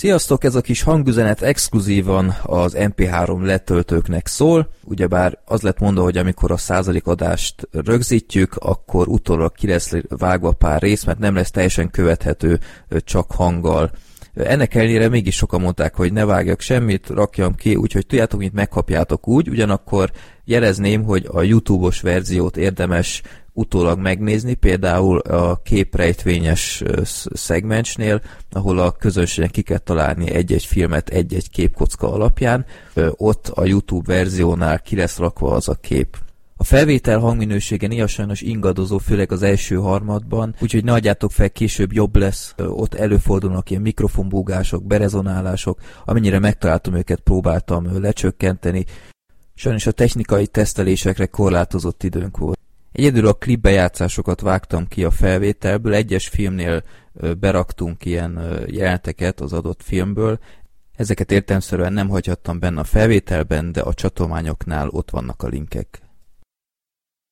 Sziasztok, ez a kis hangüzenet exkluzívan az MP3 letöltőknek szól, ugyebár az lett mondva, hogy amikor a 100. adást rögzítjük, akkor utólag ki lesz vágva pár rész, mert nem lesz teljesen követhető csak hanggal. Ennek ellenére mégis sokan mondták, hogy ne vágjak semmit, rakjam ki, úgyhogy tudjátok, mint megkapjátok úgy, ugyanakkor jelezném, hogy a YouTube-os verziót érdemes utólag megnézni, például a képrejtvényes szegmensnél, ahol a közönségnek ki kell találni egy-egy filmet egy-egy képkocka alapján, ott a YouTube verziónál ki lesz rakva az a kép. A felvétel hangminősége néha sajnos ingadozó, főleg az első harmadban, úgyhogy ne adjátok fel, később jobb lesz, ott előfordulnak ilyen mikrofonbúgások, berezonálások, amennyire megtaláltam őket, próbáltam lecsökkenteni. Sajnos a technikai tesztelésekre korlátozott időnk volt. Egyedül a klipbejátszásokat vágtam ki a felvételből, egyes filmnél beraktunk ilyen jeleneteket az adott filmből, ezeket értelemszerűen nem hagyhattam benne a felvételben, de a csatolmányoknál ott vannak a linkek.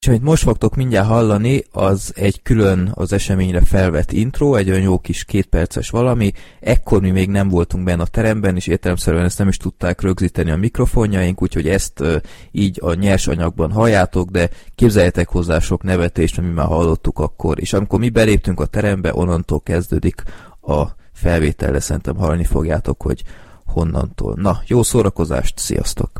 És amit most fogtok mindjárt hallani, az egy külön az eseményre felvett intro, egy olyan jó kis 2 perces valami, ekkor mi még nem voltunk benne a teremben, és értelemszerűen ezt nem is tudták rögzíteni a mikrofonjaink, úgyhogy ezt így a nyers anyagban halljátok, de képzeljetek hozzá sok nevetést, amit már hallottuk akkor, és amikor mi beléptünk a terembe, onnantól kezdődik a felvételre, szerintem hallani fogjátok, hogy honnantól. Na, jó szórakozást, sziasztok!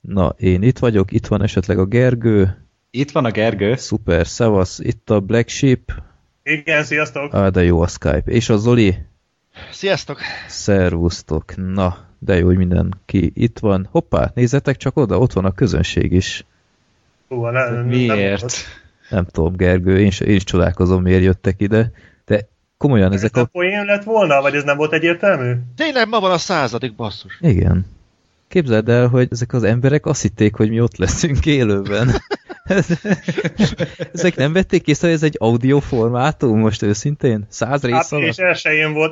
Na, én itt vagyok, itt van esetleg a Gergő. Itt van a Gergő. Szuper, szevasz, itt a Black Sheep. Igen, sziasztok. De jó a Skype. És a Zoli. Sziasztok. Szervusztok. Na, de jó, hogy mindenki itt van. Hoppá, nézzetek csak oda, ott van a közönség is. Miért? Nem tudom, Gergő, én is csodálkozom, miért jöttek ide. De komolyan ezek a... Ez a poén lett volna, vagy ez nem volt egyértelmű? Tényleg ma van a 100. basszus. Igen. Képzeld el, hogy ezek az emberek azt hitték, hogy mi ott leszünk élőben. Ezek nem vették észre, hogy ez egy audio formátum most őszintén? 100 rész alatt?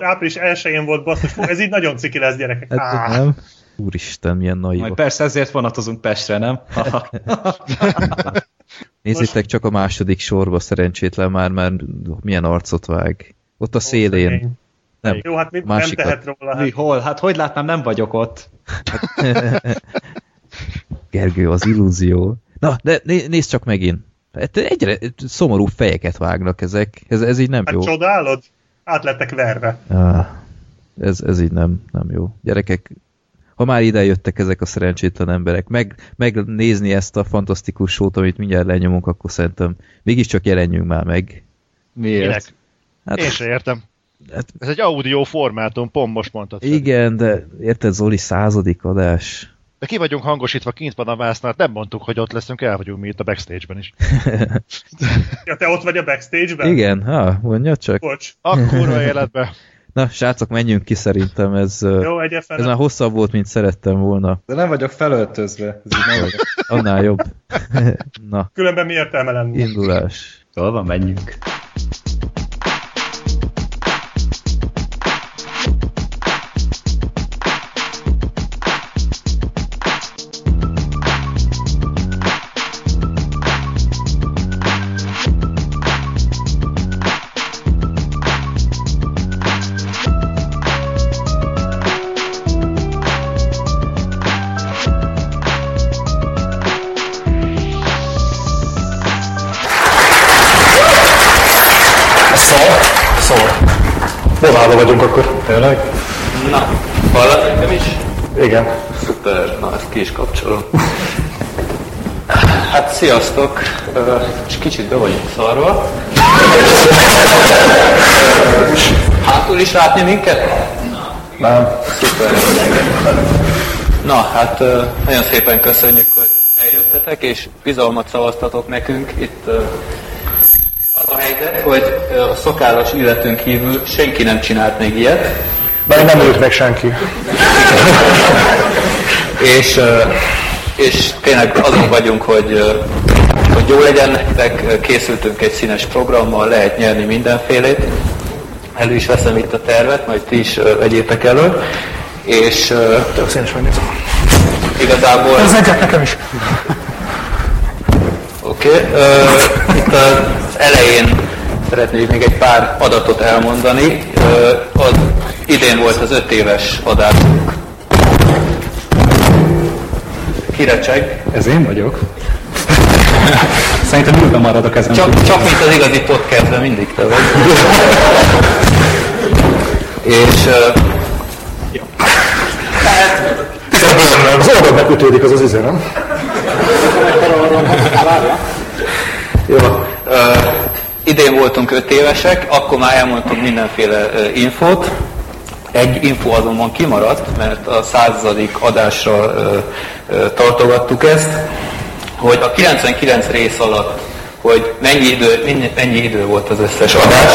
Április 1-én volt, basszus, ez így nagyon ciki lesz, gyerekek. Hát, nem? Úristen, milyen naivok. Majd persze ezért vonatozunk Pestre, nem? Nézzétek csak a második sorba, szerencsétlen már milyen arcot vág. Ott a szélén. Nem. Jó, hát mit nem tehet róla? Hát. Mi, hol? Hát hogy látnám, nem vagyok ott. Gergő, az illúzió. Na, de nézd csak megint. Egyre szomorú fejeket vágnak ezek. Ez így nem hát jó. Hát csodálod? Át lettek verve. Ah, ez így nem jó. Gyerekek, ha már ide jöttek ezek a szerencsétlen emberek, megnézni ezt a fantasztikus sót, amit mindjárt lenyomunk, akkor szerintem mégiscsak jelenjünk már meg. Miért? Hát, én se értem. Ez egy audio formátum, pont most mondtad. Igen, de érted, Zoli, 100. adás. De ki vagyunk hangosítva, kint van a vásznál, nem mondtuk, hogy ott leszünk, el vagyunk mi itt a backstage-ben is. Ja, te ott vagy a backstage-ben? Igen, mondja csak. Bocs. Akkor a életben. Na, srácok, menjünk ki szerintem, ez már hosszabb volt, mint szerettem volna. De nem vagyok felöltözve. Annál jobb. Na. Különben mi értelme lenne? Indulás. Jól van, menjünk. Vagyunk akkor. Tényleg? Na, hallod nekem is? Igen. Szuper, na ezt ki is kapcsolom. Hát sziasztok, kicsit be vagyunk szarva. Hátul is látni minket? Nem. Szuper. Na, hát nagyon szépen köszönjük, hogy eljöttetek és bizalmat szavaztatok nekünk itt. Az a helyzet, hogy a szokállas illetőn kívül senki nem csinált még ilyet. Bár nem ült meg senki. és tényleg azon vagyunk, hogy jó legyen nektek, készültünk egy színes programmal, lehet nyerni mindenfélét. Elő is veszem itt a tervet, majd ti is vegyétek elő. És... Tök színes, megnézem. Igazából... Ez egyet nekem is. Oké. Itt az elején szeretnék még egy pár adatot elmondani. Az idén volt az 5 éves adásunk. Kirecseg. Ez én vagyok. Szerintem újra maradok ezen. Csak mint az igazi podcastben mindig te vagy. És... jó. Tehát... Zolban megütődik az az üzenem. Jó. Idén voltunk 5 évesek, akkor már elmondtunk mindenféle infót. Egy infó azonban kimaradt, mert a 100. adásra tartogattuk ezt, hogy a 99 rész alatt, hogy mennyi idő volt az összes adás.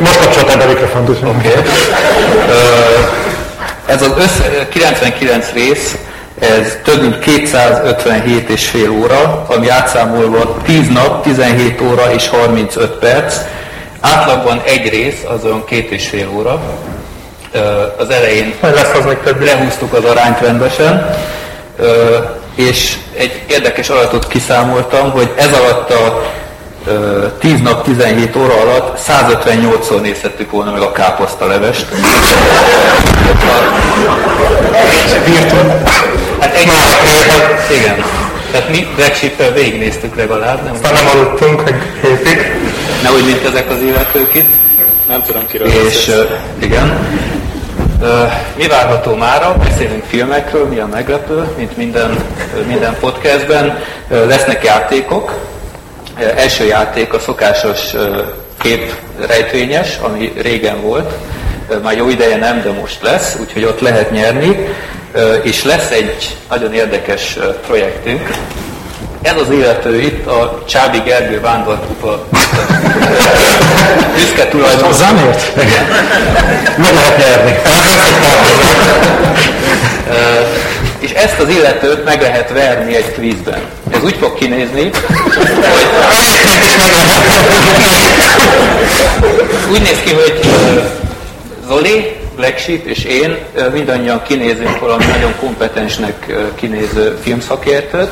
Most kapcsoltál be a mikrofont, úgy mondom. Okay. Ez az 99 rész, ez több mint 257,5 óra, ami átszámolva 10 nap, 17 óra és 35 perc. Átlagban egy rész, azon 2,5 óra. Az elején lehúztuk az arányt rendesen. És egy érdekes adatot kiszámoltam, hogy ez alatt a 10 nap 17 óra alatt 158-szor nézhettük volna meg a káposztalevest. Hát egy nap, igen. Tehát mi Black Sheep-tel végignéztük legalább. Nem, aztán nem aludtunk meg hétig. Nehogy mint ezek az illetők itt. Nem tudom kiről. És igen. Mi várható mára? Beszélünk filmekről, mi a meglepő, mint minden podcastben. Lesznek játékok. Első játék a szokásos képrejtvényes, ami régen volt. Már jó ideje nem, de most lesz, úgyhogy ott lehet nyerni. És lesz egy nagyon érdekes projektünk. Ez az illető itt a Csábi Gergő vándorkupa büszke tulajdonos. Hozzám ért? Igen. Meg lehet nyerni. És ezt az illetőt meg lehet verni egy kvízben. Ez úgy fog kinézni, hogy... úgy néz ki, hogy Zoli, Black Sheep és én mindannyian kinézünk valami nagyon kompetensnek kinéző filmszakértőt,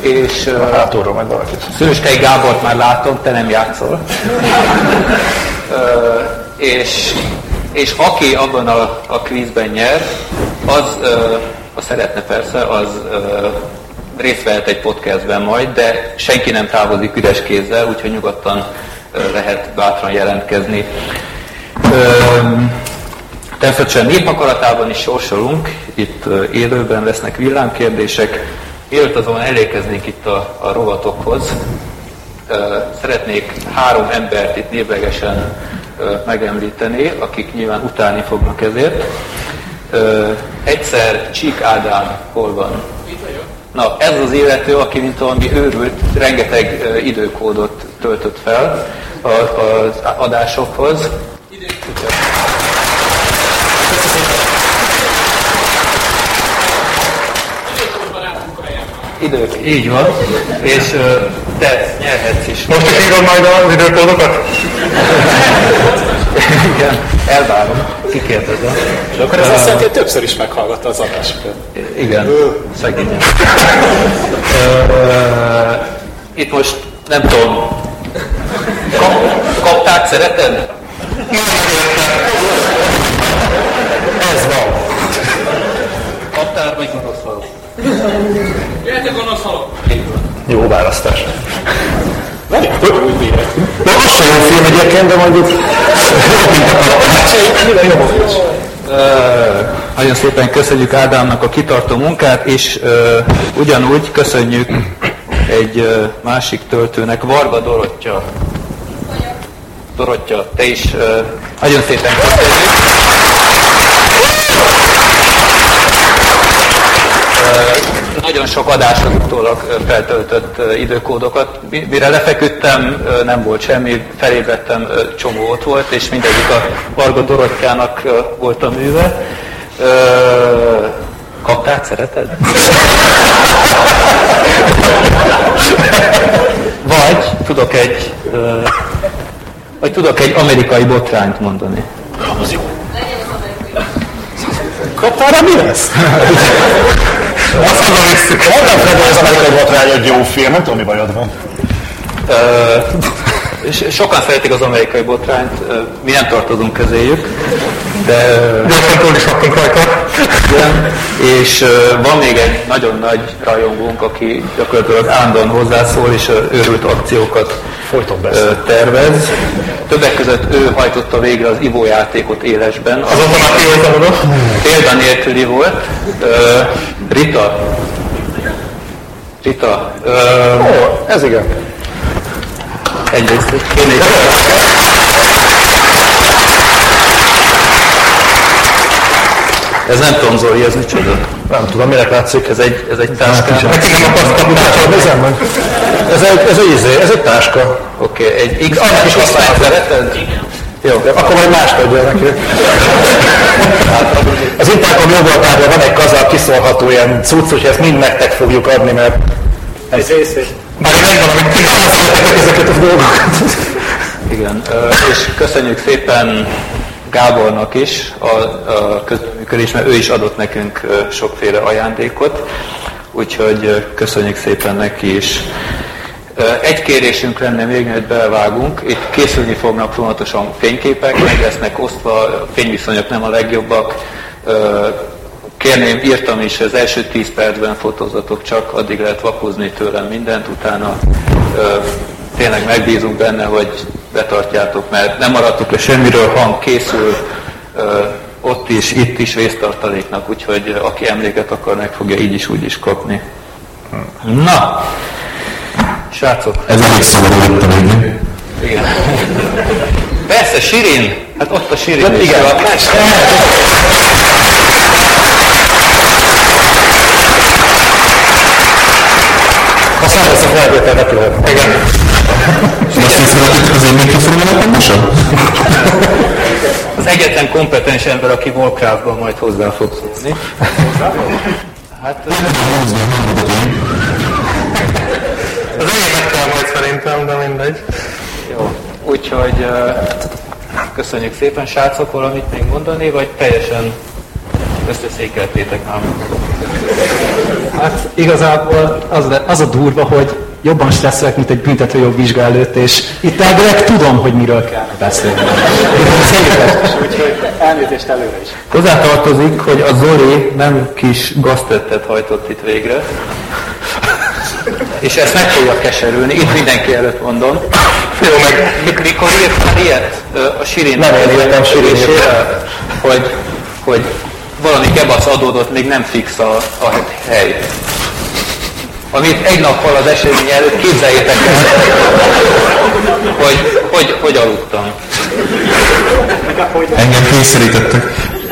és Szöröskei Gábort már látom, te nem játszol. És aki abban a kvízben nyer, az, ha szeretne persze, az részt vehet egy podcastben majd, de senki nem távozik üres kézzel, úgyhogy nyugodtan lehet bátran jelentkezni. Természetesen népakaratában is sorsolunk, itt élőben lesznek villámkérdések. Mielőtt azonban elékeznénk itt a rovatokhoz, szeretnék 3 embert itt névlegesen megemlíteni, akik nyilván utálni fognak ezért. Egyszer Csík Ádám hol van? Itt vagyok. Na, ez az illető, aki mint valami őrült, rengeteg időkódot töltött fel az adásokhoz. Idők. Így van. És te nyerhetsz is. Most is írod majd az időkódokat? Igen, elvárom. Kikértezem. De akkor ez azt jelenti, hogy többször is meghallgatta az adásokat. Igen, szegényen. Itt most, nem tudom, kaptát szereted? Ez van. Kaptát, vagy gonosz való? Jöjjtek gonosz halok! Jó választás. Nem tudom, úgy mire. Na, az sem jó film egyébként, de mondjuk... Nagyon szépen köszönjük Ádámnak a kitartó munkát, és ugyanúgy köszönjük egy másik töltőnek, Varga Dorottya. Dorottya, te is nagyon szépen köszönjük. Nagyon sok adásra utólag feltöltött időkódokat. Mire lefeküdtem, nem volt semmi, felébredtem, csomó ott volt, és mindegyik a Varga Dorottyának volt a műve. Kaptát szereted? Vagy tudok egy amerikai botrányt mondani. Az jó. Kaptál rá mi lesz? Azt tudom, hogy szükség. Mondd a Freddy, hogy az vagy egy jó film, nem tudom, mi bajod van. Sokan szeretik az amerikai botrányt, mi nem tartozunk közéjük, de túl is hattunk rajta. És van még egy nagyon nagy rajongónk, aki gyakorlatilag állandóan hozzászól, és őrült akciókat tervez. Többek között ő hajtotta végre az ivójátékot élesben. Azonban a példa nélküli volt. Rita. Ez igen. Egyrészt. Ez nem tudom, Zoli, ez micsoda? Nem tudom, minek látszik, ez egy táska. Ez egy táska. Oké, egy X kis osztályt szereted? Jó, akkor majd mást adja neki. Az intánkon jogoltárban van egy kazár kiszolható ilyen cucc, hogy ezt mind nektek fogjuk adni, mert... Ez észre. Már megvan, hogy ti használják ezeket a dolgokat. Igen, és köszönjük szépen Gábornak is a közműködés, mert ő is adott nekünk sokféle ajándékot, úgyhogy köszönjük szépen neki is. Egy kérésünk lenne még, mert belevágunk, itt készülni fognak folyamatosan fényképek, meg lesznek osztva, fényviszonyok nem a legjobbak. Kérném, írtam is, az első 10 percben fotózatok csak, addig lehet vakózni tőlem mindent, utána tényleg megbízunk benne, hogy betartjátok, mert nem maradtuk le semmiről, hang készül, ott is, itt is vésztartaléknak, úgyhogy aki emléket akar, meg fogja így is, úgy is kapni. Na! Srácok! Ez elég szabadulott a végén. Igen. Persze, Sirin! Hát ott a Sirin is. Igen. A szállószak elvétel neki lehet. Igen. Most viszont az én mikrofonomat pontosan? Az egyetlen kompetens ember, aki Warcraftban majd hozzá fog szólni. Hát... Az enyémet kell majd szerintem, de mindegy. Jó, úgyhogy köszönjük szépen, srácok, valamit még mondani, vagy teljesen összeszékeltétek már? Hát igazából az a durva, hogy jobban stresszek, mint egy büntetőjogvizsga előtt, és itt elvileg tudom, hogy miről kell beszélni. Úgyhogy elnézést előre is. Hozzátartozik, hogy a Zoli nem kis gaztettet hajtott itt végre, és ezt meg fogja keserülni, itt mindenki előtt mondom. Jó, meg mikor írtál ilyet a Sirin kérdésére, hogy valami kebasz adódott, még nem fix a hely. Amit egy nappal az esemény előtt képzeljétek el, hogy aludtam. Engem kényszerítettek.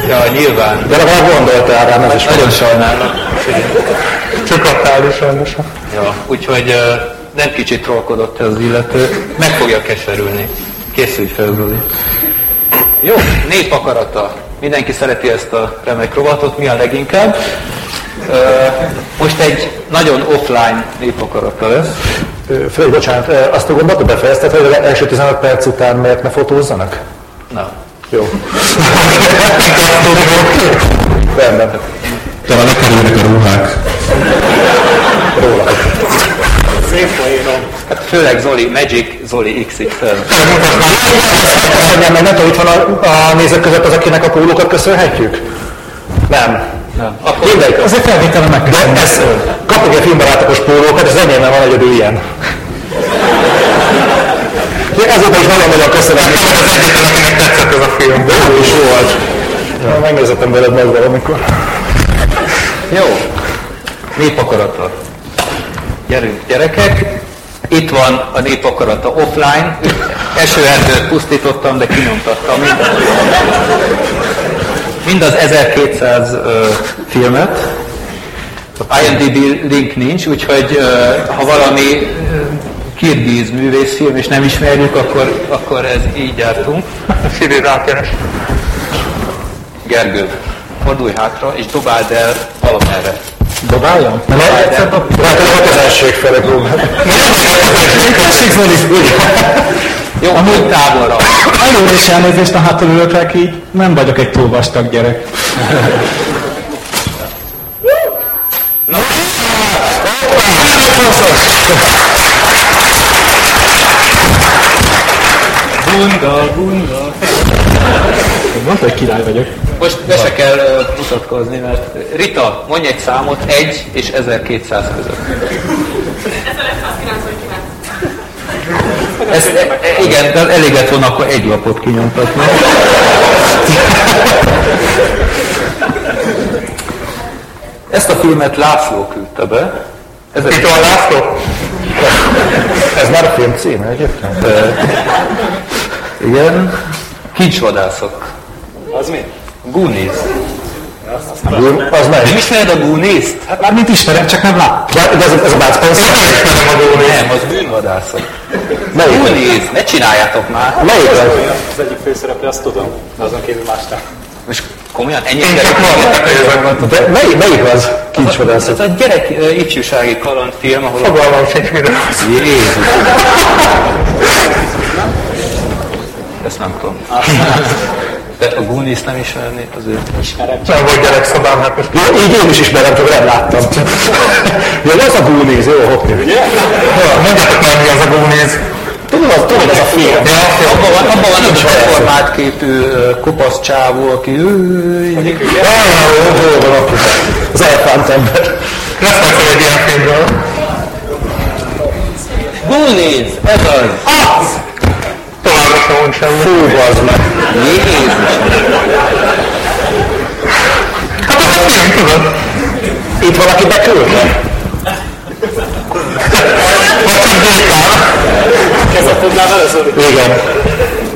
Ja, nyilván. De legalább gondoltál rám, ez is nagyon sajnálom. Csak adtál is sajnosan. Ja, úgyhogy nem kicsit trollkodott ez az illető. Meg fogja keserülni. Készülj fel, Zoli. Jó, nép akarata. Mindenki szereti ezt a remek rovatot, mi a leginkább. Most egy nagyon offline népakarata lesz. Főleg, bocsánat, azt tudom, hogy befejezted, hogy az első 15 perc után melyek ne fotózzanak? Nem. Jó. Rendben. Talán lekerülnek a ruhák. Róla. Szép folyénom. Hát főleg Zoli Magic, Zoli XXL. Nem tudom, itt van a nézők között az, akinek a pólókat köszönhetjük? Nem. Nem. Mindegy, azért felvételen megköszönöm. De ezt kapok egy filmbarátokos pólókat, ez enyémben van egyedül ilyen. Ezóta is nagyon-nagyon köszönöm. Nekem tetszett ez a film. Jó is volt. Ja. Megnézettem veled meg valamikor. Jó. Népakarata. Gyerünk, gyerekek. Itt van a népakarata offline. Esőerdőt pusztítottam, de kinyomtattam mindent. Mind az 1200 filmet, IMDb link nincs, úgyhogy ha valami kirgiz művészfilm és nem ismerjük, akkor ez így jártunk. Siri rákeres. Gergő, fordulj hátra és dobáld el valamerre. Dobáljam? Nem egyszer dobáljam. Látom, az elsők fele próbálom. Jó, amúgy távolra. Alul is elnézést, a hátul ülök rá, így nem vagyok egy túl vastag gyerek. Na, Bunda. Mondta, hogy király vagyok. Most be se kell mutatkozni, mert Rita, mondj egy számot 1 és 1200 között. 1199. Ez, igen, de elég lett volna, akkor egy lapot kinyomtatni. Ezt a filmet László küldte be. Ez a László? Ez már a film címe egyébként? Igen. Kincsvadászok. Az mi? Goonies. Az meg. Nem ismered a Goonies-t? Hát már mint ismerem, csak nem láttam. De ez a Bud Spencer? Nem, az bűnvadászok. Goonies, ne csináljátok már. Melyik az? Az egyik főszereplő, azt tudom. De azon kívül másnál. Most komolyan ennyit gyerekek. De melyik az? Kincsvadászok. Ez a gyerek ifjúsági kalandfilm, ahol... Fogalmam sincs, miről az. Jézus. Ezt nem tudom. De a Goonies nem ismerné azért. Ismerem. Nem volt gyerekszobám, hát most... Ja, így én is ismerem, csak nem láttam. Ja, ez a Goonies, jó, hoppé. Ugye? Mondjátok meg, mi az a Goonies. Tudod, ez a film. Abban van egy deformált képű kopasz csávó, aki... Az elfánt ember. Lesz meg fel egy ilyen filmről. Goonies, ez az. Az! Fú, bazd meg! Jézus! Hát az a film, tudod? Itt valaki beküldte? Vagy csak Durotán? Kezdett tudnál vele, Zoli? Igen.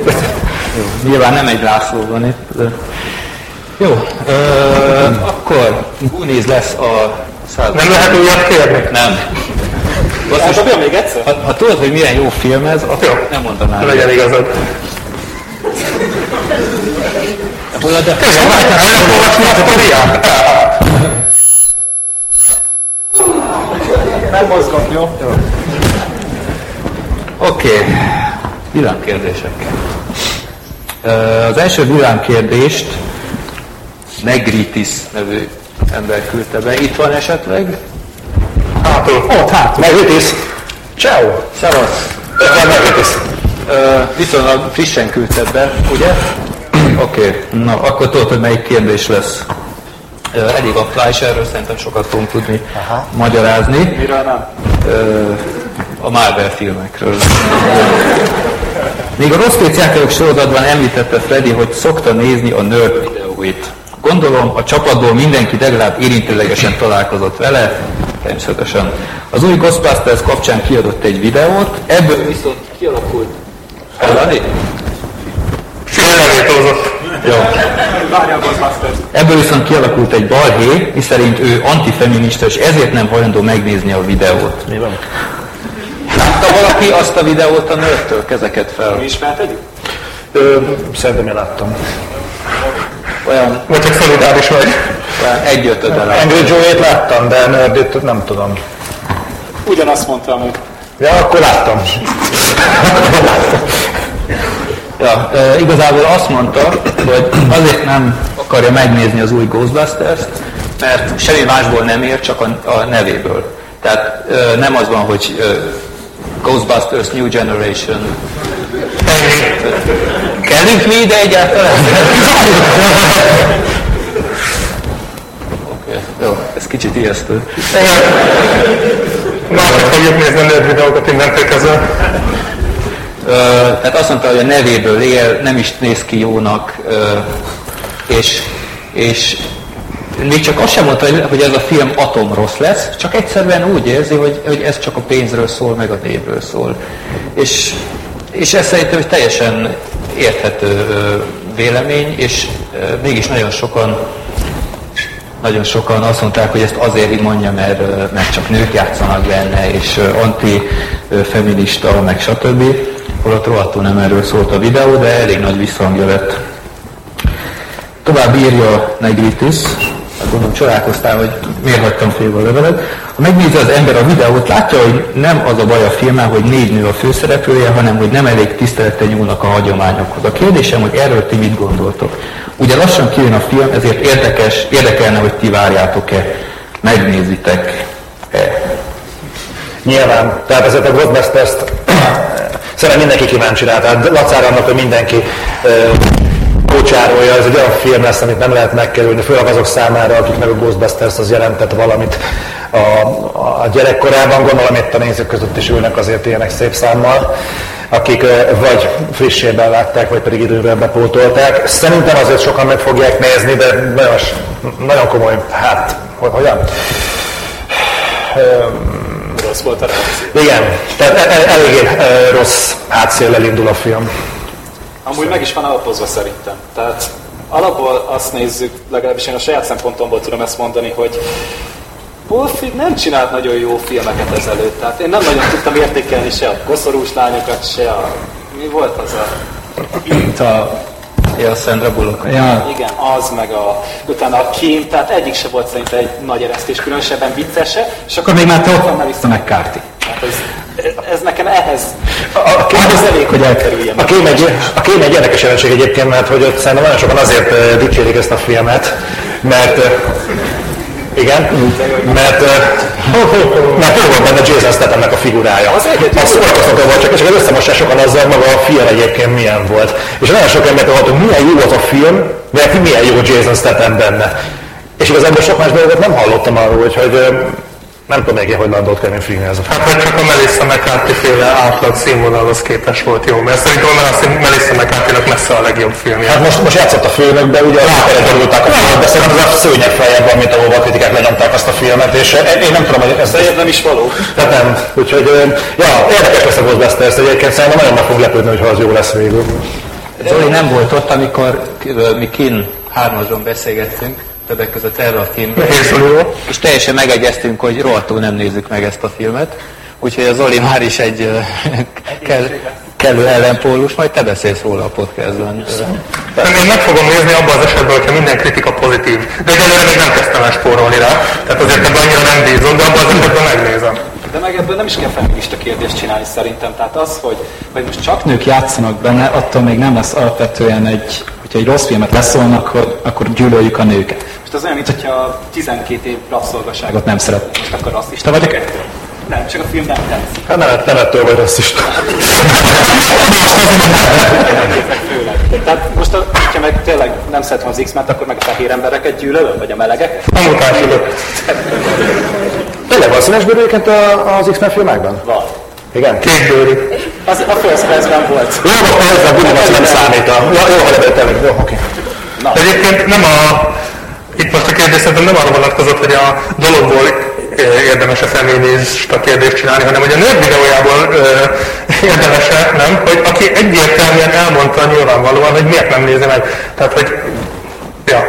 Jó, nyilván nem egy László van itt. De... Jó, akkor Goonies lesz a százalék. Nem lehet újat kérni? Nem. Most dobja még egyszer? Ha tudod, hogy milyen jó film ez, akkor nem mondanám. Legyen igazad. Hol a defekt? Köszönöm, hogy nem mozgok, jó? Oké. Villámkérdésekkel. Az első villámkérdést Negritis nevű ember küldte be. Itt van esetleg? Hátul. Ott hátul. Negritis. Ciao. Szevasz. Negritis. Viszonylag frissen küldted be, ugye? Oké. Na, akkor tudod, hogy melyik kérdés lesz. Elég a flash, erről szerintem sokat fogunk tudni magyarázni. Miről nem? A Marvel filmekről. Még a Rossz Péciákajok sorozatban említette Freddy, hogy szokta nézni a Nerd videóit. Gondolom, a csapatból mindenki legalább érintőlegesen találkozott vele. Természetesen. Az új Ghostbusters kapcsán kiadott egy videót, ebből viszont kialakult. Hallani? Félrevétózott. Jó. Ebből viszont kialakult egy balhé, miszerint ő antifeminista, és ezért nem hajlandó megnézni a videót. Mi van? Látta valaki azt a videót a Nerdtől? Kezeket fel. Mi ismertedjük? Szerintem én láttam. Olyan... Vagy csak szolidáris vagy. Egyötöden láttam. Angry Joe-ét láttam, de Nerdét nem tudom. Ugyanazt mondtam ők. Ja, akkor láttam. Ja, igazából azt mondta, hogy azért nem akarja megnézni az új Ghostbusters-t, mert semmi másból nem ér, csak a nevéből. Tehát nem az van, hogy Ghostbusters New Generation. Kellünk mi ide egyáltalán? Jó, ez kicsit ijesztő. Na, hogy fogjuk nézni a nerd videókat innentől kezdve. Tehát azt mondta, hogy a nevéből él, nem is néz ki jónak, és még csak azt sem mondta, hogy ez a film atomrossz lesz, csak egyszerűen úgy érzi, hogy ez csak a pénzről szól, meg a névről szól. És ez szerintem egy teljesen érthető vélemény, és mégis nagyon sokan azt mondták, hogy ezt azért mondja, mert csak nők játszanak benne, és antifeminista, meg stb. Holott rohadtul nem erről szólt a videó, de elég nagy visszhangja lett. Tovább írja Negritis, gondolom csodálkoztál, hogy miért hagytam félbe a levelet. Ha megnézi az ember a videót, látja, hogy nem az a baj a filmen, hogy 4 nő a főszereplője, hanem hogy nem elég tisztelettel nyúlnak a hagyományokhoz. A kérdésem, hogy erről ti mit gondoltok? Ugye lassan kijön a film, ezért érdekelne, hogy ti várjátok-e, megnézitek-e. Nyilván, tehát ezért a Ghostbusters-t szerintem mindenki kíváncsi rá, tehát lacára annak, hogy mindenki kocsárolja, ez egy olyan film lesz, amit nem lehet megkerülni, főleg azok számára, akiknek a Ghostbusters az jelentett valamit a gyerekkorában, gondolom itt a nézők között is ülnek azért ilyenek szép számmal, akik vagy frissében látták, vagy pedig időről bepótolták. Szerintem azért sokan meg fogják nézni, de nagyon komoly, hát, hogyan? Rossz volt a reakció. Igen, tehát eléggé rossz hátszéllel indul a film. Amúgy meg is van alapozva szerintem. Tehát alapból azt nézzük, legalábbis én a saját szempontomból tudom ezt mondani, hogy Bolfi nem csinált nagyon jó filmeket ezelőtt. Tehát én nem nagyon tudtam értékelni se a koszorús lányokat, se a... Mi volt az a... Itt a Sandra Bullock. Ja. Igen, az meg a... Utána a Kim, tehát egyik se volt szerintem egy nagy eresztés, különösebben viccese. És akkor még már te megkárti. Ez nekem ehhez az elég, hogy elkerüljem. A Kém egy érdekes jelenség egyébként, mert hogy ott szerintem nagyon sokan azért dicsérik ezt a filmet, mert... Igen, mert jó volt benne Jason Stathamnek a figurája. A szórakoztató volt, csak az összemosás sokan azzal, maga a film egyébként milyen volt. És nagyon sok embert hallottunk, milyen jó az a film, de milyen jó Jason Statham benne. És igazából sok más dolgot nem hallottam arról, úgyhogy... Nem tudom még, hogy landolt Kevin Feige ez a film. Hát, hogy csak a Melissa McCarthy-féle átlag színvonalhoz képest volt jó, mert szerintem a Melissa McCarthy-nak messze a legjobb filmje. Hát most játszott a főnökbe, ugye elgondolták a filmet, de szerintem az a szőnyeg feljebb, mint ahol a kritikák lenyomták azt a filmet, és én nem tudom, hogy ez nem is való. Hát nem, úgyhogy érdekes lesz a Ghostbusters egyébként, szerintem nagyon meg fog lepődni, hogyha az jó lesz végül. Zoli nem volt ott, amikor mi kint hármason beszélgettünk, többek között erre a filmre, és teljesen megegyeztünk, hogy rohadtul nem nézzük meg ezt a filmet, úgyhogy a Zoli már is egy kellő ellenpólus, majd te beszélsz róla a podcastban. Én meg fogom nézni abban az esetben, hogyha minden kritika pozitív, de egyelőre még nem kezdtem el spórolni rá, tehát azért ebben annyira nem bízom, de abban az esetben megnézem. De meg ebből nem is kell feminista kérdést csinálni szerintem, tehát az, hogy most csak nők játszanak benne, attól még nem lesz alapvetően egy... Hogyha egy rossz filmet leszólnak, akkor gyűlöljük a nőket. Most az olyan, mint hogyha 12 év rabszolgaságot nem szeret. Most akkor rasszista vagyok ettől? Nem, csak a film nem tetszik. Hát nem ettől vagy rasszista. Tehát most, hogyha meg tényleg nem szeretem az X-ment, akkor meg a fehér embereket gyűlölöm, vagy a melegeket? A munkásülök. Tényleg van színesbőrű egyébként az X-men filmákban? Van. Igen? Kékbőrű. Az a First Class-ben volt. Jó, a Budapest nem számít a... Jó, előttem. Jó, oké. Egyébként nem a... Itt most a kérdés szerintem nem arra vonatkozott, hogy a dologból érdemes a feminista kérdést csinálni, hanem hogy a nők videójából érdemes-e, nem? Hogy aki egyértelműen elmondta nyilvánvalóan, hogy miért nem nézi meg. Tehát, hogy... Ja.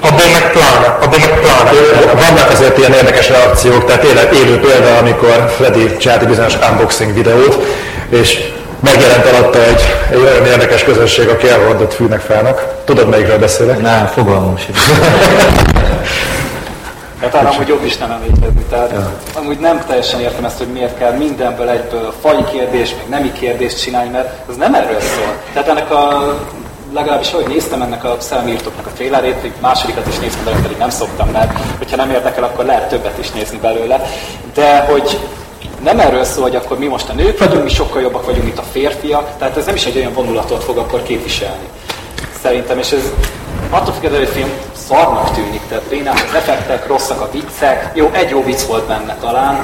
Abban meg pláne. Vannak azért ilyen érdekes reakciók, tehát élő példa, amikor Freddy csinált bizonyos unboxing videót, és megjelent alatta egy olyan érdekes közönség, aki elhordott fűnek fának. Tudod, melyikről beszélek? Nem, fogalmam sem. Tehát amúgy jobb is nem említhetni, tehát amúgy nem teljesen értem ezt, hogy miért kell mindenből egyből a faji kérdés, meg nemi kérdést csinálni, mert az nem erről szól. Tehát ennek a... Legalábbis ahogy néztem ennek a szellemírtóknak a trailerét, másodikat is néztem, de pedig nem szoktam, mert hogyha nem érdekel, akkor lehet többet is nézni belőle. De hogy nem erről szól, hogy akkor mi most a nők vagyunk, mi sokkal jobbak vagyunk, mint a férfiak, tehát ez nem is egy olyan vonulatot fog akkor képviselni. Szerintem, és ez attól függetlenül, hogy a film szarnak tűnik, tehát bénák az effektek, rosszak a viccek, jó, egy jó vicc volt benne talán,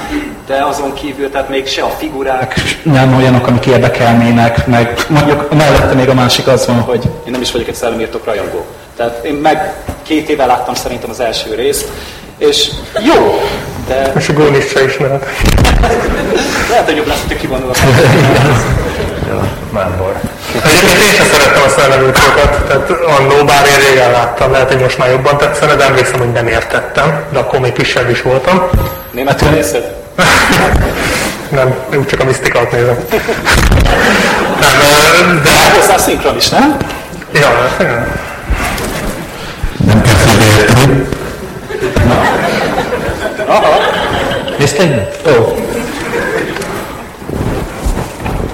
de azon kívül, tehát még se a figurák. Nem olyanok, amik érdekelnének, meg mondjuk mellette még a másik az van, hogy... Én nem is vagyok egy szellemírtók rajongó. Tehát én meg 2 éve láttam szerintem az első részt, és jó, de... És a gónist se ismered. Lehet, hogy jobb lesz, hogy kivonul a Mándor. Egyébként én sem szerettem a szellemírtókat, tehát annó, bár én régen láttam, lehet, hogy most már jobban tetszene, de emlékszem, hogy nem értettem, de akkor még kisebb is voltam. Németül nézted? Nem, úgy csak a misztikát nézem. Nem, de... Hozzá szinkron is, nem? Ja, igen. Nem kell figyelni. Aha. Nézted? Ó.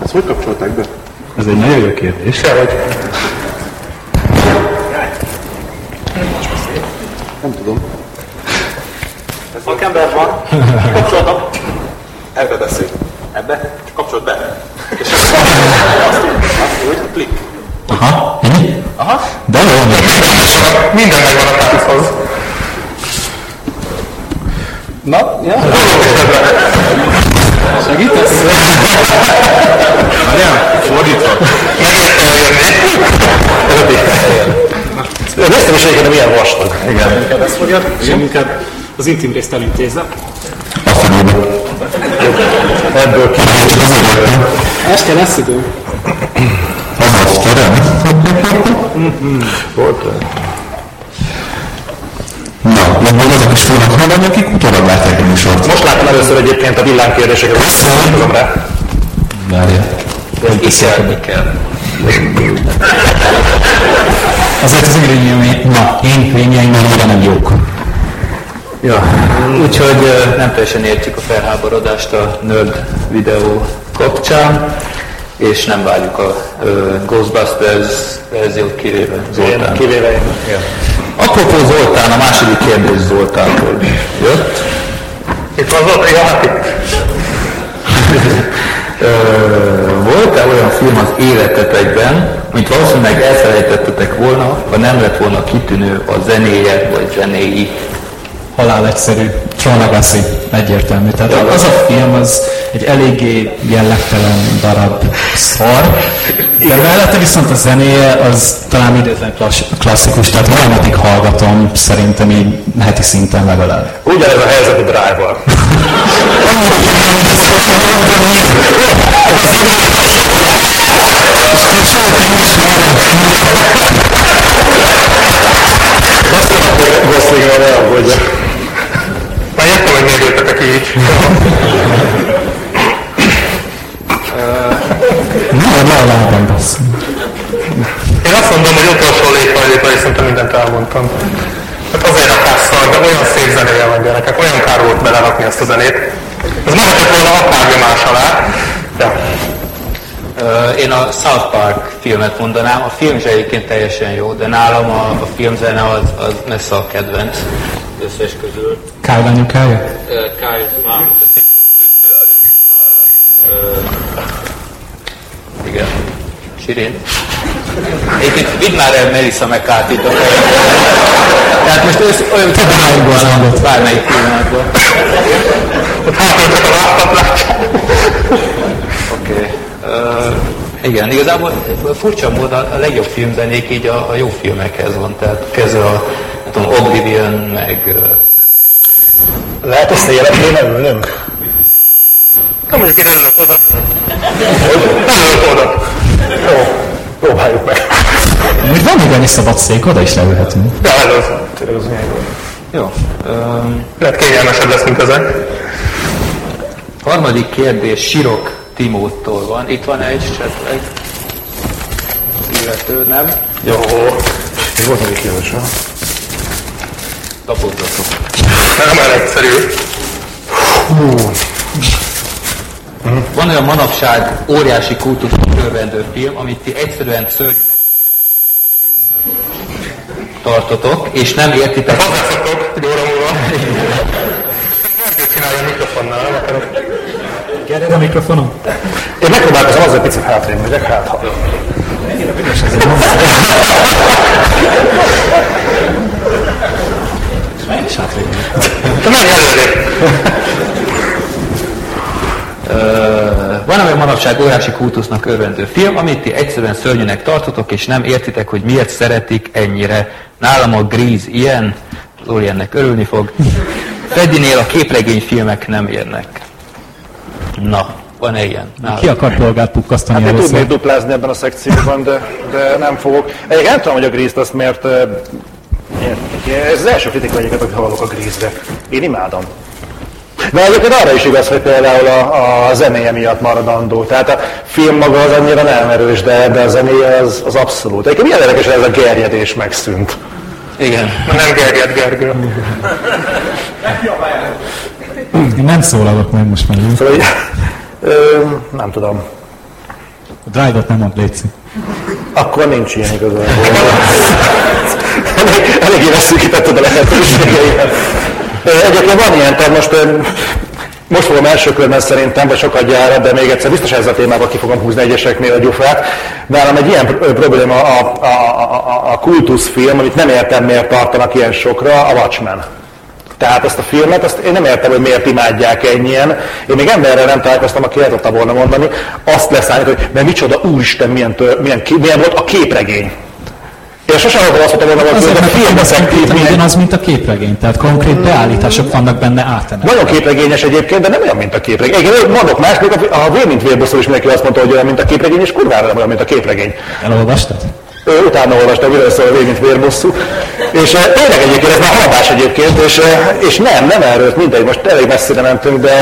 Ezt hogy kapcsolták be? Ez egy nagyon jó kérdés. Sehogy. Nem tudom. Ez szakember van. Ebbe beszél. Ebbe? Kapcsolt be. És azt úgy, klik. Aha. Aha. De jó. Minden megvan a tánchoz. Na, ja. Segítesz? Várjál, fordítva. Néztem is egyébként, milyen vastag. Igen. Ezt fogja, és inkább az intim részt elintézze. Azt mondom. Ebből kívül. Este lesz idő. Azt terem. Volt. Na, meg majd azok is tudnak hallani, akik utólag látják a műsort. Most láttam először egyébként a villámkérdéseket. Köszönöm. Tudom rá. Várjál. Így kell. Azért az ingredienseim, na, én lényeim már nem jók. Ja, úgyhogy nem teljesen értjük a felháborodást a Nerd videó kapcsán, és nem várjuk a Ghostbusters verziót kivéve Zoltán. Kivéve én. Ja. Apropó Zoltán, a második kérdés Zoltánból jött. Itt van Zoltán, játék. Volt-e olyan film az életetekben, amit valószínűleg elfelejtettetek volna, ha nem lett volna kitűnő a zenéje vagy zenéi? Halál egyszerű, Tron Legacy, egyértelmű. Tehát az a film az egy eléggé jellegtelen darab szar, de mellette viszont a zenéje az talán idétlen klasszikus, tehát valamitig hallgatom, szerintem így heti szinten legalább. Ugyanez a helyzet a Drive-val. Goszlingban ne aggódja. Már jöttem, hogy miért jöttetek így. Na, a lábam bassz. Én azt mondom, hogy utolsó létrajlétra, és szerintem mindent elmondtam. Hát azért akár szar, de olyan szép zenéje van gyerekek, olyan kár volt belerakni ezt a zenét. Ez nem adott volna akármi más alá. Ja. Én a South Park filmet mondanám, a film is egyébként teljesen jó, de nálam a filmzene az messze a kedvenc összes közül. Kálványukája? Kálványukája. Igen. Sirin. Egyébként vidd már el Melissa McCarthy-t a fejemben. Tehát most olyan tudványban, bármelyik filmekből. Oké. Igen, igazából furcsa módon a legjobb filmzenék így a jó filmekhez van, tehát kezdve a Oblivion, meg... Lehet ezt a jelenlő nem ülnünk? Nem mondjuk, én ülök oda. Jó, próbáljuk meg. Amúgy van még annyi szabad szék, oda is leülhetünk. Ja, először. Jó. Lehet kényelmesebb lesz, mint ezek. Harmadik kérdés, Sirok Timóttól van. Itt van egy esetleg. Illető, nem? Jó. Még volt egy kérdés, ha? Tapozzatok. Nem el egyszerű. Van olyan manapság óriási kultuszú körvendő film, amit ti egyszerűen szörnyűnek tartotok, és nem értitek... Hazászatok, jóra múlva. Mergőt csinálja a mikrofonnál, akarok. Gyere a mikrofonom. Én megpróbálkozom, azzal picit hátrébb megyek, hát ha. Mennyire büdös ez egy mondat. Mennyire is hátrébb megyek. Te menj előre. Van olyan manapság óriási kultusznak örvendő film, amit ti egyszerűen szörnyűnek tartotok, és nem értitek, hogy miért szeretik ennyire. Nálam a Grease ilyen, Zoli ennek örülni fog. Freddynél a képregényfilmek nem érnek. Na, van-e ilyen? Nálam. Ki akar polgát pukkasztani először? Hát én tudnék duplázni ebben a szekcióban, de nem fogok. Egyébként nem tudom, hogy a Grease-t azt miért... Ez az első kritika egyiket, hogy hallok a Grease-re. Én imádom. De egyébként arra is igaz, hogy például a zenéje miatt maradandó. Tehát a film maga az annyira nem erős, de a zenéje az abszolút. Egyébként milyen érdekes, ez a gerjedés megszűnt. Igen. Nem gerjed, Gergő. Én nem szólalok meg most már. Szóval, nem tudom. A Drive-ot nem mond, létszik. Akkor nincs ilyen igazából. Elég éveszűkítetted a lehetőségeiket. Egyébként van ilyen, tehát most Most fogom első körben szerintem, vagy sokadjára, de még egyszer biztos ezzel a témában ki fogom húzni egyeseknél a gyufát. Nálam egy ilyen probléma a kultuszfilm, amit nem értem, miért tartanak ilyen sokra, a Watchmen. Tehát ezt a filmet, ezt én nem értem, hogy miért imádják ennyien. Én még emberre nem találkoztam, aki el tudta volna mondani. Azt leszállít, hogy mert micsoda, úristen, milyen volt a képregény. Én sosem akarasztottam volna, hogy a film az ugyanaz, mint a képregény, tehát konkrét beállítások vannak benne átene. Nagyon képregényes egyébként, de nem olyan, mint a képregény. Én mondok más, még a Vér mint Vérbuszról is mindenki azt mondta, hogy olyan, mint a képregény, és kurvára nem olyan, mint a képregény. Elolvastad? Utána olvastam, miről szól a Vér mint Vérbusszú. És tényleg egyébként ez már haladás egyébként, és nem erről, mindegy, most elég messzire mentünk, de...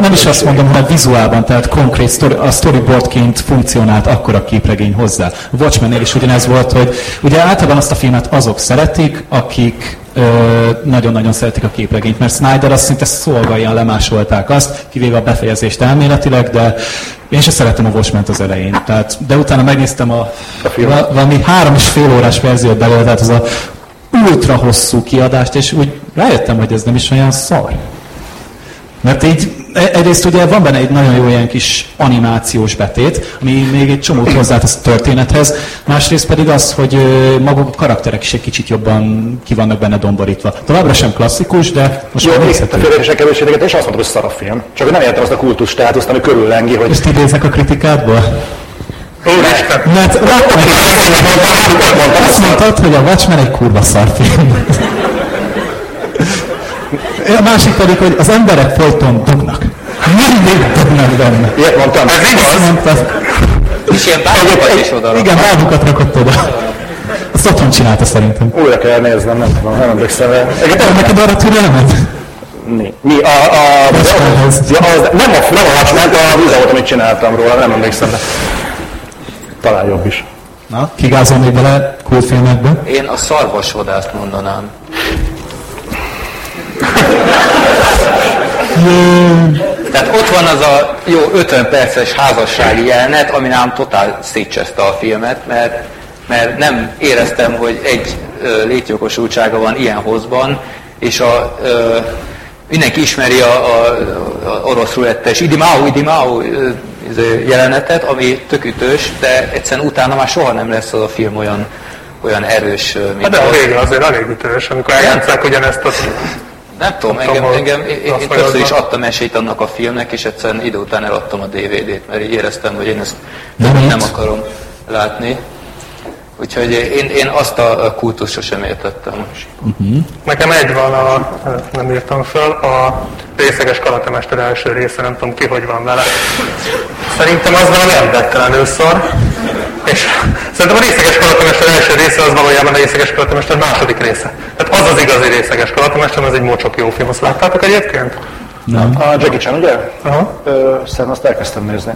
Nem is azt mondom, hogy vizuálban, tehát konkrét a storyboardként funkcionált akkor a képregény hozzá. Watchmennél is ugyanez volt, hogy ugye általában azt a filmet azok szeretik, akik nagyon-nagyon szeretik a képregényt, mert Snyder azt szinte szolgáljan lemásolták azt, kivéve a befejezést elméletileg, de én se szerettem a Watchment az elején. Tehát, de utána megnéztem a valami 3,5 órás verziót belőle, tehát az a ultra hosszú kiadást, és úgy rájöttem, hogy ez nem is olyan szar. Mert így egyrészt ugye van benne egy nagyon jó ilyen kis animációs betét, ami még egy csomót hozzátesz a történethez, másrészt pedig az, hogy maguk a karakterek is egy kicsit jobban ki vannak benne domborítva. Továbbra sem klasszikus, de most jó, már nézhető. A félreértések kevésséget, és azt mondtam, hogy szar a film. Csak nem értem azt a kultusz státuszt, ami körüllengi, hogy... Ezt idéznek a kritikádból? Én láttam. Azt mondtad, hogy a Watchmen egy kurva szar film. A másik pedig, hogy az emberek folyton dugnak. Mindig dugnak benne. Ilyet mondtam. Ez igaz? És ilyen bárjukat is odarakott. Igen, bárjukat rakott oda. Azt otthon csinálta szerintem. Újra kell néznem, nem tudom, nem emlékszem el. Neked arra türelmet? Mi? Nem a Watchmen, a videót, amit csináltam róla, nem emlékszem. Talán jobb is. Na, kigázol még bele kultfilmekben? Én a szarvasodást mondanám. Tehát ott van az a jó 50 perces házassági jelenet, ami ám totál szétcseszte a filmet, mert nem éreztem, hogy egy létjogosultsága van ilyen hosszban, és mindenki ismeri a orosz rulettes idimáó jelenetet, ami tök ütős, de egyszerűen utána már soha nem lesz az a film olyan erős, mint hát de a végre azért elég ütős, amikor eljátszák ugyanezt a... Nem tudom, engem én többször is adtam esélyt annak a filmnek, és egyszerűen idő után eladtam a DVD-t, mert így éreztem, hogy én ezt nem akarom látni. Úgyhogy én azt a kultuszt sosem értettem. Nekem egy van, nem írtam föl, a részeges karatemester első része, nem tudom ki, hogy van vele. Szerintem az valami embertelenül szar. És szerintem a részeges karatemester első része az valójában a részeges karatemester második része. Tehát az az igazi részeges karatemester, ez egy mocsok jó film, azt láttátok egyébként? Nem. A Jackie Chan, ugye? Szerintem azt elkezdtem nézni.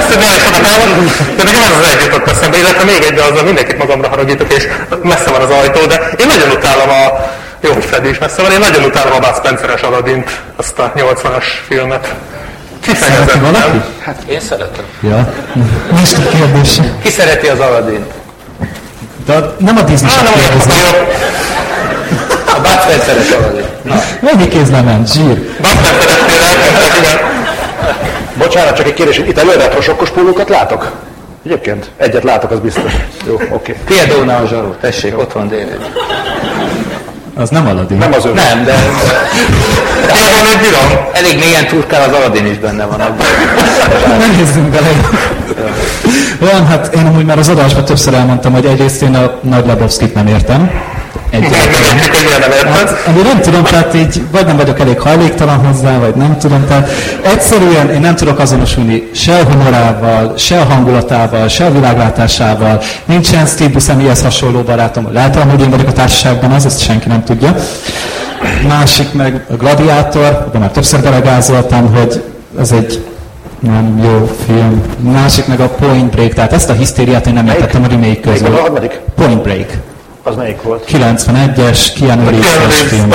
Azt mondja, de nekem ez az együtt ott eszembe, illetve még egy, de azzal mindenkit magamra haragítok, és messze van az ajtó, de én nagyon utálom a... Jó, hogy Freddy is messze van, én nagyon utálom a Bud Spenceres Aladdint, azt a 80-as filmet. Kifejezetten. Valaki? Hát én szeretem. Ja. Most a kérdés. Ki szereti az Aladdint? De nem a Disney-set kérdezem. A Bud Spenceres Aladdint. Mennyi kézlem ment, zsír. Bud Spenceres. Bocsánat, csak egy kérdés, itt előre sokkos pólókat látok? Egyébként? Egyet látok, az biztos. Jó, oké. Okay. Piedónál a zsaró, tessék, ott van David. Az nem Aladdin. Nem az ő. Nem, de... Elég mélyen turkál, az Aladdin is benne van abban. Nem nézzünk bele. Van, hát én amúgy már az adásban többször elmondtam, hogy egyrészt én a Nagy Lebowskit nem értem. Ami nem tudom, tehát így vagy nem vagyok elég hajléktalan hozzá, vagy nem tudom, tehát egyszerűen én nem tudok azonosulni se a humorával, se a hangulatával, se a világlátásával, nincsen Steve Buscemi, ilyes hasonló barátom, látom, hogy én vagyok a társaságban, azt senki nem tudja. Másik meg a Gladiátor, abban már többször belegázoltam, hogy ez egy nem jó film. Másik meg a Point Break, tehát ezt a hisztériát én nem értettem a remake közül. Point Break. Az melyik volt? 91-es Keanu Reeves film.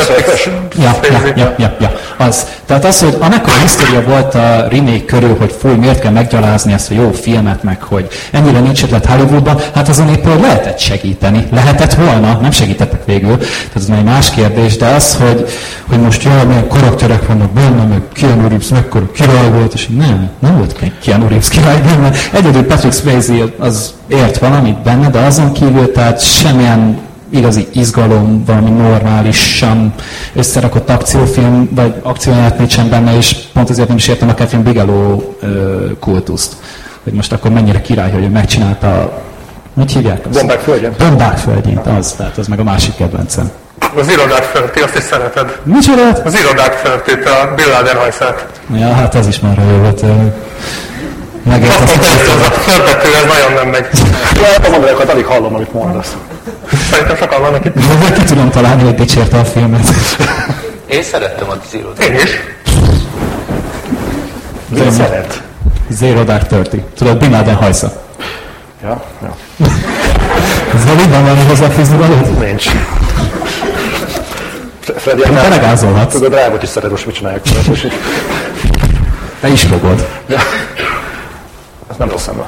Ja. Az. Tehát az, hogy amekkora hisztéria volt a remake körül, hogy fúj, miért kell meggyalázni ezt a jó filmet, meg hogy ennyire nincs ötlet Hollywoodban, hát azon épp lehetett segíteni. Lehetett volna, nem segítettek végül, tehát ez már egy más kérdés, de az, hogy most jaj, milyen karakterek vannak benne, meg Keanu Reeves mekkora király volt, és nem volt Keanu Reeves király benne. Egyedül Patrick Swayze az ért valamit benne, de azon kívül tehát semmilyen igazi izgalom, valami normálisan összerakott akciófilm, vagy akcióját nincsen benne, és pont azért nem is értem a Catherine Bigelow kultuszt. Hogy most akkor mennyire király, hogy ő megcsinálta, mit hívják? Bombák földjén. Bombák földjén, az, tehát az meg a másik kedvencem. Az irodák fölötti, azt is szereted. Micsoda? Az irodák fölötti, a Bill Laden hajszát. Ja, hát az is már rajövött. Megért azt mondta, ez nagyon nem megy. Az embereket alig hallom, amit mondasz. Szerintem sokan vannak itt. Ki tudom találni, hogy dicsérte a filmet. Én szerettem a Zero Dark. Én is. Én szeret. Zero Dark 30. Tudod, Bin Laden hajsza. Ja. Ez valóban van hozzáfűzni valót? Nincs. Freddy, te megázolhatsz. Tudod, Rábot is szeret, most mit csinálják? Te is fogod. Ez nem rossz ember.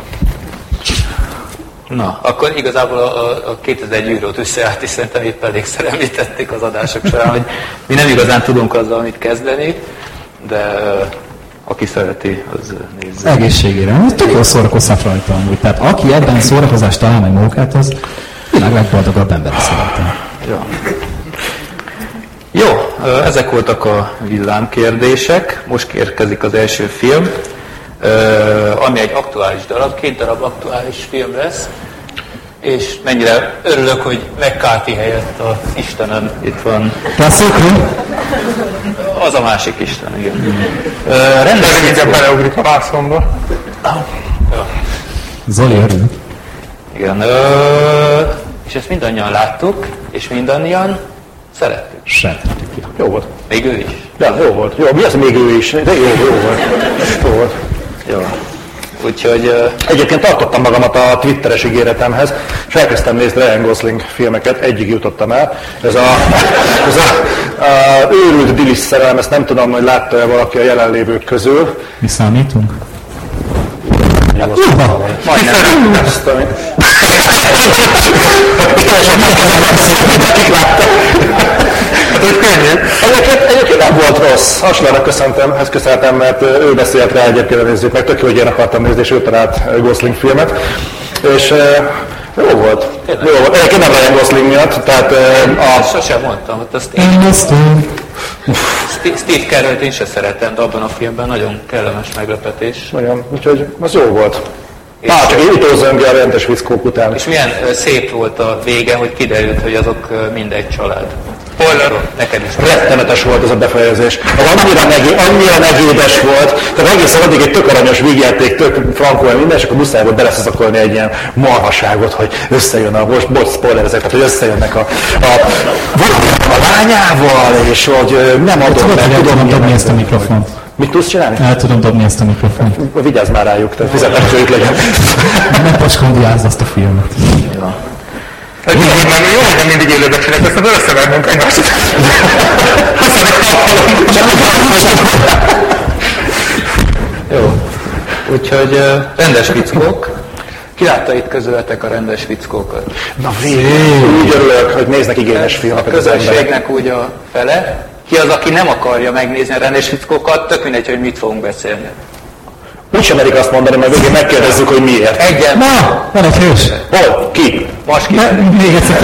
Na, akkor igazából a 2001 eurót összeállt, és szerintem épp elég szeremlítették az adások során, hogy mi nem igazán tudunk azzal mit kezdeni, de aki szereti, az nézze. Egészségére. Tök jól szórakozhat rajta amúgy. Tehát aki ebben szórakozást talál meg munkát, az világ legboldogabb emberre szeretem. Ja. Jó, ezek voltak a villámkérdések. Most érkezik az első film. Ami egy aktuális darab, 2 darab aktuális film lesz, és mennyire örülök, hogy McCarthy helyett a Istenem itt van. Az a másik Isten, igen. Rendezvény beleugrik a vászomba. Zoli örülök. Igen, és ezt mindannyian láttuk, és mindannyian szerettük. Szerettük, ja. Jó volt. Még ő is. De jó volt. Jó, mi az még ő is? De jó volt. Jó. Úgyhogy egyébként tartottam magamat a twitteres ígéretemhez, és elkezdtem nézni Ryan Gosling filmeket, egyig jutottam el. Ez a őrült Dilis szerelem, ezt nem tudom, hogy látta-e valaki a jelenlévők közül. Mi számítunk? Majdnem. Kik láttak? Egyébként nem volt rossz. Haslának köszöntem, ezt köszönhetem, mert ő beszélt rá egyébként a nézőknek. Tök jó, hogy én akartam nézni, és ő talált Gosling filmet. És jó volt. Egyébként nem Ryan Gosling miatt. Tehát, sosem mondtam, hogy azt én... Steve Carrellt én se szeretem, de abban a filmben nagyon kellemes meglepetés. Nagyon, úgyhogy az jó volt. Csak én utózom a rendes viszkók után. És milyen szép volt a vége, hogy kiderült, hogy azok mind egy család. Spoiler, neked is. Rettenetes volt ez a befejezés. Az annyira negédes volt, tehát egészen addig egy tök aranyos vígjáték, tök frankó, minden, és akkor muszáj volt beleszaszakolni egy ilyen marhaságot, hogy összejön a... Most bocs, spoiler ezek, tehát hogy összejönnek a lányával, és hogy nem adom meg, tudom dobni ezt a mikrofont. Mit tudsz csinálni? El tudom dobni ezt a mikrofont. Vigyázz már rájuk, tehát fizetnek tőlük legyen. Nem paskondiázz azt a filmet. Ja. Jó, hogy nem mindig élőben csinálják, aztán összevermünk egymást. Jó, úgyhogy rendes fickók. Ki látta itt közületek a rendes fickókat? Na végül! Úgy örülök, hogy néznek igényes filmeket. A közönségnek úgy a fele. Ki az, aki nem akarja megnézni a rendes fickókat, tök mindegy, hogy mit fogunk beszélni. Úgy sem merik azt mondani, mert végén megkérdezzük, hogy miért. Egyen. Na, van egy hős. Hol? Ki? Maski. Még egyszer.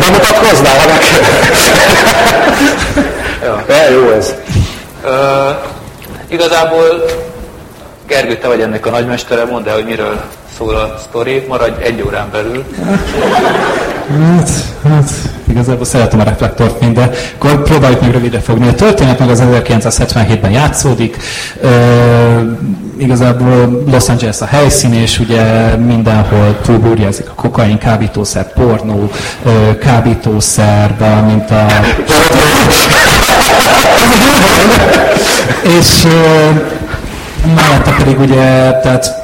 Bemutatkoznál, ha megkérdez. Jó ez. Igazából, Gergő, te vagy ennek a nagymestere, mondd el, hogy miről szól a sztori. Maradj 1 órán belül. Hát, igazából szeretem a reflektorfényt, de akkor próbáljuk meg rövidre fogni. A történet meg az 1977-ben játszódik. Igazából Los Angeles a helyszín, és ugye mindenhol túlburjázik a kokain, kábítószer, pornó, kábítószer, valamint a... és mellette pedig ugye, tehát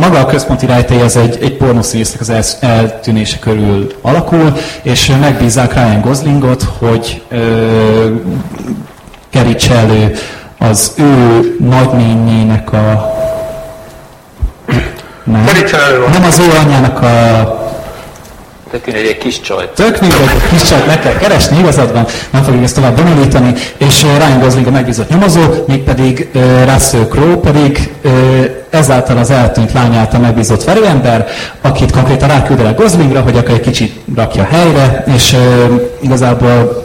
maga a központi rejtély az egy pornószínésznek az eltűnése körül alakul, és megbízzák Ryan Goslingot, hogy kerítse elő az ő nagynényének a... Nem az ő anyjának a... Tök mindegy, egy kis csajt. Meg kell keresni, igazad van, nem fogjuk ezt tovább bonyolítani, és Ryan Gosling a megbízott nyomozó, mégpedig Russell Crowe pedig ezáltal az eltűnt lány által megbízott verőember, akit konkrétan ráküldelek Goslingra, hogy akkor egy kicsit rakja helyre, és igazából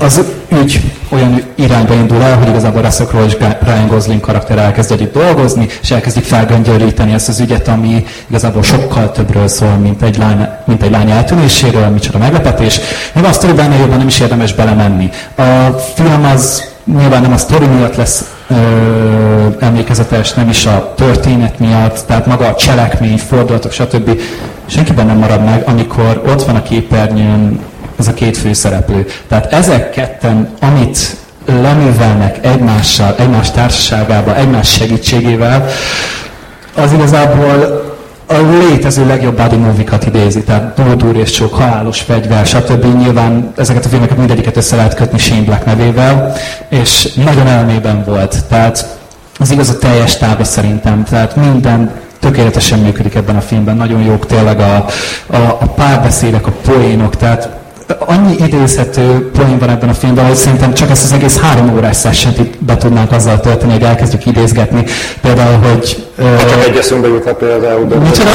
az ügy olyan irányba indul el, hogy igazából Russell Crowe és Ryan Gosling karakter elkezd együtt dolgozni, és elkezdik felgöngyölíteni ezt az ügyet, ami igazából sokkal többről szól, mint egy lány eltűnéséről, micsoda meglepetés. Meg a sztori benne jobban nem is érdemes belemenni. A film az nyilván nem a sztori miatt lesz emlékezetes, nem is a történet miatt, tehát maga a cselekmény, fordulatok, stb. Senkiben nem marad meg, amikor ott van a képernyőn ez a két főszereplő. Tehát ezek ketten, amit leművelnek egymással, egymás társaságában, egymás segítségével, az igazából a létező legjobb body movie-kat idézi. Tehát Nódúr és Csók, Halálos Fegyver, stb. Nyilván ezeket a filmeket mindegyiket össze lehet kötni Shane Black nevével, és nagyon elmében volt. Tehát az igaz a teljes tába szerintem. Tehát minden tökéletesen működik ebben a filmben. Nagyon jók tényleg a párbeszédek, a poénok, tehát annyi idézhető poén van ebben a filmben, hogy szerintem csak ezt az egész 3 órás session-t itt be tudnánk azzal tölteni, hogy elkezdjük idézgetni. Például, hogy... Csak egy eszünkbe jutna például. Micsoda?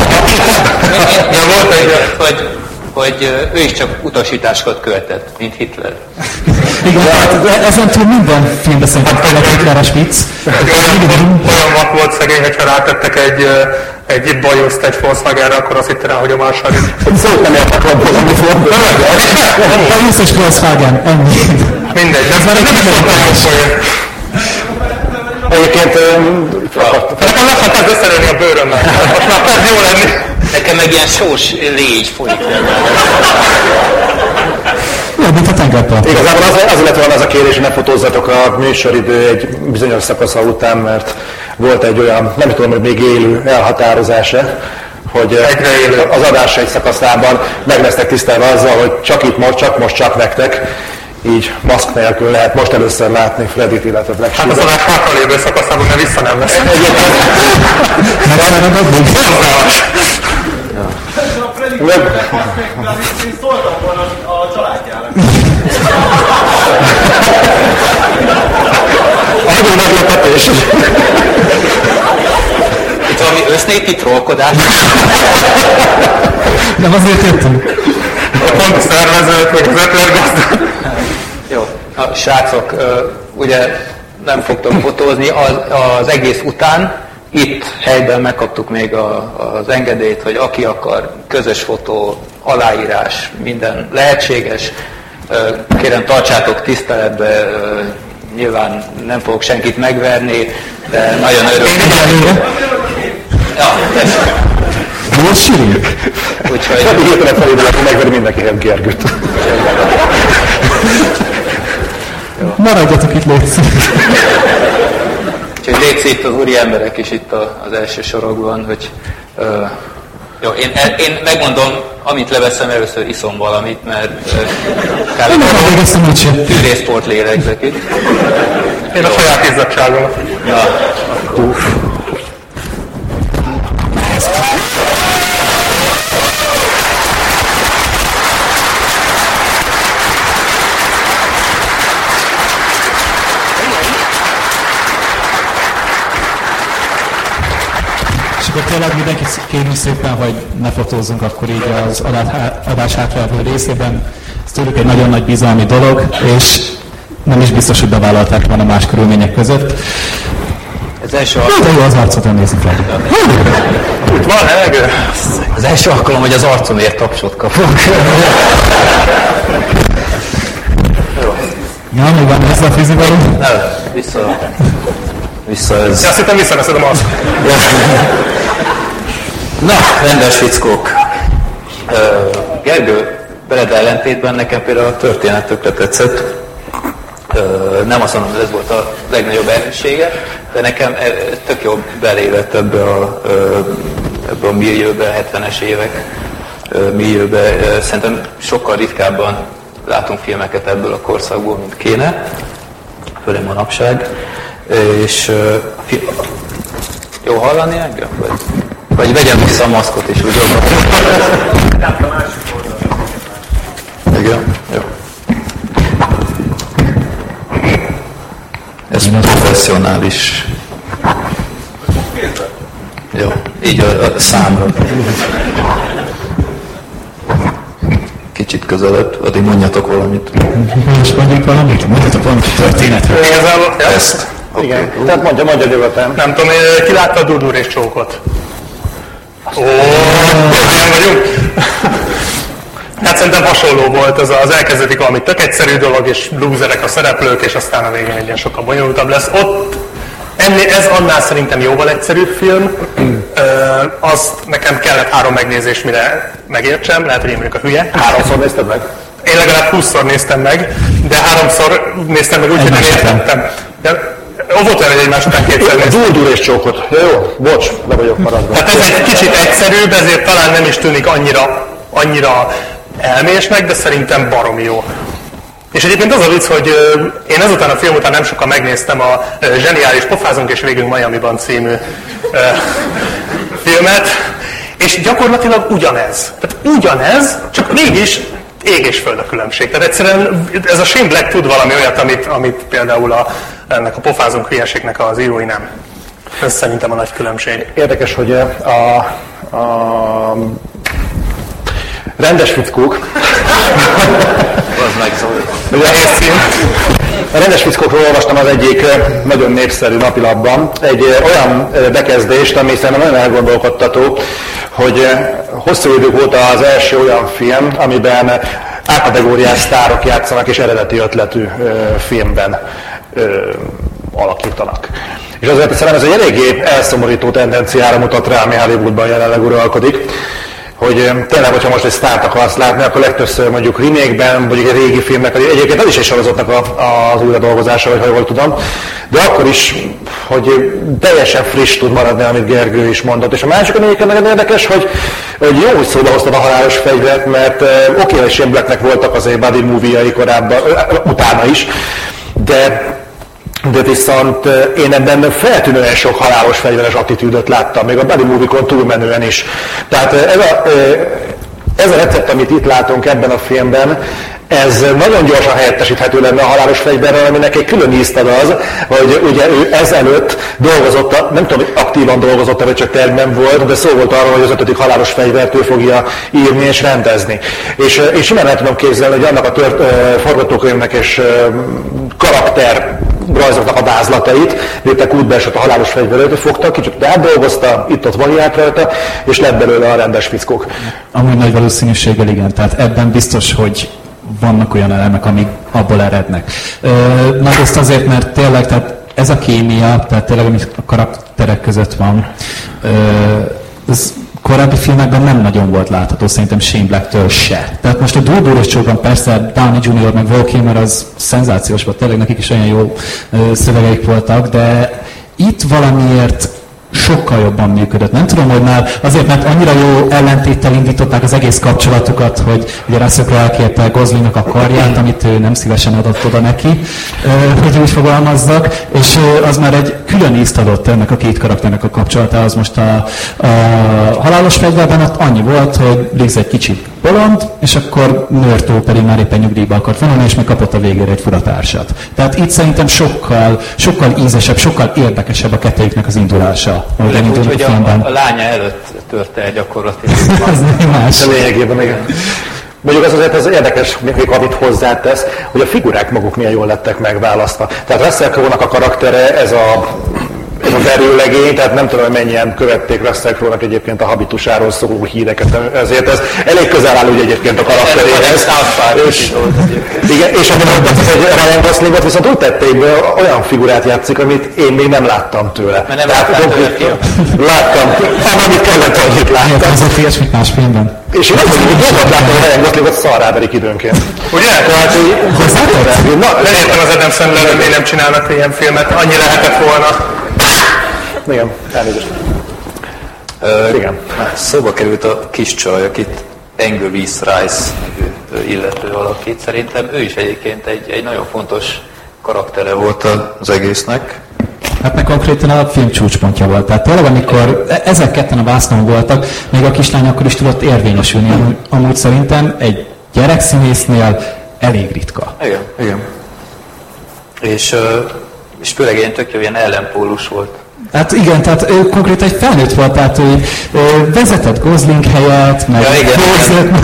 Hogy ő is csak utasításokat követett, mint Hitler. Igen, hát ezen túl minden filmben szerintem tényleg Hitleres vicc. Olyan vak volt szegény, hogyha rátettek egy bajoszt egy Volkswagenre, akkor azt hittem rá, hogy a másság. Szóval nem értek abból, amit mondom. Bajusz és Volkswagen, ennyi. Mindegy, ez már egy Hitleres. Egyébként nekem meghatállt összerelni a bőrömmel. Most már persze jó lenni. Nekem meg ilyen sós légy folyik. Jó, mint a tengerpart. Igazából azért van az a kérés, hogy ne fotózzatok a műsoridő egy bizonyos szakasza után, mert volt egy olyan, nem tudom, hogy még élő elhatározása, hogy az adás egy szakaszában meg lesznek tisztelve azzal, hogy csak itt most, csak nektek. Így maszk nélkül lehet most először látni Freddyt, illetve Black Sheep-et. Hát az adás hátra lévő szakaszában nem vissza nem lesz. A Freddy Kruegernek azt meg, amit szóltam volna a családjának. Nagyon meglepetés. Itt valami össznépi trollkodás. Nem azért jöttünk. Pont a szervezőt, meg az ötletgazdát. Jó, a srácok, ugye nem fogtok fotózni az egész után. Itt helyben megkaptuk még az engedélyt, hogy aki akar, közös fotó, aláírás, minden lehetséges. Kérem, tartsátok tiszteletbe, nyilván nem fogok senkit megverni, de nagyon örülök. Ja, tessék. Volt Sirin? Úgyhogy... Szabi hirtelen felébredek, hogy megveri mindenkinek Gergőt. Maradjatok itt, létszik. Úgyhogy létszik itt az úri emberek is itt az első sorokban, hogy... Jó, én megmondom, amit leveszem, először iszom valamit, mert... Nem leveszem, mit sem. Tűrészport lélegzek itt. Én a saját izzadságomat. Ja. Uff. Akkor tényleg mindenki kérjük szépen, hogy ne fotózzunk akkor így az adás hátralévő részében. Ez tőlük egy nagyon nagy bizalmi dolog, és nem is biztos, hogy bevállalták volna más körülmények között. Ez első alkalom... Jó, az arcodon nézzük le. Van elgő? Az első alkalom, hogy az arcomért tapsot kapok. Na, még van vissza a fizibaló? Nem, vissza ez. Ja, azt hittem visszaveszedem azt. Na, rendes fickók. Gergő, veled ellentétben nekem például a történet tökre tetszett. nem azt mondom, hogy ez volt a legnagyobb erőssége, de nekem tök jó belélett ebbe a millióbe, 70-es évek millióbe. Szerintem sokkal ritkábban látunk filmeket ebből a korszakból, mint kéne, főleg manapság. És jó hallani engem? Vagy vegyem vissza a maszkot is, úgy igen, jó. Ez professzionális. Jó, így a számra. Kicsit közelebb, addig mondjatok valamit. Most mondjuk valamit? Mondjatok valamit történetről. Ezt. Okay. Igen, tehát mondja nyugodtan. Nem tudom, ki látta a Durdur és Csókot? Ó, nem vagyunk. Hát szerintem hasonló volt ez az elkezdetik valami tök egyszerű dolog, és lúzerek a szereplők, és aztán a végén egy ilyen sokkal bonyolultabb lesz. Ott ez annál szerintem jóval egyszerűbb film. Azt nekem kellett 3 megnézés, mire megértsem. Lehet, hogy én mondjuk a hülye. 3-szor nézted meg? Én legalább 20-szor néztem meg, de 3-szor néztem meg úgy, hogy nem értettem. De volt olyan, hogy egymás után kétszer néztem. Durdur és Csókot. Ja, jó, bocs, le vagyok maradva. Hát ez egy kicsit egyszerűbb, ezért talán nem is tűnik annyira elmésnek, de szerintem baromi jó. És egyébként az a vicc, hogy én ezután a film után nem sokkal megnéztem a zseniális Pofázunk és végünk Miamiban című filmet, és gyakorlatilag ugyanez. Tehát ugyanez, csak mégis ég és föld a különbség. Tehát egyszerűen ez a Shane Black tud valami olyat, amit például ennek a Pofázunk hülyeségnek az írói nem. Ez szerintem a nagy különbség. Érdekes, hogy a rendes fickók. A rendes fickókról olvastam az egyik nagyon népszerű napilapban egy olyan bekezdést, ami szerintem nagyon elgondolkodtató, hogy hosszú idők óta az első olyan film, amiben A-kategóriás sztárok játszanak és eredeti ötletű filmben alakítanak. És azért szerintem ez egy eléggé elszomorító tendenciára mutat rá, ami Hollywoodban jelenleg uralkodik, hogy tényleg, hogyha most egy sztárt akarsz látni, akkor legtöbbször mondjuk remake-ben, vagy egy régi filmnek, egyébként az is egy sorozatnak az újra dolgozása, vagy ha jól tudom, de akkor is, hogy teljesen friss tud maradni, amit Gergő is mondott. És a másik, ami egyébként nagyon érdekes, hogy jó, hogy szóba hoztad a halálos fegyvert, mert oké, hogy Shane Blacknek voltak azért buddy movie-jai korábban, utána is, de viszont én ebben feltűnően sok halálos fegyveres attitűdöt láttam, még a buddy movie-kon túlmenően is. Tehát ez a recept, amit itt látunk ebben a filmben, ez nagyon gyorsan helyettesíthető lenne a halálos fegyverrel, aminek egy külön ízt ad az, hogy ugye ő ezelőtt dolgozott, nem tudom, hogy aktívan dolgozott, vagy csak tervben volt, de szó volt arról, hogy az 5. halálos fegyvert ő fogja írni és rendezni. És simán el tudom képzelni, hogy annak a forgatókönyvnek és karakter rajzoltak a vázlatait, léptek útbe esett a halálos fegyverőt, fogta, kicsit átdolgozta, itt-ott variált rajta, és lett belőle a rendes fickók. Amúgy nagy valószínűséggel igen, tehát ebben biztos, hogy vannak olyan elemek, amik abból erednek. Nagyrészt azért, mert tényleg tehát ez a kémia, tehát tényleg ami a karakterek között van, ez korábbi filmekben nem nagyon volt látható, szerintem Shane Blacktől se. Tehát most a Durdur és Csókban persze Downey Jr. meg Volkamer az szenzációs volt, tényleg nekik is olyan jó szövegeik voltak, de itt valamiért sokkal jobban működött. Nem tudom, hogy már azért, mert annyira jó ellentéttel indították az egész kapcsolatukat, hogy ugye Russell Crowe elkérte Goslingnak a karját, amit ő nem szívesen adott oda neki, hogy úgy fogalmazzak, és az már egy külön ízt adott ennek a két karakternek a kapcsolatához. Most a halálos fegyverben ott annyi volt, hogy Riggs egy kicsit bolond, és akkor Nőrtó pedig már éppen nyugdíjba akart vonulni, és megkapott a végére egy furatársat. Tehát itt szerintem sokkal ízesebb, sokkal érdekesebb a kettőjüknek az indulása. Úgyhogy a lánya előtt tört el gyakorlatilag. Ez nem más. Lényegében igen. Mondjuk az azért az érdekes, még amit hozzátesz, hogy a figurák maguk milyen jól lettek megválasztva. Tehát Russell Crowe-nak a karaktere, ez a verőlegény, tehát nem tudom, hogy mennyien követték Russell Crowe-nak egyébként a habitusáról szóló híreket, ezért ez elég közel áll ugye egyébként a karakteréhez. És a Ryan Goslingot viszont úgy tette, olyan figurát játszik, amit én még nem láttam tőle. Mert nem láttam tőle. Láttam, amit kellett, amit láttam. Ez a filmes, mint más filmben. És én azt mondom, hogy dolgot látom a Ryan Goslingot szarráverik időnként. Ugye? Tehát, hogy szarráverik. Leértem az Adam Sandlerről, miért nem csinálnak ilyen filmet. Annyi lehetett volna. Igen, elnézést. Igen. Szóba került a kis csaj, akit Englevis Rice illető alakít. Szerintem ő is egyébként egy nagyon fontos karaktere volt az egésznek. Hát meg konkrétan a film csúcspontja volt. Tehát tényleg, amikor ezek ketten a vásznon voltak, még a kislány akkor is tudott érvényesülni. Amúgy szerintem egy gyerekszínésznél elég ritka. Igen, igen. És főleg ilyen tök jó, ilyen ellenpólus volt. Hát igen, tehát ő konkrétan egy felnőtt volt, tehát ő vezetett Gosling helyett, meg Gosling.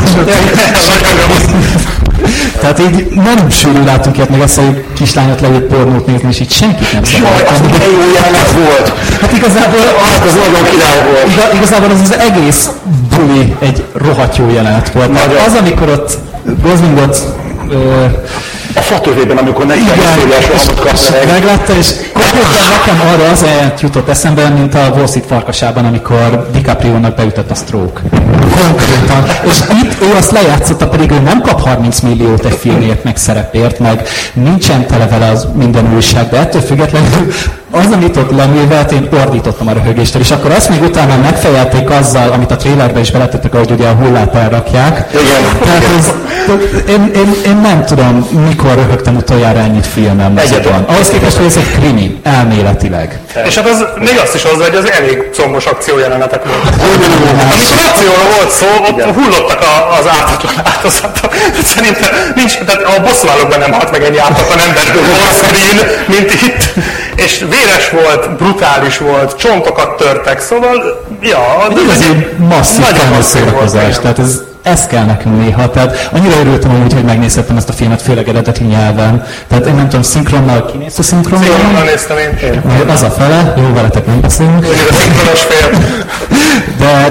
Tehát így nem sűrű látunk ilyet, meg azt, hogy kislányot leült pornót nézni, és így senkit nem szabadtam. Jaj, az egy jó jelenet volt! Hát igazából az nagyon király volt. Igazából az egész buli egy rohadt jó jelenet volt. Az, amikor ott Goslingot... A fatövében, amikor neki megszólás rohamot kapsz meg. Meglátta, és konkrétan nekem arra az eljött jutott eszembe, mint a Wall Street Farkasában, amikor DiCaprio-nak beütött a stroke. Konkrétan. És itt ő azt lejátszotta, pedig ő nem kap 30 milliót egy filmért, meg szerepért, meg nincsen tele vele az minden újság, de ettől függetlenül az, amit ott leművelt, én ordítottam a röhögéstől, és akkor azt még utána megfejelték azzal, amit a trailerbe is beletettek, ahogy ugye a hullát elrakják. Tehát ez, én nem tudom, mikor röhögtem utoljára ennyit filmem. Ahhoz képest, hogy ez egy krimi, elméletileg. És hát az még azt is hozzá, hogy az elég combos akciójelenetek volt. Amikor akcióra volt szó, ott hullottak az ártatlan áldozatok. Szerintem nincs, tehát a bosszúállókban nem halt meg egy ártatlan ember, mint itt. És véres volt, brutális volt, csontokat törtek, szóval, ja... Igazi masszív felnőtt szórakozás, tehát ez kell nekünk néha, tehát annyira örültem amúgy, hogy megnézhettem ezt a filmet, főleg eredeti nyelven, tehát én nem tudom, szinkronnal kinézte szinkronnal? Szinkronnal néztem én. Az a fele, jó, veletek nem beszélünk. Én a szinkronos fél.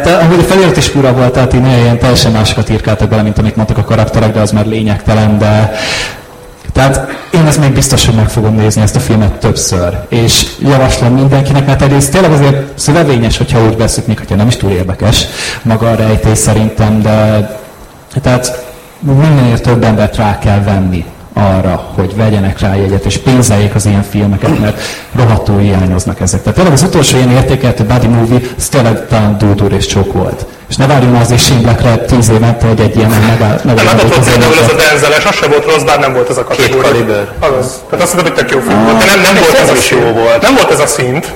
De amúgy a felirat is fura volt, tehát így nagyon ilyen teljesen másokat írkáltak bele, mint amit mondtak a karakterek, de az már lényegtelen, de... Tehát én ezt még biztos, hogy meg fogom nézni ezt a filmet többször, és javaslom mindenkinek, mert egyrészt tényleg azért szövevényes, hogyha úgy veszük, még hogyha nem is túl érdekes maga a rejtés szerintem, de tehát mindenért több embert rá kell venni arra, hogy vegyenek rá jegyet, és pénzeljék az ilyen filmeket, mert rohadtul hiányoznak ezek. Tehát tényleg az utolsó ilyen értékeltő buddy movie, az tényleg talán Dúdúr és Csók volt. És ne várjon azért Shane Blackre 10 évente, hogy egy ilyen megállapot az életet. Ez a Denzeles, az sem volt rossz, bár nem volt ez a kategória. Két kaliber. Az. Tehát azt mondom, hogy tök jó film volt, de nem volt ez a szint. Nem volt ez a szint.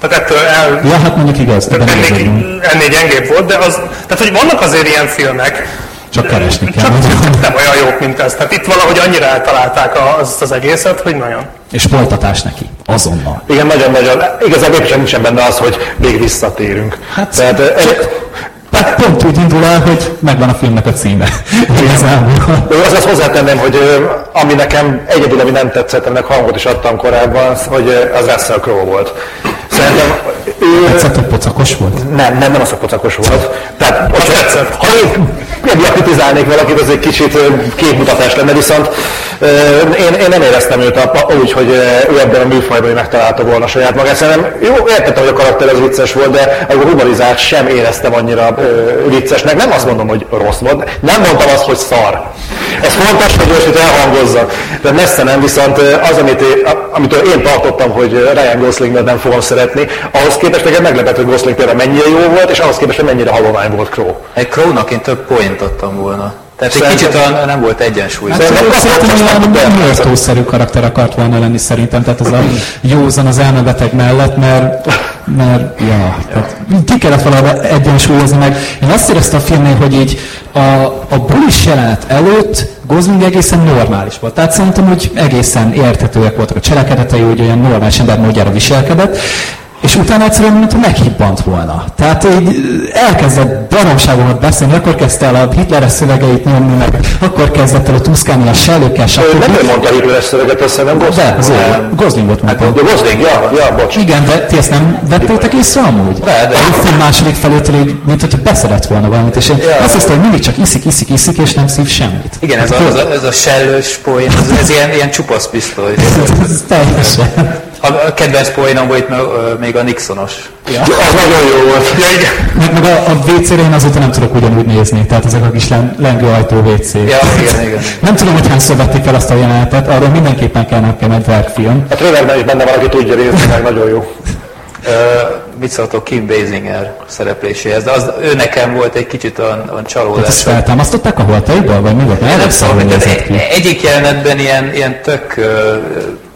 Tehát ettől el... Ja, hát mondjuk igaz. Ennél gyengébb volt, de az... Tehát, hogy vannak azért ilyen filmek, csak keresni kell. Csak nem olyan jók, mint ez. Tehát itt valahogy annyira eltalálták azt az egészet, hogy nagyon. És folytatás neki. Azonnal. Igen, nagyon-nagyon. Igazából nincsen benne az, hogy még visszatérünk. Hát tehát, pont úgy indul el, hogy megvan a filmnek a címe. Azt hozzátenném, hogy ami nekem egyedül, ami nem tetszett, ennek hangot is adtam korábban, hogy az Russell Crowe volt. Szerintem ő... Tetszett, hogy pocakos volt? Nem az, hogy pocakos volt. Tehát, ha tetszett. Ha én kritizálnék valakit, az egy kicsit képmutatás lenne, viszont én nem éreztem őt úgy, hogy ő ebben a műfajban megtalálta volna saját magát. Szerintem jó, értettem, hogy a karakter az vicces volt, de a humorizált sem éreztem annyira viccesnek. Nem azt mondom, hogy rossz volt, nem mondtam azt, hogy szar. Ez fontos, hogy most itt elhangozzak. De messze nem, viszont az, amitől én tartottam, hogy Ryan Gosling nem fogom szeretni, ahhoz képest nekem meglepett, hogy Gosling például mennyire jó volt, és ahhoz képest, hogy mennyire halovány volt Crowe. Egy Crowe-nak én több point adtam volna. Tehát egy kicsit nem volt egyensúly. Hát szerintem mértószerű karakter akart volna lenni szerintem, tehát ez a józan az elmebeteg mellett, mert ja, tehát ki kellett valahol egyensúlyozni meg. Én azt éreztem a filmnél, hogy így a bulis jelenet előtt Gosling egészen normális volt. Tehát szerintem, hogy egészen érthetőek voltak a cselekedetei, hogy olyan normális ember módjára viselkedett. És utána egyszerűen, mintha meghibbant volna. Tehát így elkezdett baromságomat beszélni, akkor kezdte el a Hitleres szövegeit nyomni, meg akkor kezdett el a tuszkálni a sellőkkel, stb. Nem ő mondta Hitleres szöveget, azt szerintem Goslingot mondta. Hát, Gosling, ja, bocs. Igen, de ti ezt nem vettétek észre amúgy? De. A film második felétől így, mint hogyha beszedett volna valamit, és én azt hiszem, hogy mindig csak iszik, és nem szív semmit. Igen, ez a sellős poén, ez ilyen csupasz pisztoly. Ez teljesen. A kedvenc poénom volt még a Nixonos. Ja. Az nagyon jó volt. Ja, igen. Meg a WC-re én azóta nem tudok ugyanúgy nézni, tehát ezek a kis lengőajtó WC. Ja, igen. Nem tudom, hogy hányszor vették fel azt a jelenetet, arról mindenképpen kell nekem egy verkfilm. A trailerben is benne van, aki tudja nézni, meg nagyon jó. Mit szóltok Kim Basinger szerepléséhez? De az, ő nekem volt egy kicsit a csalódás. Tehát ezt feltámasztották a holtaiból, vagy mi volt? Nem szóval, egyik jelenetben ilyen tök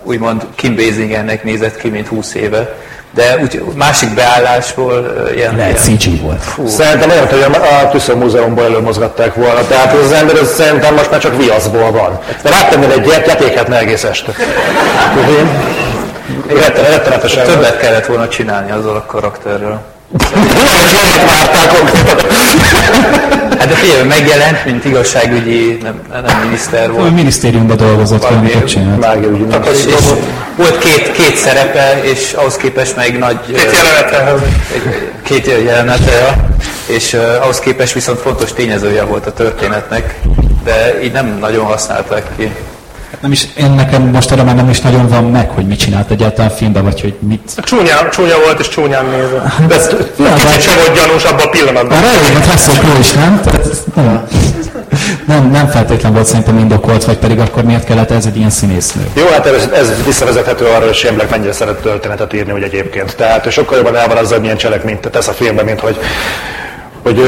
úgymond Kim Basingernek nézett ki, mint 20 éve. De úgy, másik beállásból ilyen... Lehet CG volt. Fú. Szerintem olyan, hogy a Tüszön Múzeumban előmozgatták volna. Tehát az ember szerintem most már csak viaszból van. De láttam egy ilyet, letékhetne egész este. Rettenetesen. Többet kellett volna csinálni azzal a karakterről. Hát de figyelj, megjelent, mint igazságügyi, nem miniszter volt. A minisztériumban dolgozott, valamiket csinált. Volt két szerepe, és ahhoz képest meg nagy... Két jelenete. És ahhoz képest viszont fontos tényezője volt a történetnek, de így nem nagyon használták ki. Nem is, én nekem most arra már nem is nagyon van meg, hogy mit csinált egyáltalán a filmben, vagy hogy mit... Csúnya volt és csúnyán nézve. De ez kicsit sem volt gyanús abban a pillanatban. Arra jó, mert Russell Crowe is, nem? Nem feltétlen volt szerintem indokolt, vagy pedig akkor miért kellett ez egy ilyen színésznő? Jó, hát ez visszavezethető arra, hogy Shane Black mennyire szeret történetet írni, hogy egyébként. Tehát sokkal jobban el van azzal, milyen cselekményt tesz a filmben, mint hogy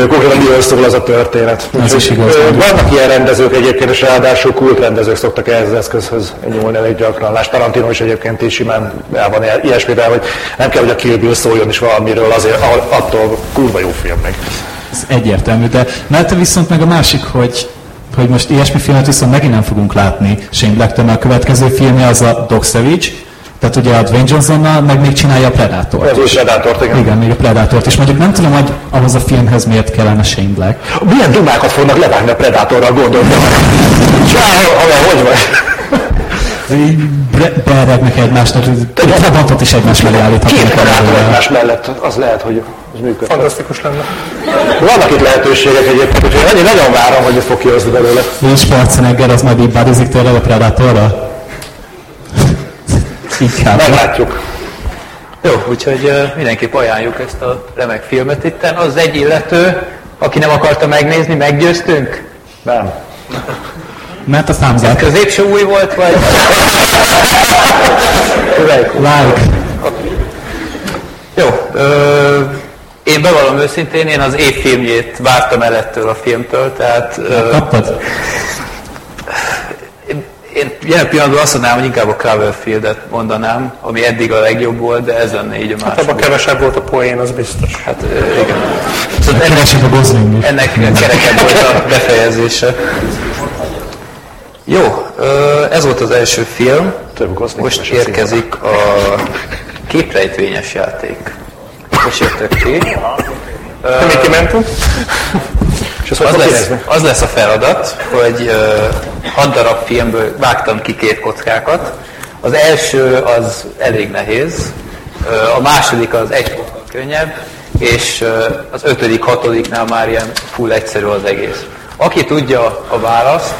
konkrétan miről szól az a történet. Vannak ilyen rendezők egyébként, és ráadásul kultrendezők szoktak ehhez az eszközhöz nyúlni elég gyakran. Lásd, Tarantino is egyébként is simán el van ilyesmivel, hogy nem kell, hogy a Kill Bill szóljon is valamiről, azért attól kurva jó filmnek. Ez egyértelmű, de mert viszont meg a másik, hogy most ilyesmi filmet viszont megint nem fogunk látni. Shane Blacktől a következő filmje az a Dog Savage. Tehát ugye a Dwayne Johnsonnal meg még csinálja a Predátort. Ez is Predátort, igen. Igen, még a Predátort is. Mondjuk nem tudom, hogy ahhoz a filmhez miért kellene Shane Black. Milyen dumákat fognak levágni a Predátorral, gondolom. Hogy vagy? Beregnek egymásnak. A bantot is egymás mellé állíthatnak. Két Predátor egymás mellett, az lehet, hogy az működik. Fantasztikus lenne. Vannak itt lehetőségek egyébként, úgyhogy én nagyon várom, hogy ez fog kihozni belőle. És Schwarzenegger az majd így bádozik tőle a Predátorral? Meglátjuk. Jó, úgyhogy mindenképp ajánljuk ezt a remek filmet itten. Az egy illető, aki nem akarta megnézni, meggyőztünk? Nem. Mert a számzat. Ez középső új volt, vagy? Like. Jó. Én bevallom őszintén, én az év filmjét vártam el ettől a filmtől, tehát... Kaptad? Én jelen pillanatban azt mondanám, hogy inkább a Cloverfieldet mondanám, ami eddig a legjobb volt, de ez lenne így a másik. Hát abban kevesebb volt a poén, az biztos. Hát igen. Szóval ennek kerekebb volt a befejezése. Jó, ez volt az első film. Most érkezik a képrejtvényes játék. Most jöttök ki. Az lesz a feladat, hogy 6 darab filmből vágtam ki 2 kockákat. Az első az elég nehéz, a második az egy kocka könnyebb, és az 5.-6.-nál már ilyen full egyszerű az egész. Aki tudja a választ,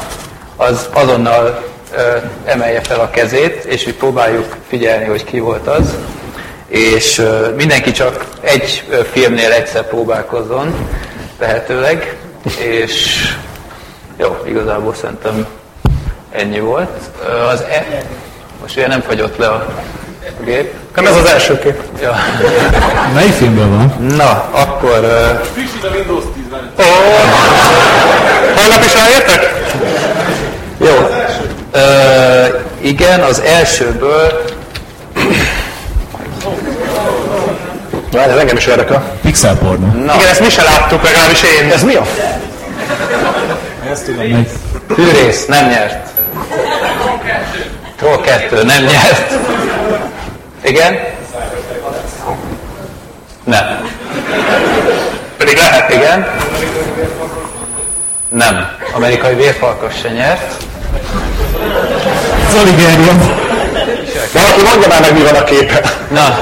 az azonnal emelje fel a kezét, és mi próbáljuk figyelni, hogy ki volt az. És mindenki csak egy filmnél egyszer próbálkozzon, lehetőleg, és jó, igazából szerintem ennyi volt. Most ugye nem fagyott le a gép. Nem, ez az első kép. Ja. Mely filmben van? Na, akkor... Frissít a Windows 10-ben. Holnap is elértek? Jó. Igen, az elsőből... Várj, ez engem is érdekel. Pixel porno. No. Igen, ezt mi se láttuk, legalábbis én. Ez mi a? Ezt tudom meg. Hűrész, nem nyert. Troll 2, nem nyert. Igen? Nem. Pedig lehet, igen? Nem. Amerikai vérfalkas se nyert. Zoli Gergő. De aki mondja már meg, mi van a képen. Na.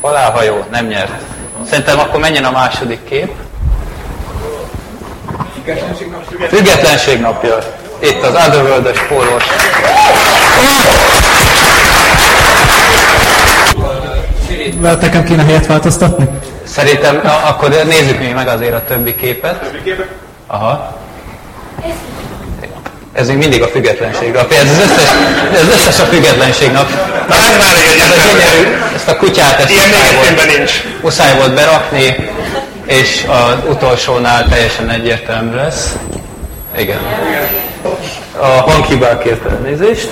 Halálhajó, nem nyert. Szerintem akkor menjen a második kép. Függetlenség napja. Itt az Otherworld-ös pólós. mert nekem kéne helyet változtatni? Szerintem, akkor nézzük még meg azért a többi képet. Aha. Ez még mindig a függetlenség napja, ez összes a függetlenség nap. Már ezt a kutyát, ezt muszáj volt berakni, és az utolsónál teljesen egyértelmű lesz. Igen. A hanghibákért elnézést.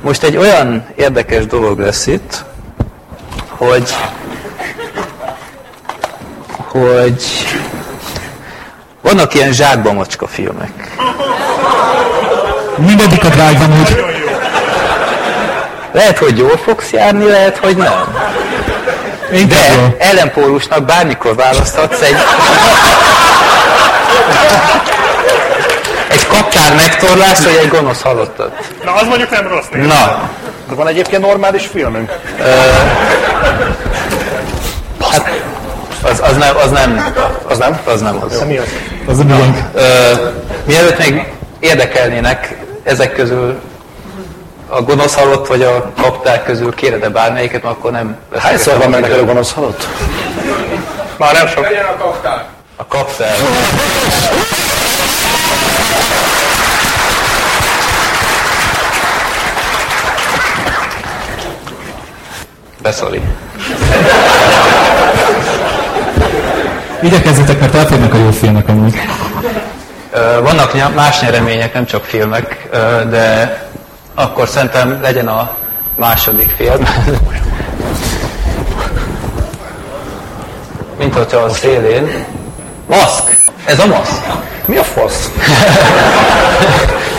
Most egy olyan érdekes dolog lesz itt, hogy vannak ilyen zsákba macska filmek. Mindegyiket vágyom úgy. Lehet, hogy jól fogsz járni, lehet, hogy nem. De ellenpólusnak bármikor választhatsz egy kaptár megtorlás, vagy egy gonosz halottat. Na, az mondjuk nem rossz. Tényleg. Na. De van egyébként normális filmünk. Az nem az. Az a miénk. Mielőtt még érdekelnének ezek közül a gonosz halott vagy a kaptár közül, kéred-e bármelyiket, mert akkor nem... Hányszor van mennek el a gonosz halott? Már nem sok. Legyen a kaptár. A kaptár. Beszoli. Igyekezzetek, mert elférnek a jó filmek amúgy. Vannak más nyeremények, nem csak filmek, de akkor szerintem legyen a második film. Mint hogyha a szélén. Maszk! Ez a maszk? Mi a fasz?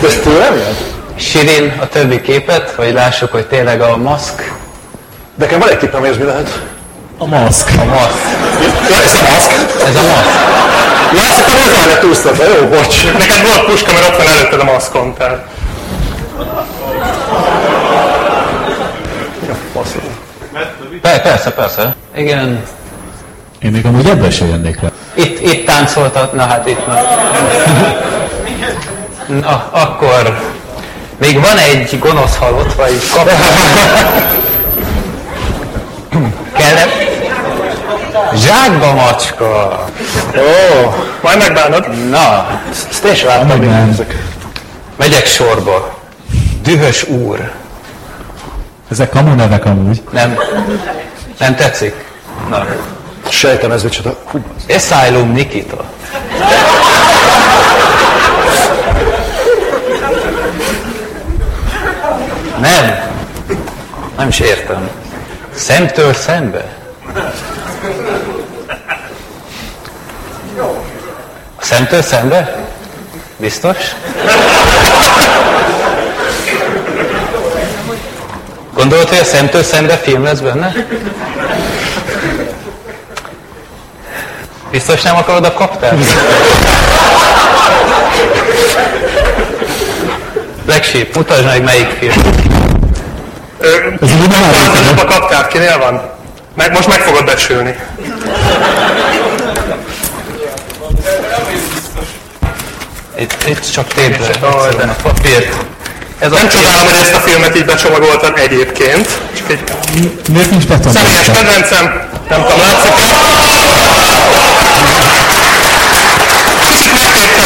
De ez tőlem jön? Sirin a többi képet, hogy lássuk, hogy tényleg a maszk. Nekem van egy tippem, és mi lehet? A maszk. A maszk. Ja, ez a maszk? Ez a maszk. Ja, ezt akkor ez arra túlsztad, de jó, bocs. Neked volt puska, mert ott van előtted a maszkon, tehát. Ja, faszol. Persze. Igen. Én még amúgy ebben se jönnék le. Itt táncoltat, na hát itt már. Na, akkor még van egy gonosz halott, vagy kapcsolat. Kellem? Zsákba macska! Ó, majd megbánod? Na, ezt én sem láttam, hogy ezek. Megyek sorba. Dühös úr. Ezek kamu nevek amúgy. Nem tetszik? Na. Sejtem, ez micsoda. Asylum Nikita. Nem is értem. Szemtől szembe? A szemtől szembe? Biztos? Gondolod, hogy a szemtől szembe film lesz benne? Biztos nem akarod a kaptárt? Black Sheep, mutasd meg, melyik film. A kaptár, kinél van? Most meg fogod becsülni. Itt csak tépre. Egyszerűen a papírt. Nem csodálom, hogy ezt a filmet így becsomagoltam egyébként. Csak egy... Miért nincs beton? Személyes kedvencem. Nem tudom, látszik. Kicsit megtéptem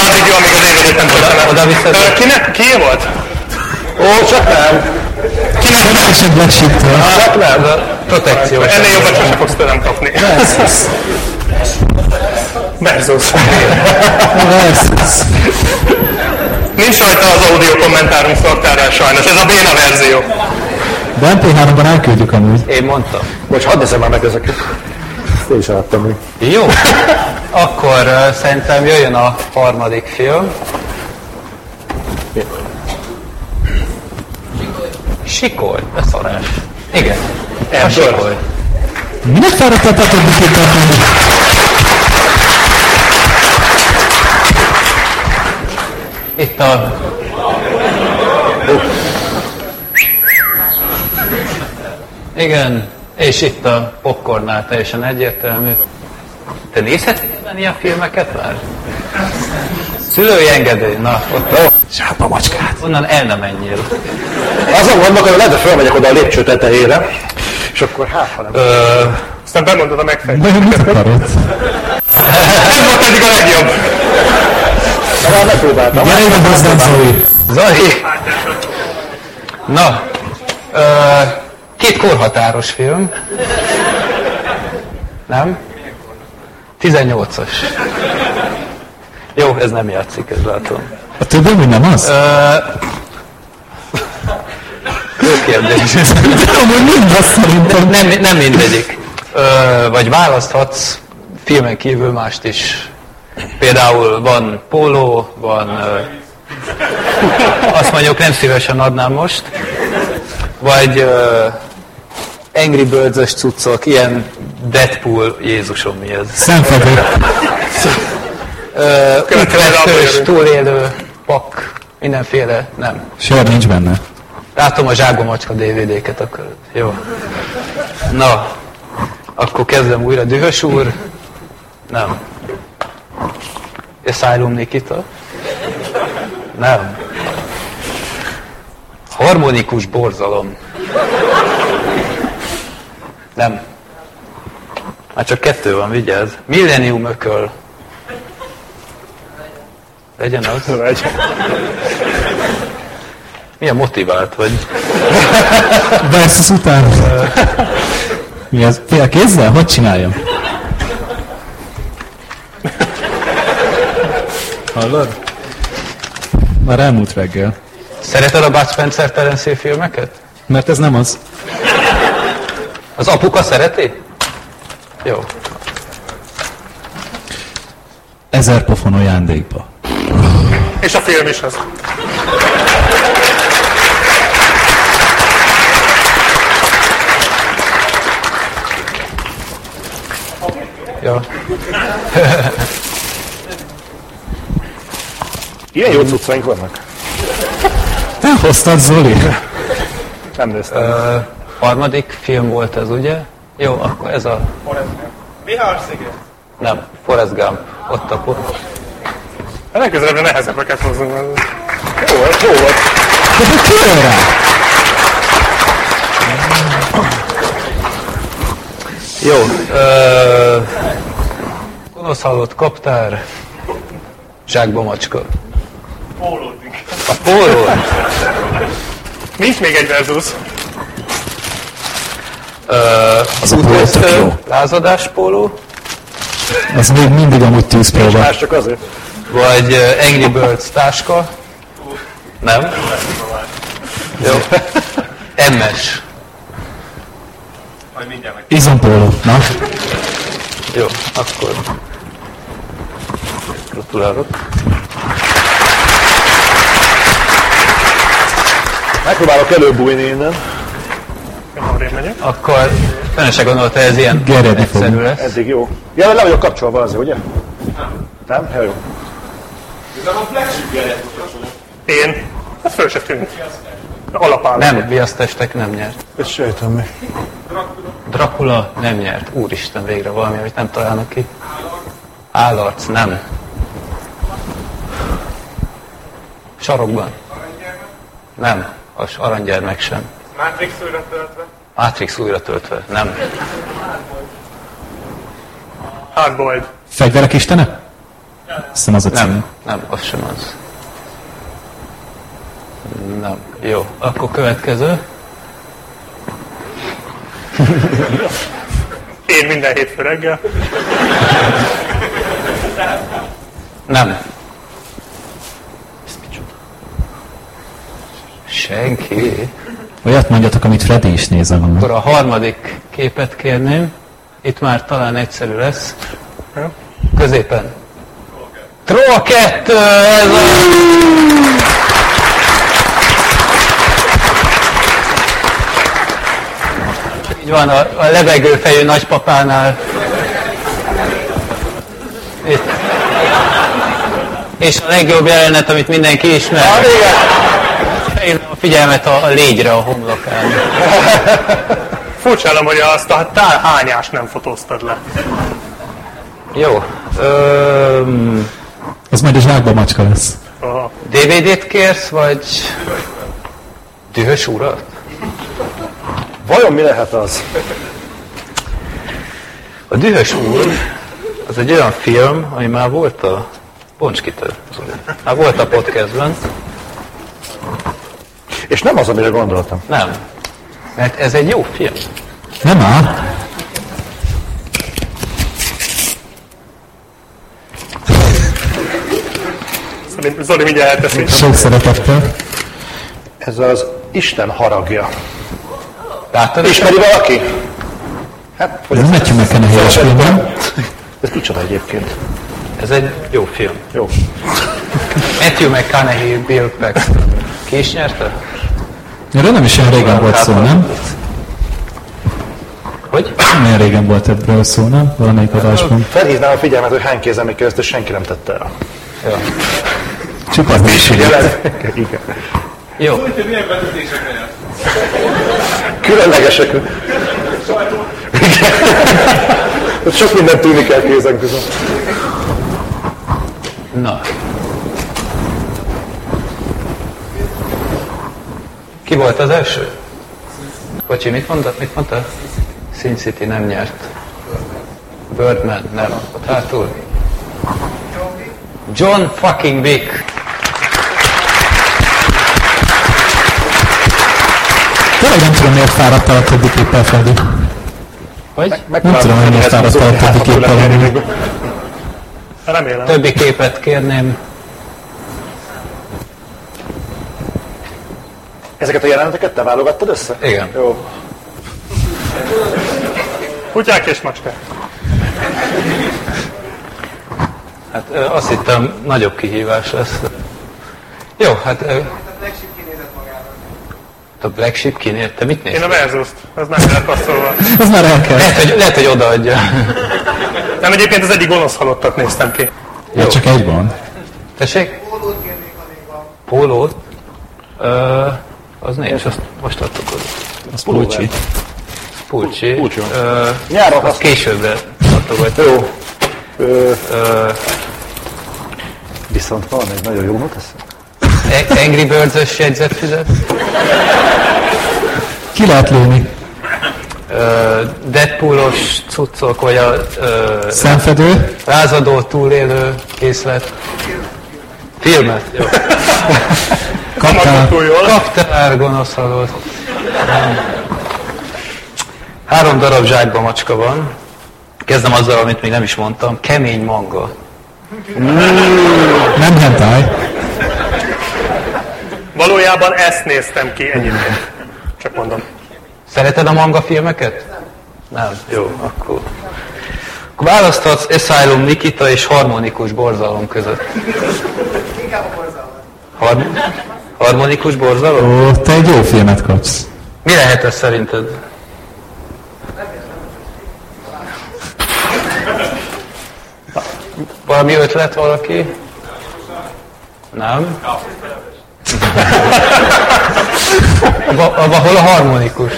a... Addig jó, amíg a végét nem tudtam. Ki volt? Ó, csak nem. Kinek nem siktől? Csak nem. Protekció. Ennél jobban csak fogsz tőlem kapni. Versus. Nincs rajta az audio kommentárunk szoktárán sajnos. Ez a béna verzió. De MP3-ban elküldjük amúgy. Én mondtam. Bocs, hadd eszem már meg ezeket. Ezt én is adtam még. Jó. Akkor szerintem jöjjön a harmadik film. Sikoly, beszarás. Igen, a sikoly. Minek fáradtál tudni kételteni? Itt a... Igen, és itt a popcornnál teljesen egyértelmű. Te nézheted ilyen filmeket már? Szülői engedély, na ott. Sápa macskát. Onnan el nem menjél. Azon gondolkodom, lehet, hogy fölmegyek oda a lépcső tetejére. És akkor hát, ha nem... Aztán bemondod a megfejtést. Mit akarod? Ez volt eddig a legjobb. Na már megpróbáltam. Gyere ide hozzám, Zoli. Zoli! Na, két korhatáros film. Nem? 18-as. Jó, ez nem játszik, ez látom. A többi mi nem az? Jó kérdés. Nem mindegyik. Vagy választhatsz filmen kívül mást is. Például van póló, van... azt mondjuk nem szívesen adnám most. Vagy Angry Birds-ös cuccok, ilyen Deadpool, Jézusom mi ez? Szemfedő. Ütvettős, túlélő, pak, mindenféle, nem. Sőt, nincs benne. Látom a Zságo Macska DVD-ket, akkor jó. Na, akkor kezdem újra. Dühös úr? Nem. Asylum Nikita? Nem. Harmonikus borzalom? Nem. Már csak kettő van, vigyázz. Millennium ököl? Legyen az? Milyen motivált vagy? De ezt az után... Mi az? A kézzel? Hogy csináljam? Hallod? Már elmúlt reggel. Szereted a Bud Spencer Terence filmeket? Mert ez nem az. Az apuka szereti? Jó. 1000 pofon ajándékba. És a film is az. Ja. Ilyen jó cuccaink vannak. Te hoztad, Zoli. Nem néztem. Harmadik film volt ez, ugye? Jó, akkor ez a... Forrest Gump. Bihar-sziget? Nem, Forrest Gump. Ott a pont. Legközelebbre nehezebbeket hozzunk. Jó volt, jó volt. De ki jön rá? Jó. Gonosz halott kaptár. Zsákba macska. Pólódik. A póló? Nincs még egy versus. Az útvesztő, lázadás póló. Ez még mindig amúgy 10 példa. Más csak azért. Vagy Angry Birds táska. Nem? Jó. MS. Majd mindjárt meg. Izompóló. Na? Jó, akkor... Gratulálok. Megpróbálok előbújni innen. Akkor fene se gondolta, ez ilyen egyszerű lesz. Eddig jó. Ja, le vagyok kapcsolva azért, ugye? Nem. Nem? Ja, jó. Én? Ez föl se tűnik. Alapálló. Nem, viasztestek nem nyert. Ezt sejtem meg. Dracula nem nyert. Úristen, végre valami, amit nem találnak ki. Állarc, nem. Sarokban? Nem. Az aranygyermek sem. Matrix újra töltve? Matrix újra töltve, nem. Hardboiled. Fegyverek istene? Aztán az a cím. Nem, nem, az sem az. Nem. Jó, akkor következő. Én minden hétfő reggel. Nem. Senki. Olyat mondjatok, amit Freddy is nézem. Akkor a harmadik képet kérném. Itt már talán egyszerű lesz. Középen. Troll 2! Ez a... Így van, a levegőfejű nagypapánál. Itt. És a legjobb jelenet, amit mindenki ismer. A figyelmet a légyre a homlokán. Furcsálom, hogy azt a hányást nem fotóztad le. Jó. Ez majd a zsákba macska lesz. A... DVD-t kérsz, vagy dühös urat? Vajon mi lehet az? A Dühös úr az egy olyan film, ami már volt a... Bonts ki te, Zoli. Már volt a podcastben. És nem az, amire gondoltam. Nem. Mert ez egy jó film. Nem áll. Zoli mindjárt elteszi. Sok szeretettel. Ez az Isten haragja. Láttad? Ismeri valaki? Hát, ez neki meg kellene helyes filmben. Ez kicsoda egyébként. Ez egy jó film. Jó. Matthew McConaughey, Bill Paxton. Ki is nyerte? Erről nem is olyan régen volt szó, nem? Hogy? Milyen régen volt ebből szó, nem? Valamelyik adásban. Felhívnám a figyelmet, hogy hány kézzel még közt, és senki nem tette el. Ja. Csupa is figyeled. Igen. Jó. Szóval, hogy milyen vezetések legyen? Különlegesek. Sok mindent tűnik el kézen közön. Na. Ki volt az első? Bocsi, mit mondtad? Mit mondtad? Sin City nem nyert. Birdman, nem. Ott hátul. John fucking Wick. Tényleg nem tudom, miért fáradtál a többi képpel, Freddy. Hogy? Nem tudom, hogy miért fáradtál a többi képpel. Remélem. Többi képet kérném. Ezeket a jeleneteket te válogattad össze? Igen. Jó. Kutyák és macskák. Hát azt hittem, nagyobb kihívás lesz. Jó, hát... A Black Sheep kinézett magára. A Black Sheep kinézett? Te mit nézted? Én a Versus-t. Ez nem kell passzolva. Ez már el kell. Lehet, hogy odaadja. Nem, egyébként az egyik gonosz halottat néztem ki. Jó. Csak egy van. Tessék? Pólót kérnék, amíg van. Pólót? Az nincs, azt most adtuk oda. Az Pulcsi. Pulcsi. Nyáron azt későbbre adtuk oda. Jó. Viszont van egy nagyon jó teszem. Angry Birds-ös jegyzet fizet. Ki lehet lőni? Deadpool-os cuccok, vagy a... Szemfedő? Lázadó, túlélő készlet. Filmet, jó. Kaptár, gonosz halott. 3 darab zsákba macska van. Kezdem azzal, amit még nem is mondtam. Kemény manga. Nem hentai. Valójában ezt néztem ki egyébként. Csak mondom. Szereted a manga filmeket? Nem. Jó, akkor... Választhatsz Asylum Nikita és harmonikus borzalom között. Inkább a borzalom. Harmonikus borzalom? Ó, te egy jó filmet kapsz. Mi lehet ez szerinted? Valami ötlet valaki? Nem? Hol a harmonikus?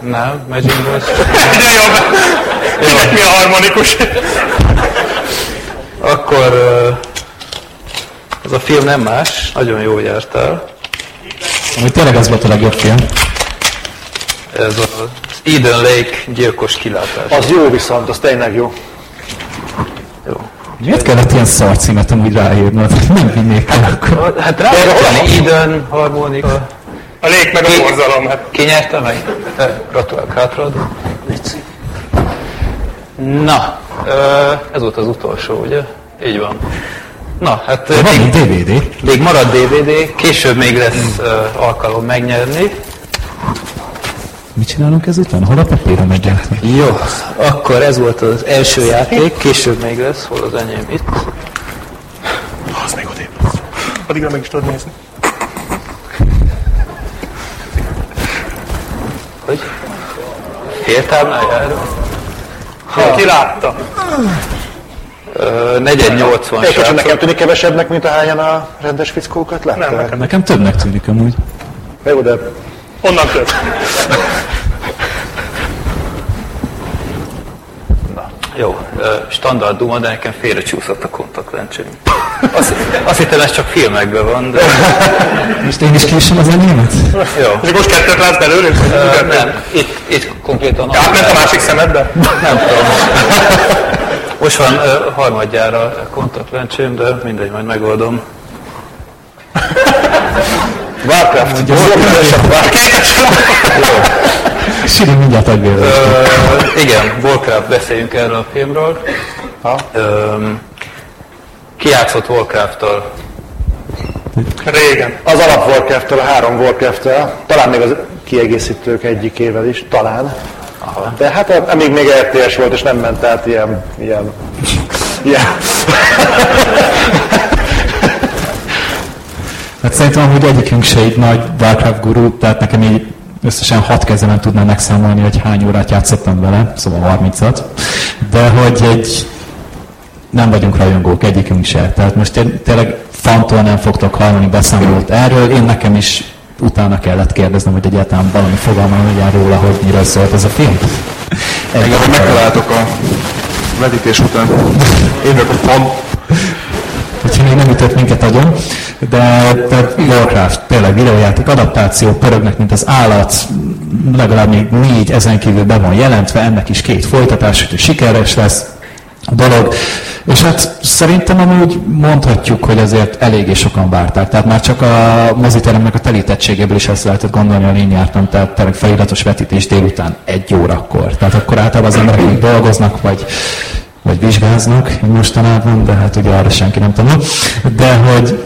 Nem, Magic Boys. Egyre jobb! Jó. Mi a harmonikus? Akkor ez a film nem más, nagyon jól jártál. Ami tényleg az volt a legjobb film. Ez az Eden Lake gyilkos kilátás. Az jó viszont, az tényleg jó. Jó. Miért kellett ilyen szar címet amúgy ráírnod? Nem vinnék el akkor. Hát ráírtani időn, harmonika. A lég meg a borzalom. Hát. Ki nyerte meg? Gratulálok hátrad. Na, ez volt az utolsó, ugye? Így van. Na, hát... Van még DVD. Még marad DVD, később még lesz alkalom megnyerni. Mit csinálunk ezután? Hol a papíra megjelentve? Jó, akkor ez volt az első játék, később még lesz, hol az enyém itt. Az még odébb lesz. Addigra meg is tudod nézni. Hogy? Féltáblán járva? Ha, ki látta? 480 sárcok. Csak nekem tűnik kevesebbnek, mint ahányan a rendes fickókat látták? Nem, nekem többnek tűnik amúgy. Jó, de... Onnan több. Na. Jó, standard duma, de nekem félrecsúszott a kontaktlencsém. Azt hittem, ez csak filmekben van, de... Most én is késem az enyémet? Jó. És most kettőt látsz belőle? Nem, itt konkrétan... Átment a másik szemedbe? Nem tudom. Most van harmadjára kontaktlencsém, de mindegy, majd megoldom. Warcraft. Sirin mindjárt agyvéről. Igen, Warcraft, beszéljünk erről a filmről. Ki játszott Warcraft-től? Régen. Az alap Warcraft-től, a 3 Warcraft-től, talán még az kiegészítők egyikével is, talán. Aha. De hát amíg még RTS volt, és nem ment át ilyen. Hát szerintem, hogy egyikünk se így nagy Warcraft guru, tehát nekem így összesen 6 kezemen tudnám megszámolni, hogy hány órát játszottam vele, szóval 30-at. De hogy nem vagyunk rajongók, egyikünk se. Tehát most tényleg fantól nem fogtok hallani beszámolót erről. Én nekem is utána kellett kérdeznem, hogy egyáltalán valami fogalmam legyen róla, hogy miről szólt ez a film. Engem, hogy megtaláltok a vetítés után. Én meg a fan. Úgyhogy még nem ütött minket agyon, de Warcraft, tényleg videójáték adaptáció, pörögnek, mint az állat, legalább még 4 ezen kívül be van jelentve, ennek is 2 folytatás, hogy sikeres lesz a dolog. És hát szerintem amúgy mondhatjuk, hogy azért eléggé sokan várták. Tehát már csak a moziteremnek a telítettségéből is ezt lehetett gondolni, hogy én jártam, tehát tényleg feliratos vetítés délután 1 órakor. Tehát akkor általában az emberek dolgoznak, vagy vizsgáznak mostanában, de hát ugye arra senki nem tanul. De hogy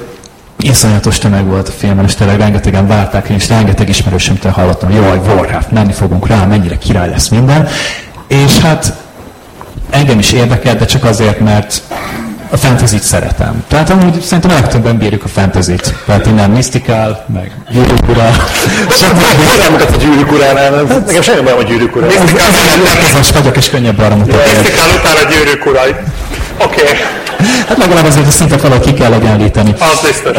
iszonyatos tömeg volt a filmen, és tényleg rengetegen várták, és rengeteg ismerősömtől hallottam, hogy jaj, Warcraft, menni fogunk rá, mennyire király lesz minden. És hát engem is érdekel, de csak azért, mert a fantasyt szeretem. Tehát amúgy szerintem a legtöbben bírjuk a fantasyt. Tehát innen Mystical, meg Gyűrűk Ura. Nem mutat a Gyűrűk Uránál. Nekem semmi bajom a Gyűrűk Uránál. Mystical vagyok, és könnyebb arra mutatni. Mystical után a Gyűrűk Ura. Oké. Hát legalább azért a szintet valahogy ki kell egyenlíteni. Az biztos.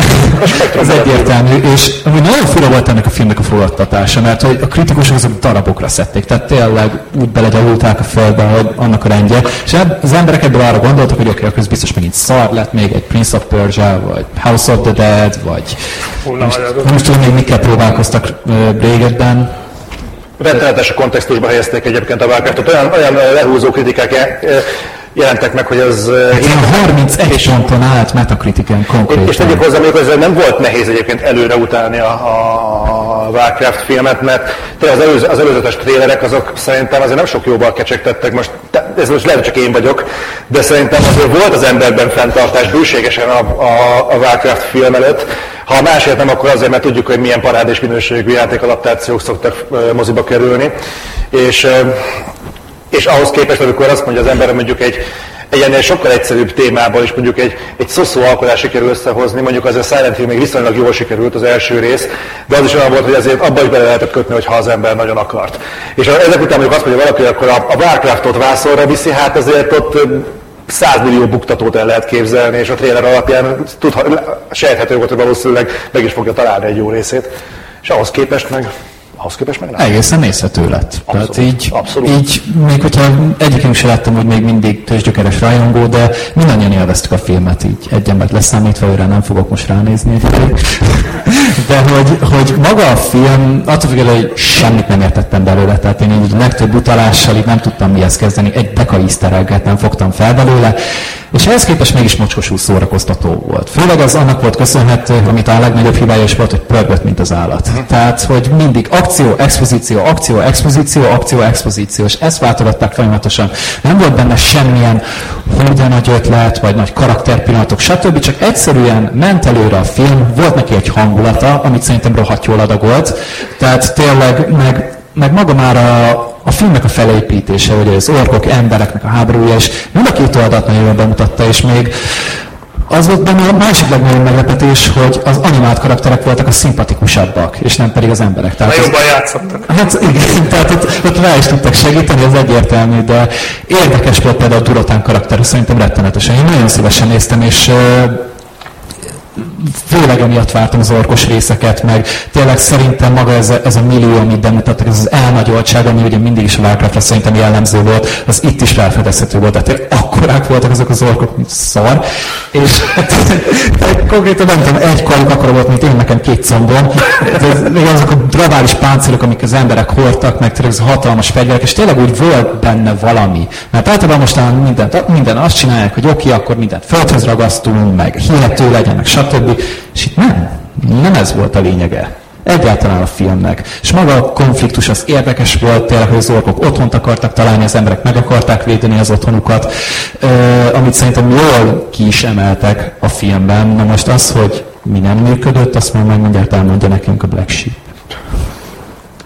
Ez egyértelmű, és amúgy nagyon fura volt ennek a filmnek a fogadtatása, mert hogy a kritikusok azok darabokra szedték, tehát tényleg úgy belegyalulták a földbe, hogy annak a rendje, és az emberek ebből arra gondoltak, hogy oké, akkor ez biztos megint szar lett, még egy Prince of Persia, vagy House of the Dead, vagy most tudom még mikkel próbálkoztak Brégetben. Rettenetes a kontextusba helyezték egyébként a Warcraftot, olyan lehúzó kritikák jelentek meg, hogy az... Ilyen 31 ponton állt Metacritiken konkrétan. És tegyük hozzá, amikor ez nem volt nehéz egyébként előreutálni a Warcraft filmet, mert az előzetes trélerek azok szerintem azért nem sok jóval kecsegtettek, most lehet, csak én vagyok, de szerintem azért volt az emberben fenntartás bőségesen a Warcraft film előtt. Ha másért nem, akkor azért, mert tudjuk, hogy milyen parádés minőségű játékadaptációk szoktak moziba kerülni. És ahhoz képest, amikor azt mondja az ember, mondjuk egy ennél sokkal egyszerűbb témában is mondjuk egy szoszó alkotást sikerül összehozni, mondjuk az a Silent Hill még viszonylag jól sikerült az első rész, de az is olyan volt, hogy azért abba is bele lehetett kötni, hogyha az ember nagyon akart. És ezek után mondjuk azt mondja valaki, hogy akkor a Warcraftot vászonra viszi, hát azért ott 100 millió buktatót el lehet képzelni, és a trailer alapján sejthető volt, hogy valószínűleg meg is fogja találni egy jó részét. És ahhoz képest meg nem. Egészen nézhető lett. Abszolút, így, még hogyha egyikünk se láttam, hogy még mindig tőzsgyökeres rajongó, de mindannyian élveztük a filmet, így egy embert leszámítva, őre nem fogok most ránézni. De hogy maga a film, attól függően, hogy semmit nem értettem belőle, tehát én így legtöbb utalással így nem tudtam mihez kezdeni, egy deka easter egget nem fogtam fel belőle, és ehhez képest mégis mocskosul szórakoztató volt. Főleg az annak volt köszönhető, amit a legnagyobb hibája is volt, hogy pörgött, mint az állat. Tehát, hogy mindig akció, expozíció, és ezt váltogatták folyamatosan. Nem volt benne semmilyen húgyan nagy ötlet, vagy nagy karakterpillanatok, stb. Csak egyszerűen ment előre a film, volt neki egy hangulata, amit szerintem rohadt jól adagolt. Tehát tényleg, meg maga már a filmnek a felépítése, ugye az orkok, embereknek a háborúja, és mind a két oldalt nagyon jól bemutatta, és még az volt benne a másik legnagyobb meglepetés, hogy az animált karakterek voltak a szimpatikusabbak, és nem pedig az emberek. Tehát jobban játszottak. Hát igen, tehát ott rá is tudtak segíteni, az egyértelmű, de érdekes volt például a Durotán karakter, szerintem rettenetesen. Én nagyon szívesen néztem, és főleg amiatt vártam az orkos részeket, meg tényleg szerintem maga ez a millió, amit bemutattak, ez az elnagyoltság, ami ugye mindig is a Warcraftra szerintem jellemző volt, az itt is felfedezhető volt, tehát akkorák voltak azok az orkok, mint szar, és konkrétan nem tudom, egy karjuk akkora volt, mint én nekem két combom, még azok a globális páncélok, amik az emberek hordtak, meg tényleg az hatalmas fegyverek, és tényleg úgy volt benne valami, mert általában mostanában minden azt csinálják, hogy oké, akkor mindent földhöz ragasztunk, meg hihető legyen, meg stb. És itt nem ez volt a lényege. Egyáltalán a filmnek. És maga a konfliktus az érdekes volt, tényleg, hogy az orkok otthont akartak találni, az emberek meg akarták védeni az otthonukat, amit szerintem jól ki is emeltek a filmben. Na most az, hogy mi nem működött, azt majd mindjárt elmondja nekünk a Black Sheep.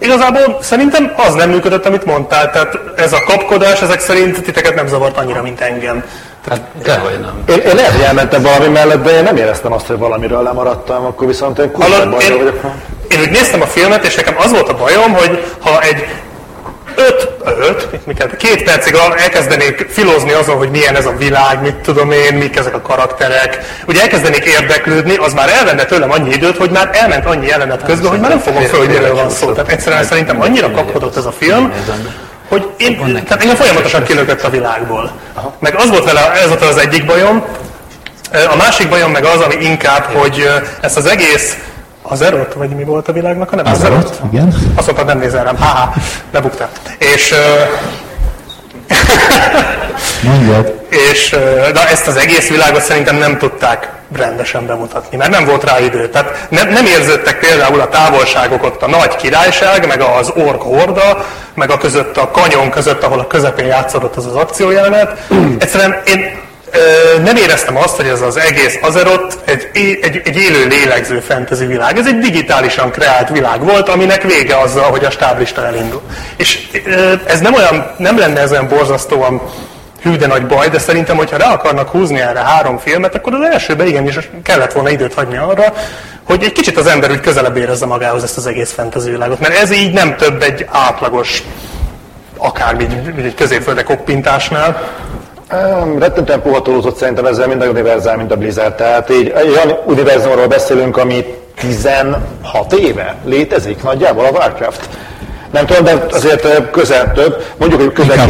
Igazából szerintem az nem működött, amit mondtál, tehát ez a kapkodás, ezek szerint titeket nem zavart annyira, mint engem. Hát dehogy nem. Én lehet, hogy elmentem valami mellett, de én nem éreztem azt, hogy valamiről lemaradtam, akkor viszont én kurva bajra vagyok. Én úgy néztem a filmet, és nekem az volt a bajom, hogy ha egy két percig elkezdenék filózni azon, hogy milyen ez a világ, mit tudom én, mik ezek a karakterek. Ugye elkezdenék érdeklődni, az már elvenne tőlem annyi időt, hogy már elment annyi jelenet közben, hogy már nem fogom föl, hogy miről van szó. Tehát egyszerűen szerintem annyira kapkodott ez a film, hogy engem folyamatosan kilökött a világból. Meg az volt vele, ez volt az egyik bajom. A másik bajom meg az, ami inkább, hogy ezt az egész Azeroth, vagy mi volt a világnak, hanem Azeroth? Igen. Azt mondtad, nem nézel rám. Háhá, lebuktál. És... és de ezt az egész világot szerintem nem tudták rendesen bemutatni, mert nem volt rá idő. Tehát nem érződtek például a távolságok ott, a nagy királyság, meg az ork horda, meg a között a kanyon között, ahol a közepén játszódott az akciójelenet. Egyszerűen én... nem éreztem azt, hogy ez az egész Azeroth egy élő lélegző fantasy világ. Ez egy digitálisan kreált világ volt, aminek vége azzal, hogy a stáblista elindul. És ez nem lenne ez olyan borzasztóan hű de nagy baj, de szerintem, hogyha rá akarnak húzni erre 3 filmet, akkor az elsőben igenis kellett volna időt hagyni arra, hogy egy kicsit az ember úgy közelebb érezze magához ezt az egész fantasy világot. Mert ez így nem több egy átlagos, akármi egy középfölde koppintásnál. Rettentően puhatolózott szerintem ezzel mind a univerzál, mint a Blizzard. Tehát így egy olyan univerzumról beszélünk, ami 16 éve létezik nagyjából a Warcraft. Nem tudom, de azért közel több, mondjuk, hogy közel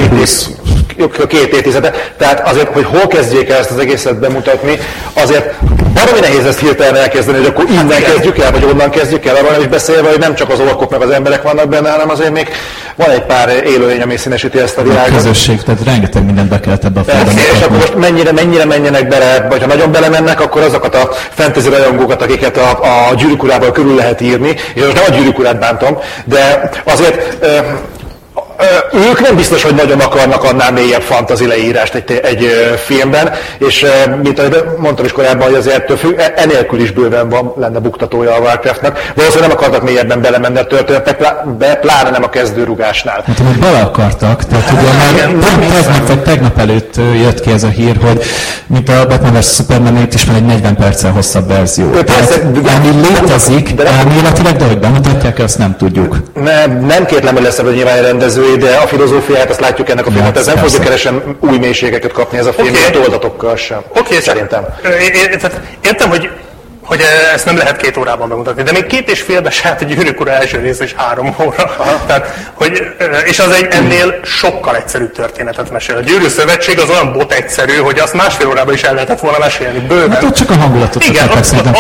2 évtizede. Tehát azért, hogy hol kezdjék el ezt az egészet bemutatni, azért baromi nehéz ezt hirtelen elkezdeni, hogy akkor innen kezdjük el, vagy onnan kezdjük el, arról nem is beszélve, hogy nem csak az orkok meg az emberek vannak benne, hanem azért még van egy pár élőlény, ami színesíti ezt a világot. A közösség, tehát rengeteg mindent be kellett ebbe a feladatba. És akkor most mennyire menjenek bele, vagy ha nagyon belemennek, akkor azokat a fantasy rajongókat, akiket a Gyűrűk Urával körül lehet írni, és most nem a Gyűrűk Urát bántom, de azért ők nem biztos, hogy nagyon akarnak annál mélyebb fantasy leírást egy filmben, és mint ahogy mondtam is korábban, hogy azért enélkül is bőven lenne buktatója a Warcraftnak. Valószínűleg nem akartak mélyebben belemenni a történetbe, pláne nem a kezdőrugásnál. Hát, hogy bele akartak, tehát ugye már tegnap előtt jött ki ez a hír, hogy mint a Batman vs. Superman is már egy 40 perccel hosszabb verzió. Ami létezik, de elméletileg, de hogy bemutatják, azt nem tudjuk. Nem kérlem, hogy lesz ebből nyilván rendező, de a filozófiát azt látjuk ennek a filmet, ez nem fogja keresen új mélységeket kapni ez a film, mint oldatokkal sem. Oké, szerintem. Értem, hogy ezt nem lehet 2 órában bemutatni, de még 2,5-ben se állt a Gyűrűk Ura első rész és 3 óra. Tehát, és az egy ennél sokkal egyszerűbb történetet mesél. A Gyűrű Szövetség az olyan bot egyszerű, hogy azt másfél órában is el lehetett volna mesélni bőven. Hát ott csak a hangulatot akarták szerintem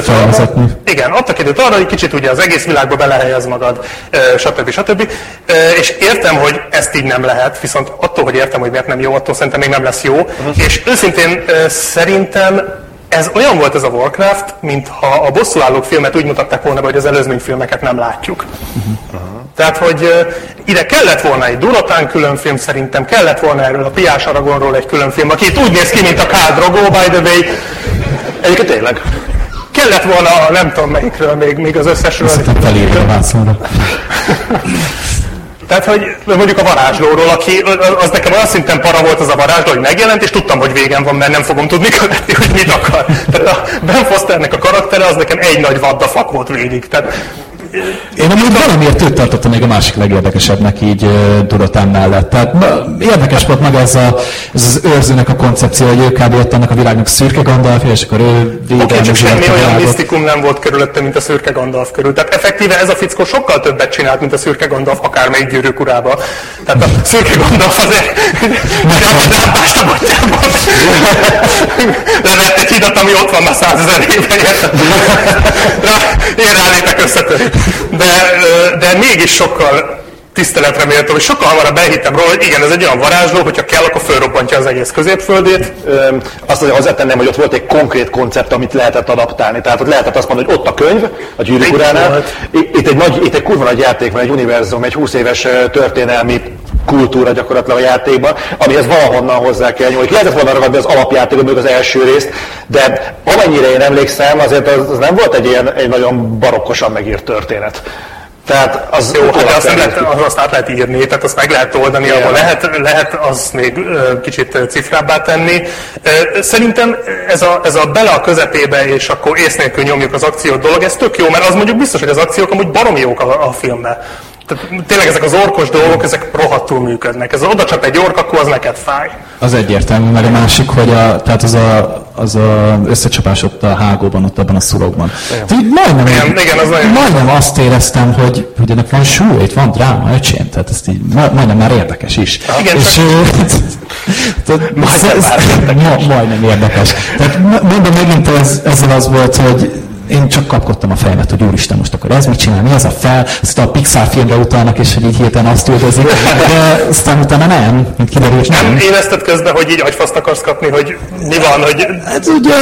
felvezetni. Igen, adtak időt arra, hogy kicsit ugye az egész világba belehelyez magad, stb. És értem, hogy ezt így nem lehet, viszont attól, hogy értem, hogy miért nem jó, attól szerintem még nem lesz jó. És őszintén szerintem ez olyan volt ez a Warcraft, mintha a Bosszúállók filmet úgy mutatták volna be, hogy az előzményfilmeket nem látjuk. Tehát, hogy ide kellett volna egy Durotán különfilm szerintem, kellett volna erről a Piás Aragonról egy különfilm, aki itt úgy néz ki, mint a Kádrogó, by the way. Egyébként tényleg. Kellett volna, nem tudom melyikről, még az összesről. Tehát, hogy mondjuk a varázslóról, aki, az nekem olyan szinten para volt az a varázsló, hogy megjelent, és tudtam, hogy végem van, mert nem fogom tudni követni, hogy mit akar. Tehát a Ben Fosternek a karaktere, az nekem egy nagy vaddafak volt végig. Tehát Én amúgy valamiért őt tartottam még a másik legérdekesebbnek így Durotán mellett. Tehát érdekes volt maga ez az őrzőnek a koncepció, hogy ő kb. Ott annak a világnak szürke Gandalfja, és akkor ő védelmi. Oké, csak semmi olyan misztikum nem volt körülötte, mint a szürke Gandalf körül. Tehát effektíve ez a fickó sokkal többet csinált, mint a szürke Gandalf akármelyik Gyűrűk urában. Tehát a szürke Gandalf azért rápást a bottyában. Levett egy hidat, ami ott van már 100 000 éve. Én rálépek összetört. De mégis sokkal tiszteletre méltó, és sokkal hamarabb elhittem róla, hogy igen, ez egy olyan varázsló, hogyha kell, akkor fölrobbantja az egész középföldét. Azt azért hozzátenném, hogy ott volt egy konkrét koncept, amit lehetett adaptálni. Tehát ott lehetett azt mondani, hogy ott a könyv, a Gyűrűk uránál. Itt egy kurva nagy játék van, egy univerzum, egy 20 éves történelmi kultúra gyakorlatilag a játékban, amihez valahonnan hozzá kell nyúlni. Lehetett volna ragadni az alapjátékot, mondjuk az első részt, de amennyire én emlékszem, azért az nem volt egy ilyen egy nagyon barokkosan megírt történet. Tehát az jó, hát azt át lehet írni, tehát azt meg lehet oldani, ahol lehet azt még kicsit cifrábbá tenni. Szerintem ez a bele a közepébe, és akkor ész nélkül nyomjuk az akciót dolog, ez tök jó, mert az mondjuk biztos, hogy az akciók amúgy baromi jók a filmben. Tehát tényleg ezek az orkos dolgok, ezek rohadtul működnek. Ez oda csap egy ork, akkor az neked fáj. Az egyértelmű, meg a másik, hogy tehát az a összecsapás ott a hágóban, ott abban a szurokban. Majdnem azt éreztem, hogy ennek van súlyt, van dráma, öcsém, tehát ezt így majdnem már érdekes is. Igen, és majdnem érdekes. Tehát mondom, megint ezzel az volt, hogy én csak kapkodtam a fejemet, hogy úristen, most akkor ez mit csinál, mi ez a fel, aztán a Pixar filmre utalnak, és hogy így hirtelen azt üldözik, de aztán utána nem, mint kiderül, és nem. Érezted közben, hogy így agyfaszt akarsz kapni, hogy mi van, hogy... Hát ugye...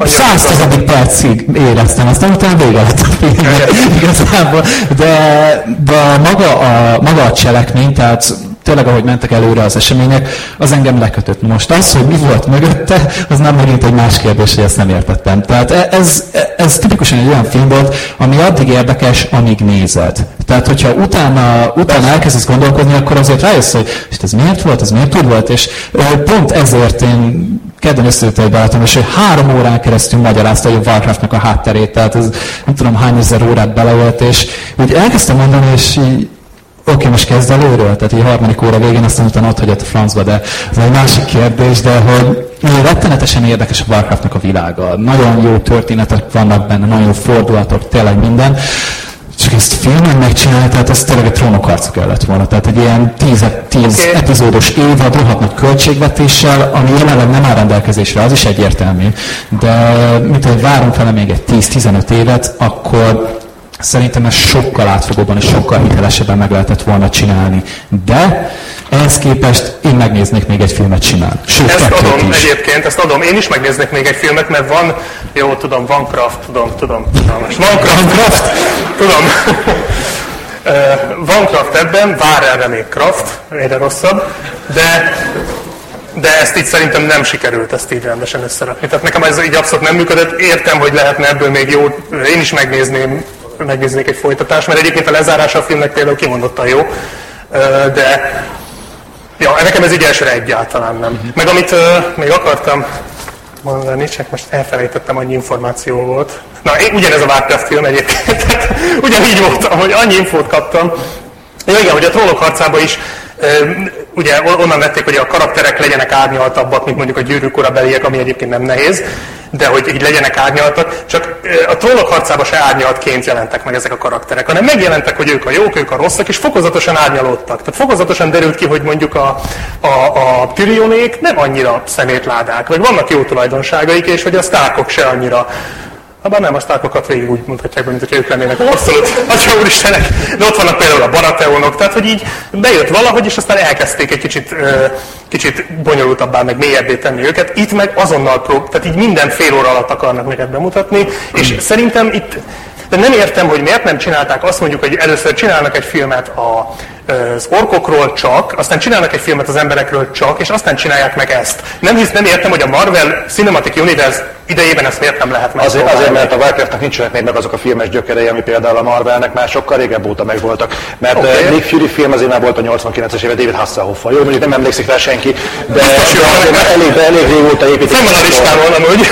100. percig éreztem, aztán utána vége lett a filmnek igazából, de maga a cselekmény, tehát... Tényleg, ahogy mentek előre az események, az engem lekötött. Most az, hogy mi volt mögötte, az nem megint egy más kérdés, hogy ezt nem értettem. Tehát ez tipikusan egy olyan film volt, ami addig érdekes, amíg nézed. Tehát, hogyha utána elkezdesz gondolkodni, akkor azért rájössz, hogy ez miért volt, ez miért úgy volt, és pont ezért én kedden összejött egy barátom, és 3 órán keresztül magyarázta a Warcraftnak a hátterét, tehát ez nem tudom hány ezer órát bele volt, és úgy elkezdtem mondani, és így, oké, most kezd előről, tehát így 3. óra végén, aztán utána ott hagyott a francba, de ez egy másik kérdés, de hogy rettenetesen érdekes a Warcraftnak a világa. Nagyon jó történetek vannak benne, nagyon jó fordulatok, tényleg minden. Csak ezt filmen megcsinálni, tehát ez tényleg egy trónokharca kellett volna. Tehát egy ilyen 10 epizódos évad, rohadt nagy költségvetéssel, ami jelenleg nem áll rendelkezésre, az is egyértelmű. De mint ahogy várunk fel még egy 10-15 évet, akkor... Szerintem ez sokkal átfogóban és sokkal hitelesebben meg lehetett volna csinálni. De ehhez képest én megnéznék még egy filmet simán. Sőt, ezt adom is. Egyébként, ezt adom. Én is megnéznék még egy filmet, mert van, jó, tudom, van Craft, van Craft ebben, vár erre még Craft, egyre rosszabb, de ezt így szerintem nem sikerült ezt így rendesen összerakni. Tehát nekem ez így abszolút nem működött. Értem, hogy lehetne ebből még jó, én is megnéznék egy folytatást, mert egyébként a lezárása a filmnek például kimondottan jó, de ja, nekem ez így elsőre egyáltalán nem. Meg amit még akartam mondani, csak most elfelejtettem, annyi információ volt. Na, ugyanez a Warcraft film egyébként, ugyanígy voltam, hogy annyi infót kaptam. Ja, igen, hogy a Trollok harcában is, ugye onnan vették, hogy a karakterek legyenek árnyaltabbak, mint mondjuk a Gyűrűk ura beliek, ami egyébként nem nehéz, de hogy így legyenek árnyaltak, csak a Trollok harcában se árnyaltként jelentek meg ezek a karakterek, hanem megjelentek, hogy ők a jók, ők a rosszak, és fokozatosan árnyalódtak. Tehát fokozatosan derült ki, hogy mondjuk a Tyrionék nem annyira szemétládák, vagy vannak jó tulajdonságaik, és hogy a Starkok se annyira. Habár nem, a Starkokat végig úgy mondhatják be, mint hogyha ők lennének abszolút atya úristenek, de ott vannak például a Baratheonok, tehát hogy így bejött valahogy, és aztán elkezdték egy kicsit bonyolultabbá, meg mélyebbé tenni őket. Itt meg azonnal tehát így minden fél óra alatt akarnak neked bemutatni, és szerintem itt de nem értem, hogy miért nem csinálták azt, mondjuk, hogy először csinálnak egy filmet a az orkokról csak, aztán csinálnak egy filmet az emberekről csak, és aztán csinálják meg ezt. Nem értem, hogy a Marvel Cinematic Universe idejében ezt miért nem lehet megszólni. Azért, mert a Warcraftnak nincsenek még meg azok a filmes gyökerei, ami például a Marvelnek már sokkal régebb óta megvoltak. Mert Nick Fury film azért már volt a 89-es éve David Hasselhoff-al. Jó, mondjuk nem emlékszik rá senki, de elég régóta építik. Fenn van a listámon amúgy.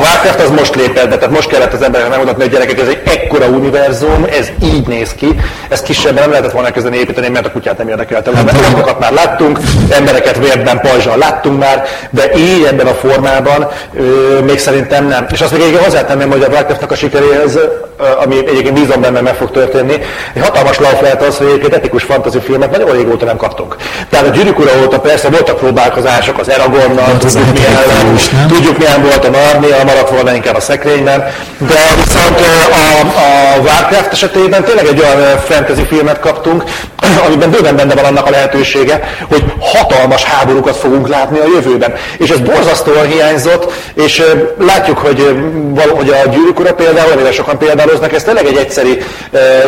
A Warcraft az most lépett be, tehát most kellett az embereknek megmutatni, hogy gyerekek, ez egy ekkora univerzum, ez így néz ki. Ezt kisebben nem lehetett volna kezdeni építeni, mert a kutyát nem érdekelte. Embereket már láttunk, embereket vérben, pajzsal láttunk már, de így ebben a formában még szerintem nem. És azt még egyébként hozzátenném, hogy a Black a sikeréhez, ami egyébként bízom benne, meg fog történni, egy hatalmas lauf lehet az, hogy egyébként etikus fantasy filmet nagyon régóta nem kaptunk. Tehát a Gyűrűk Ura óta persze voltak próbálkozások az Eragonnal, tudjuk milyen volt a Narnia, maradt volna inkább a szekrényben, de viszont a Warcraft esetében tényleg egy olyan fantasy filmet kaptunk, amiben bőven benne van annak a lehetősége, hogy hatalmas háborúkat fogunk látni a jövőben. És ez borzasztóan hiányzott, és látjuk, hogy valahogy a Gyűrűk Ura például, amire sokan példáloznak, ez tényleg egy egyszeri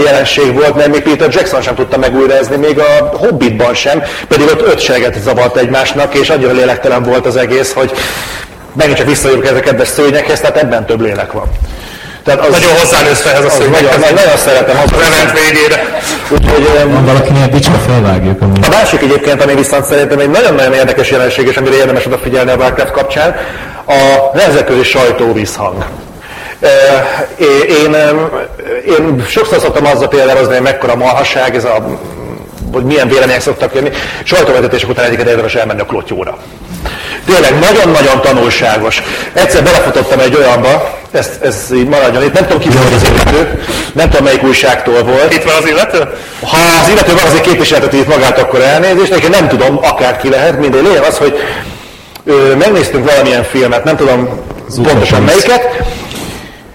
jelenség volt, mert még Peter Jackson sem tudta megújraezni, még a Hobbitban sem, pedig ott öt sereget zavart egymásnak, és annyira lélektelen volt az egész, hogy megint csak visszajövök ezek a kedves szőnyekhez, tehát ebben több lélek van. Tehát az nagyon hozzánősz ehhez a szőnyekhez. Nagyon szeretem a revent végére. Úgyhogy valakinél picska felvágjuk. A másik egyébként, ami viszont szerintem egy nagyon-nagyon érdekes jelenség, és amire érdemes odafigyelni a Warcraft kapcsán, a nemzetközi sajtóvízhang. Én sokszor szoktam azzal példározni, hogy mekkora marhaság ez a, hogy milyen vélemények szoktak jönni. Sajtóvezetések után egyiket érdemes elmenni a klotyóra. Tényleg nagyon-nagyon tanulságos. Egyszer belefutottam egy olyanba, ez így maradjon itt, nem tudom ki volt az illető, nem tudom melyik újságtól volt. Itt van az illető? Ha az illető van, azért képviselteti itt magát, akkor elnézést, nekem nem tudom, akárki lehet, mindegy. Lényeg az, hogy megnéztünk valamilyen filmet, nem tudom pontosan melyiket,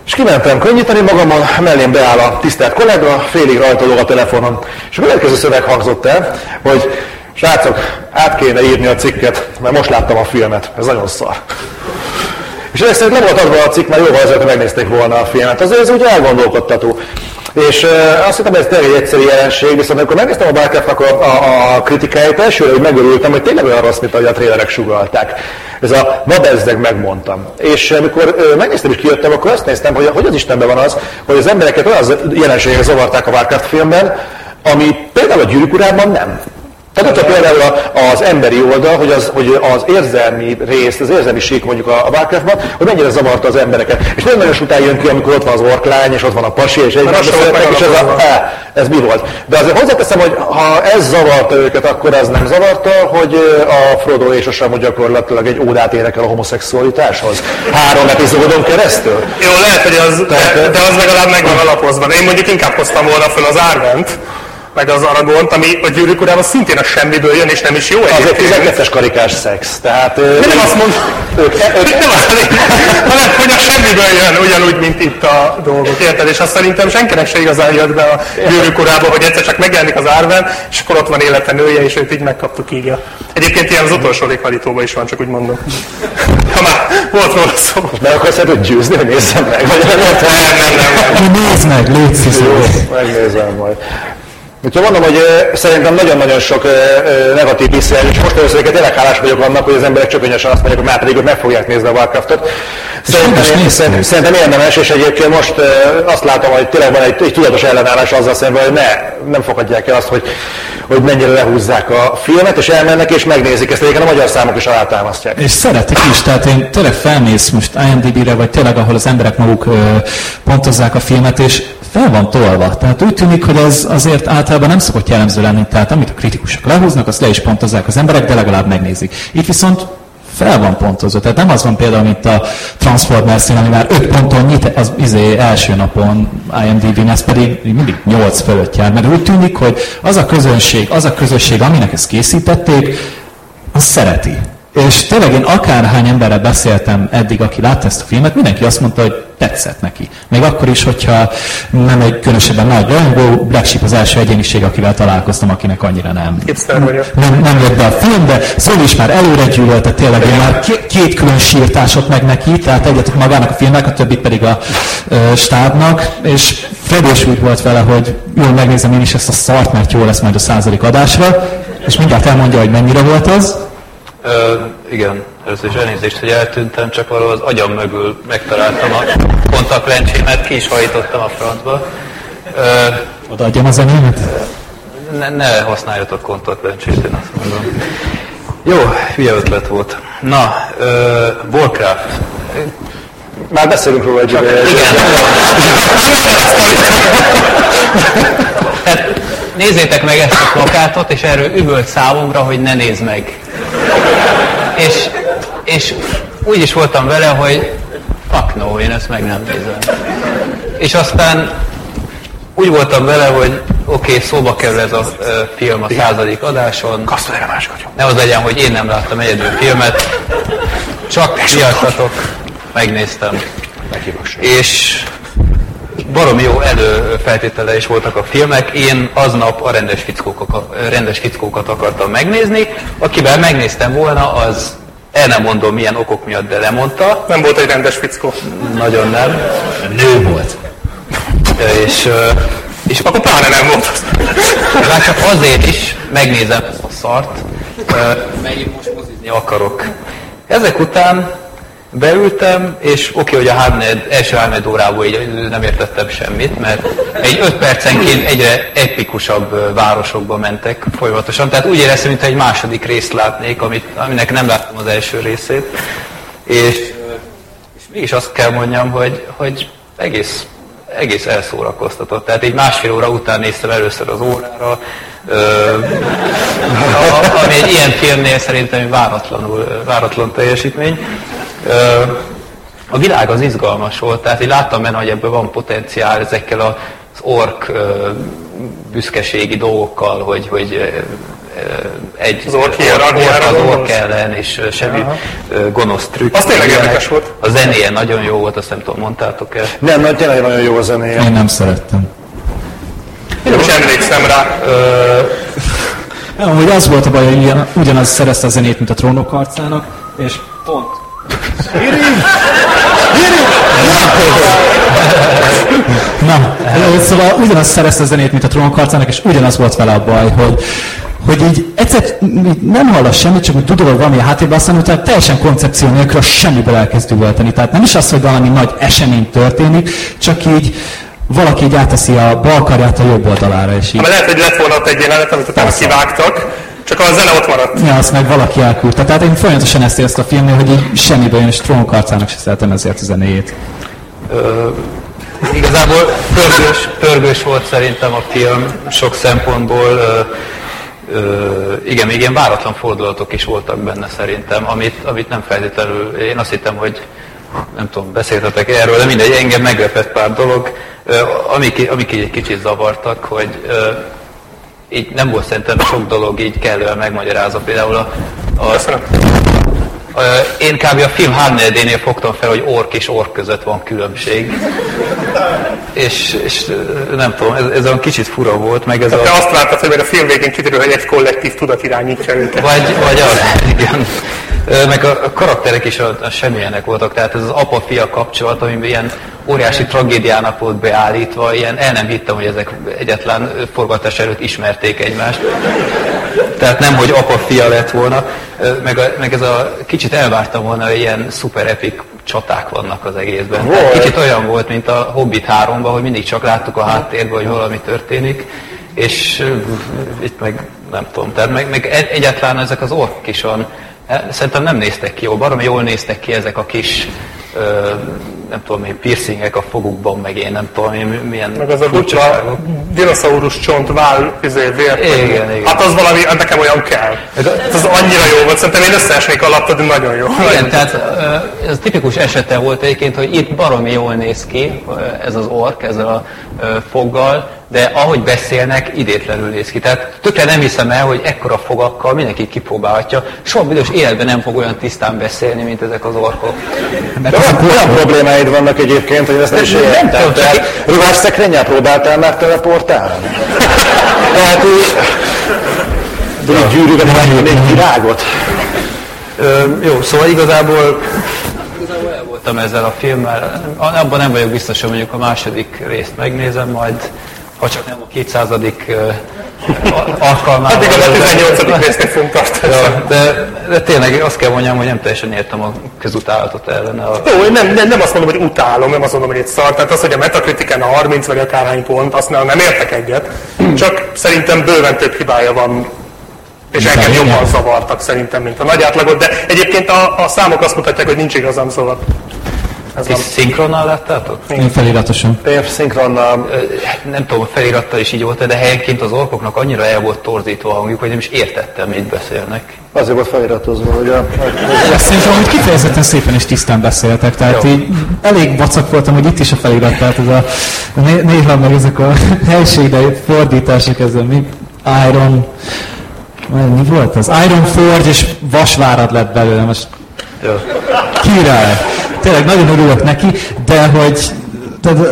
és kimentem könnyíteni magammal, mellém beáll a tisztelt kollega, félig rajtoló a telefonon. És a következő szöveg hangzott el, hogy srácok, át kéne írni a cikket, mert most láttam a filmet, ez nagyon szar. És ezek szerint nem volt adva a cikk, mert jóval azért megnézték volna a filmet, azért ez úgy elgondolkodtató. És azt hittem, hogy ez tényleg egy egyszerű jelenség, viszont amikor megnéztem a Warcraftnak a kritikáit, elsőre úgy megörültem, hogy tényleg olyan rossz, mint ahogy a trélerek sugallták. Ez a na bezzeg megmondtam. És amikor megnéztem és kijöttem, akkor azt néztem, hogy az Istenben van az, hogy az embereket olyan jelenségek zavarták a Warcraft filmben, ami például a Gyűrűk Urában nem. Tehát ott például az emberi oldal, hogy az érzelmi részt, az érzelmi sík mondjuk a Warcraftban, hogy mennyire zavarta az embereket. És nagyon után jön ki, amikor ott van az orklány, és ott van a pasi, és ez mi volt. De azért hozzáteszem, hogy ha ez zavarta őket, akkor ez nem zavarta, hogy a Frodo és a Samu gyakorlatilag egy ódát énekel a homoszexualitáshoz. 3 epizódon keresztül. Jó, lehet, hogy az, de az legalább megvan alapozva. Én mondjuk inkább hoztam volna föl az Árvent, meg az Aragont, ami a Gyűrűk Urában szintén a semmiből jön, és nem is jó egyébként. Az egy 12-es karikás szex, tehát... nem azt mondom, hogy a semmiből jön, ugyanúgy, mint itt a dolgok, érted? És azt szerintem senkinek se igazán jött be a Gyűrűk Urába, hogy egyszer csak megjelenik az Árven, és akkor ott van élete nője, és őt így megkaptuk így. Egyébként ilyen az utolsó léghajlítóban is van, csak úgy mondom. Ha már volt róla szó. Meg akarsz előtt győzni, hogy nézzem meg? Megnézem. Úgyhogy mondom, hogy szerintem nagyon-nagyon sok negatív visszajelzés, és most először tényleg hálás vagyok annak, hogy az emberek csökönyösen azt mondják, hogy már pedig ott meg fogják nézni a Warcraftot. Szerintem érdemes, és egyébként most azt látom, hogy tényleg van egy tudatos ellenállás azzal szemben, hogy nem fogadják el azt, hogy mennyire lehúzzák a filmet, és elmennek és megnézik ezt, egyébként a magyar számok is alátámasztják. És szeretik is, tehát én tényleg felmész most IMDb-re, vagy tényleg ahol az emberek maguk pontozzák a filmet, és fel van tolva. Tehát úgy tűnik, hogy ez azért általában nem szokott jellemző lenni, tehát amit a kritikusok lehúznak, azt le is pontozzák az emberek, de legalább megnézik. Itt viszont fel van pontozva. Tehát nem az van például, mint a Transformers-én, ami már 5 ponton nyit az első napon IMDb-n, ez pedig mindig 8 fölött jár. Mert úgy tűnik, hogy az a közönség, aminek ezt készítették, az szereti. És tényleg én akárhány emberrel beszéltem eddig, aki látta ezt a filmet, mindenki azt mondta, hogy tetszett neki. Még akkor is, hogyha nem egy különösebben nagy rajongó, Black Sheep az első egyéniség, akivel találkoztam, akinek annyira nem jött be a filmbe. Zoli is már előre gyűlölte, tényleg én már két külön sírtásot meg neki, tehát egyet magának a filmnek, a többit pedig a stábnak, és Freddy is úgy volt vele, hogy jól megnézem én is ezt a szart, mert jó lesz majd a 100. adásra, és mindjárt elmondja, hogy mennyire volt az. Igen, először is elnézést, hogy eltűntem, csak valahol az agyam mögül megtaláltam a kontaktlencsémet, ki is hajítottam a francba. Odaadjam az enyémet? Ne használjatok kontaktlencsét, én azt mondom. Jó, hülye ötlet volt. Na, Warcraft. Már beszélünk róla egy időre. Nézzétek meg ezt a plakátot, és erről üvölt számomra, hogy ne nézd meg. És úgy is voltam vele, hogy fuck no, én ezt meg nem nézem. És aztán úgy voltam vele, hogy oké, szóba kerül ez a film a 100. adáson. Kaszolj a máskotyom. Ne az legyen, hogy én nem láttam egyedül filmet. Csak miattatok, megnéztem. És baromi jó előfeltétele is voltak a filmek. Én aznap a rendes fickókat akartam megnézni. Akivel megnéztem volna, az el nem mondom milyen okok miatt, de lemondta. Nem volt egy rendes fickó. Nagyon nem. Nő volt. És akkor pláne nem volt. Már csak azért is megnézem ezt a szart, mert én most mozizni akarok. Ezek után beültem, és oké, hogy a első 3 órából így nem értettem semmit, mert egy 5 percenként egyre epikusabb városokba mentek folyamatosan. Tehát úgy éreztem, mintha egy második részt látnék, aminek nem láttam az első részét. És mégis azt kell mondjam, hogy egész elszórakoztatott. Tehát így másfél óra után néztem először az órára, ami egy ilyen filmnél szerintem váratlan teljesítmény. A világ az izgalmas volt, tehát én láttam benne, hogy ebből van potenciál ezekkel az ork büszkeségi dolgokkal, hogy egy az ork ellen, és semmi gonosz trükk. Az tényleg érdekes volt. A zenéje nagyon jó volt, azt nem tudom, mondtátok-e? Nem, tényleg nagyon jó a zenéje. Én nem szerettem. Én most emlékszem rá. Nem, hogy az volt a baj, hogy ugyanaz szerezte a zenét, mint a Trónok harcának, és pont. Na, szóval ugyanaz szerezte a zenét, mint a Trónok harcának, és ugyanaz volt vele a baj, hogy így egyszer nem hallasz semmit, csak úgy tudod, hogy valami a háttérben, aztán utána teljesen koncepció nélkül semmiből elkezd üvölteni. Tehát nem is az, hogy valami nagy esemény történik, csak így valaki így átteszi a bal karját a jobb oldalára. És így. Lehet, hogy lett volna egy jelenet, amit utána kivágtak, csak a zene ott maradt. Ja, azt meg valaki elküldte. Tehát én folyamatosan ezt éreztem a filmnél, hogy így semmiből, és Trónok harcának se szeretem ezért a zenéjét. Igazából pörgős volt szerintem a film sok szempontból. Igen, még ilyen váratlan fordulatok is voltak benne szerintem, amit nem feltétlenül, én azt hittem, hogy nem tudom, beszéltetek erről, de mindegy, engem meglepett pár dolog, amik egy kicsit zavartak, hogy így nem volt szerintem sok dolog így kellően megmagyarázva, például én kb. A film 3/4-nél fogtam fel, hogy ork és ork között van különbség. És nem tudom, ez olyan kicsit fura volt, meg ez. Tehát te azt láttad, hogy meg a film végén kiderül, hogy egy kollektív tudat irányítja őket. Vagy az, igen. Meg a karakterek is a semmilyenek voltak, tehát ez az apa-fia kapcsolat, ami ilyen óriási tragédiának volt beállítva, ilyen el nem hittem, hogy ezek egyetlen forgatás előtt ismerték egymást. Tehát nem, hogy apa-fia lett volna, meg ez a kicsit elvártam volna, hogy ilyen szuperepik csaták vannak az egészben. Tehát kicsit olyan volt, mint a Hobbit 3-ban, hogy mindig csak láttuk a háttérben, hogy valami történik, és itt meg nem tudom, tehát meg egyáltalán ezek az orkok is van. Szerintem nem néztek ki jól, baromi jól néztek ki ezek a kis, nem tudom én, piercingek a fogukban, meg én nem tudom én, milyen meg az a bucsa, dinoszaurusz csont, váll, vér. Igen. Hát az valami, nekem olyan kell. Ez annyira jó volt, szerintem én összeesnék alatt, de nagyon jó. Igen, tehát ez tipikus esete volt egyébként, hogy itt baromi jól néz ki ez az ork, ezzel a foggal, de ahogy beszélnek, idétlenül néz ki. Tehát tökre nem hiszem el, hogy ekkora fogakkal mindenki kipróbálhatja. Soha bizonyos életben nem fog olyan tisztán beszélni, mint ezek az orkok. De olyan problémáid vannak egyébként, hogy ezt nem is értem. Tehát ruhásszekrényel próbáltál már teleportálni? Tehát egy gyűrűben egy virágot. Jó, szóval igazából el voltam ezzel a filmmel. Abban nem vagyok biztos, hogy mondjuk a második részt megnézem majd, ha csak nem a 200. alkalmával. Addig a 18. részt fogunk tartani. De tényleg azt kell mondjam, hogy nem teljesen értem a közutálatot ellene. Jó, nem azt mondom, hogy utálom, nem azt mondom, hogy egy szar. Tehát az, hogy a Metacritiken a 30 vagy akárhány pont, azt nem értek egyet. Csak szerintem bőven több hibája van. És engem jobban zavartak szerintem, mint a nagy átlagot, de egyébként a számok azt mutatják, hogy nincs igazam, szóval... Ti szinkronnal láttátok? Én feliratosan. Én szinkronnal. Nem tudom, felirattal is így volt, de helyenként az orkoknak annyira el volt torzítva a hangjuk, hogy nem is értettem, mit beszélnek. Azért volt feliratozva, ugye? Szerintem, hogy kifejezetten szépen és tisztán beszéltek, tehát így elég vacak voltam, hogy itt is a felirat, tehát ez a néha meg ezek a helységre fordítások, ez a Iron... Mi volt az? Iron Forge és vasvárat lett belőle, most király. Tényleg nagyon örülök neki, de hogy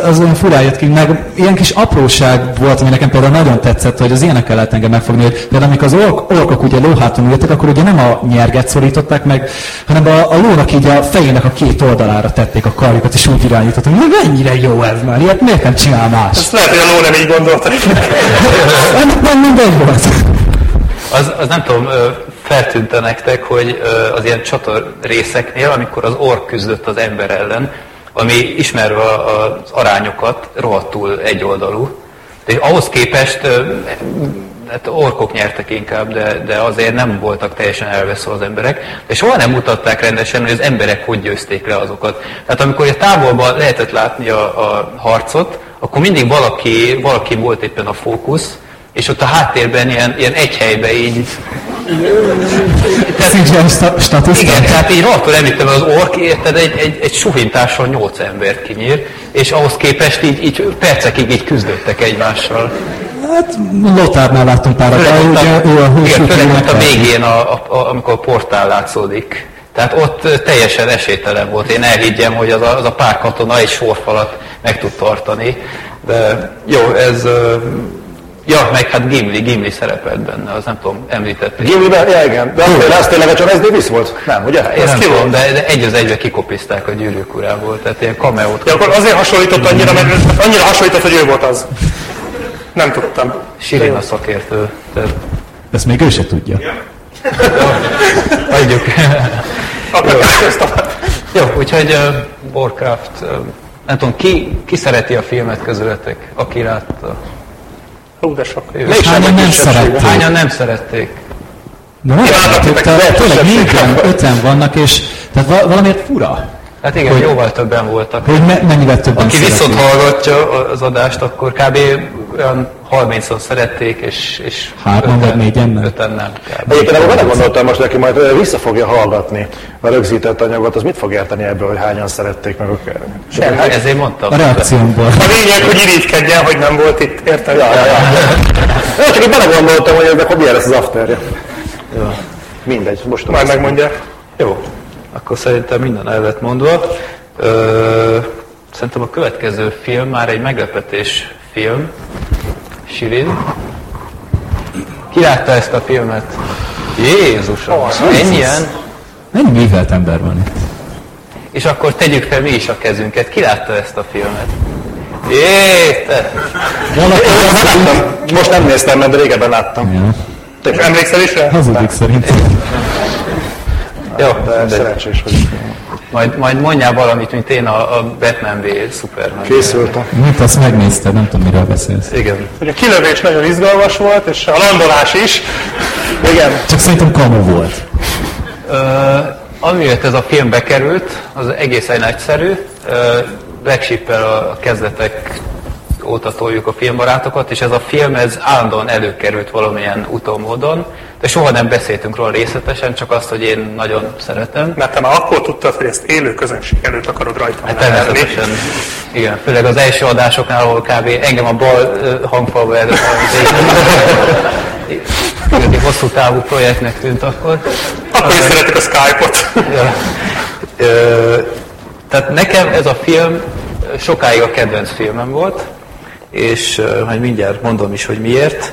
az olyan furán jött ki, meg ilyen kis apróság volt, ami nekem például nagyon tetszett, hogy az ilyenekkel lehet engem megfogni, hogy például amikor az orkok ugye lóháton ültek, akkor ugye nem a nyerget szorították meg, hanem a lónak így a fejének a két oldalára tették a karjukat, és úgy irányítottak, hogy mennyire jó ez már, ilyet miért nem csinál más? Ezt lehet, hogy a ló nem így gondolta. Nem volt. Az nem tudom, feltűnte nektek, hogy az ilyen csator részeknél, amikor az ork küzdött az ember ellen, ami ismerve az arányokat rohadtul egyoldalú. De ahhoz képest hát orkok nyertek inkább, de azért nem voltak teljesen elveszve az emberek. De soha nem mutatták rendesen, hogy az emberek hogy győzték le azokat. Tehát amikor a távolban lehetett látni a harcot, akkor mindig valaki volt éppen a fókusz, és ott a háttérben ilyen egy helyben így... Igen, tehát így rohadtul említem, az ork, érted, egy suhintással 8 embert kinyír, és ahhoz képest így percekig így küzdöttek egymással. Hát Lotárnál láttunk párat. Igen, főleg ott a végén, amikor a portál látszódik. Tehát ott teljesen esélytelen volt. Én elhiggyem, hogy az a pár katona egy sorfalat meg tud tartani. De jó, ez... Ja, meg hát Gimli szerepelt benne, az nem tudom, említették. Gimliben? Ja, igen. De az tényleg a John S. Davis volt? Nem, ugye? Nem tudom, de egy az egybe kikopiszták a Gyűrűk urából, tehát ilyen kameót. Ja, akkor azért hasonlított annyira, mert annyira hasonlított, hogy ő volt az. Nem tudtam. Sirin a szakértő. Tehát... Ezt még ő se tudja. Adjuk. Jó, úgyhogy Warcraft, nem tudom, ki szereti a filmet közületek, aki látta? Hú, de sok. Hányan nem szerették? Tényleg minden 5-en vannak, és tehát valamiért fura. Hát igen, hogy jóval többen voltak. Hogy mennyivel többen aki szeretik. Viszont hallgatja az adást, akkor kb. Olyan 30-on szerették, és 5-en nem. Egyébként abban gondoltam most, aki majd vissza fogja hallgatni a rögzített anyagot, az mit fog érteni ebből, hogy hányan szerették meg akár? Semmi, ezért mondtam. A reakciómból. A lényeg, hogy irigykedjen, hogy nem volt itt, érted? Ja. Csak abban gondoltam, hogy ennek hogy milyen lesz az afterje. Ja. Mindegy, most már megmondják. Jó. Akkor szerintem minden el lett mondva. Szerintem a következő film már egy meglepetés film. Sirin. Ki látta ezt a filmet? Jézusom! Ennyien? Mennyi művelt ember van itt? És akkor tegyük fel mi is a kezünket. Ki látta ezt a filmet? Jé, te! Most nem néztem, mert régebben láttam. Ja. Emlékszel is rá? Hazudik szerintem. Jó, de szerencsés vagyok. Majd mondjál valamit, mint én a Batman v. Superman. Készültem. Mint azt megnézted, nem tudom, miről beszélsz. Igen. Ugye a kilövés nagyon izgalmas volt, és a landolás is. Igen. Csak szerintem kamu volt. Amiért ez a film bekerült, az egészen egyszerű. Black Sheep-el a kezdetek óta toljuk a filmbarátokat, és ez a film állandóan előkerült valamilyen utómódon. de soha nem beszéltünk róla részletesen, csak azt, hogy én nagyon szeretem. Mert te már akkor tudtad, hogy ezt élő közönség előtt akarod rajtam leverni. Igen, főleg az első adásoknál, ahol kb. Engem a bal hangfalba előtt egy hosszú távú projektnek tűnt akkor. Akkor is szeretik a Skype-ot. Ja. Tehát nekem ez a film sokáig a kedvenc filmem volt, és majd mindjárt mondom is, hogy miért.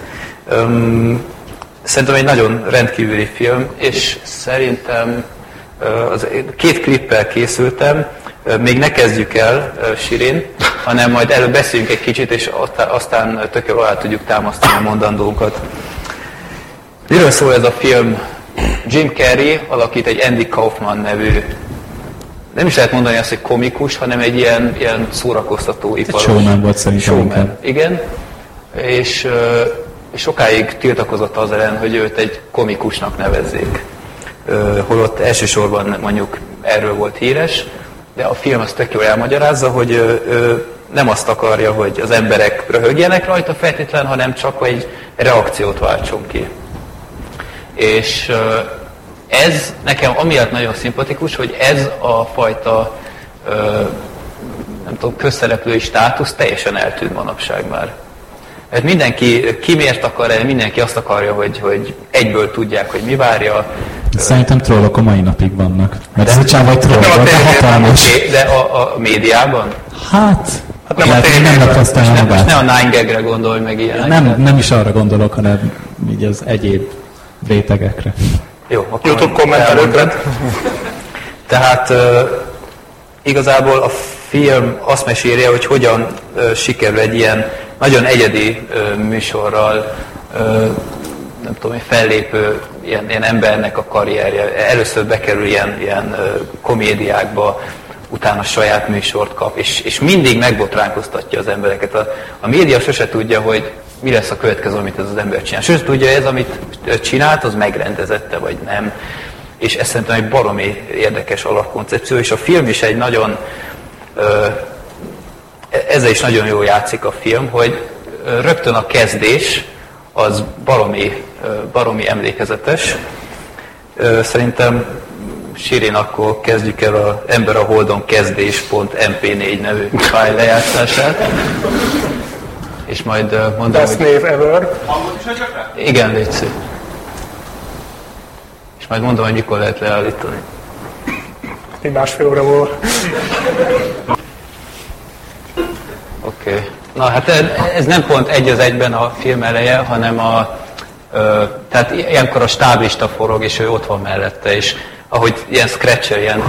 Szerintem egy nagyon rendkívüli film, és szerintem az két klippel készültem. Még ne kezdjük el, Sirin, hanem majd előbb beszéljünk egy kicsit, és aztán tök jól alá tudjuk támasztani a mondandókat. Miről szól ez a film? Jim Carrey alakít egy Andy Kaufman nevű, nem is lehet mondani azt, hogy komikus, hanem egy ilyen szórakoztató iparos. Showman volt szerintem. Showman, igen. És sokáig tiltakozott az ellen, hogy őt egy komikusnak nevezzék. Holott elsősorban mondjuk erről volt híres, de a film azt tök jól elmagyarázza, hogy ő nem azt akarja, hogy az emberek röhögjenek rajta feltétlen, hanem csak egy reakciót váltson ki. És ez nekem amiatt nagyon szimpatikus, hogy ez a fajta nem tudom, közszereplői státusz teljesen eltűnt manapság már. Hát mindenki kimért akar, mindenki azt akarja, hogy egyből tudják, hogy mi várja. Szerintem trollok a mai napig vannak. Mert szükség vagy trollok, de hatalmas. De a médiában? Hát nem lehet, a tévében. Most ne a 9gagre gondolj meg ilyenek. Nem is arra gondolok, hanem így az egyéb rétegekre. Jó, akkor YouTube kommentelőkre. Tehát igazából a film azt mesélje, hogy hogyan sikerül egy ilyen nagyon egyedi műsorral, nem tudom, fellépő ilyen embernek a karrierje. Először bekerül ilyen komédiákba, utána saját műsort kap, és mindig megbotránkoztatja az embereket. A média sose tudja, hogy mi lesz a következő, amit ez az ember csinál. Sose tudja, ez, amit csinált, az megrendezette, vagy nem. És ez szerintem egy baromi érdekes alapkoncepció, és a film is egy nagyon... Ezzel is nagyon jól játszik a film, hogy rögtön a kezdés az baromi emlékezetes. Szerintem Sirin, akkor kezdjük el az Ember a Holdon kezdés.mp4 nevű fájl lejátszását. És majd mondom, Best hogy... Name Ever. Igen, légy szép. És majd mondom, hogy mikor lehet leállítani. Még másfél óra múlva. Oké. Okay. Na hát ez nem pont egy az egyben a film eleje, hanem tehát ilyenkor a stáblista forog, és ő ott van mellette, és ahogy ilyen scratcher, ilyen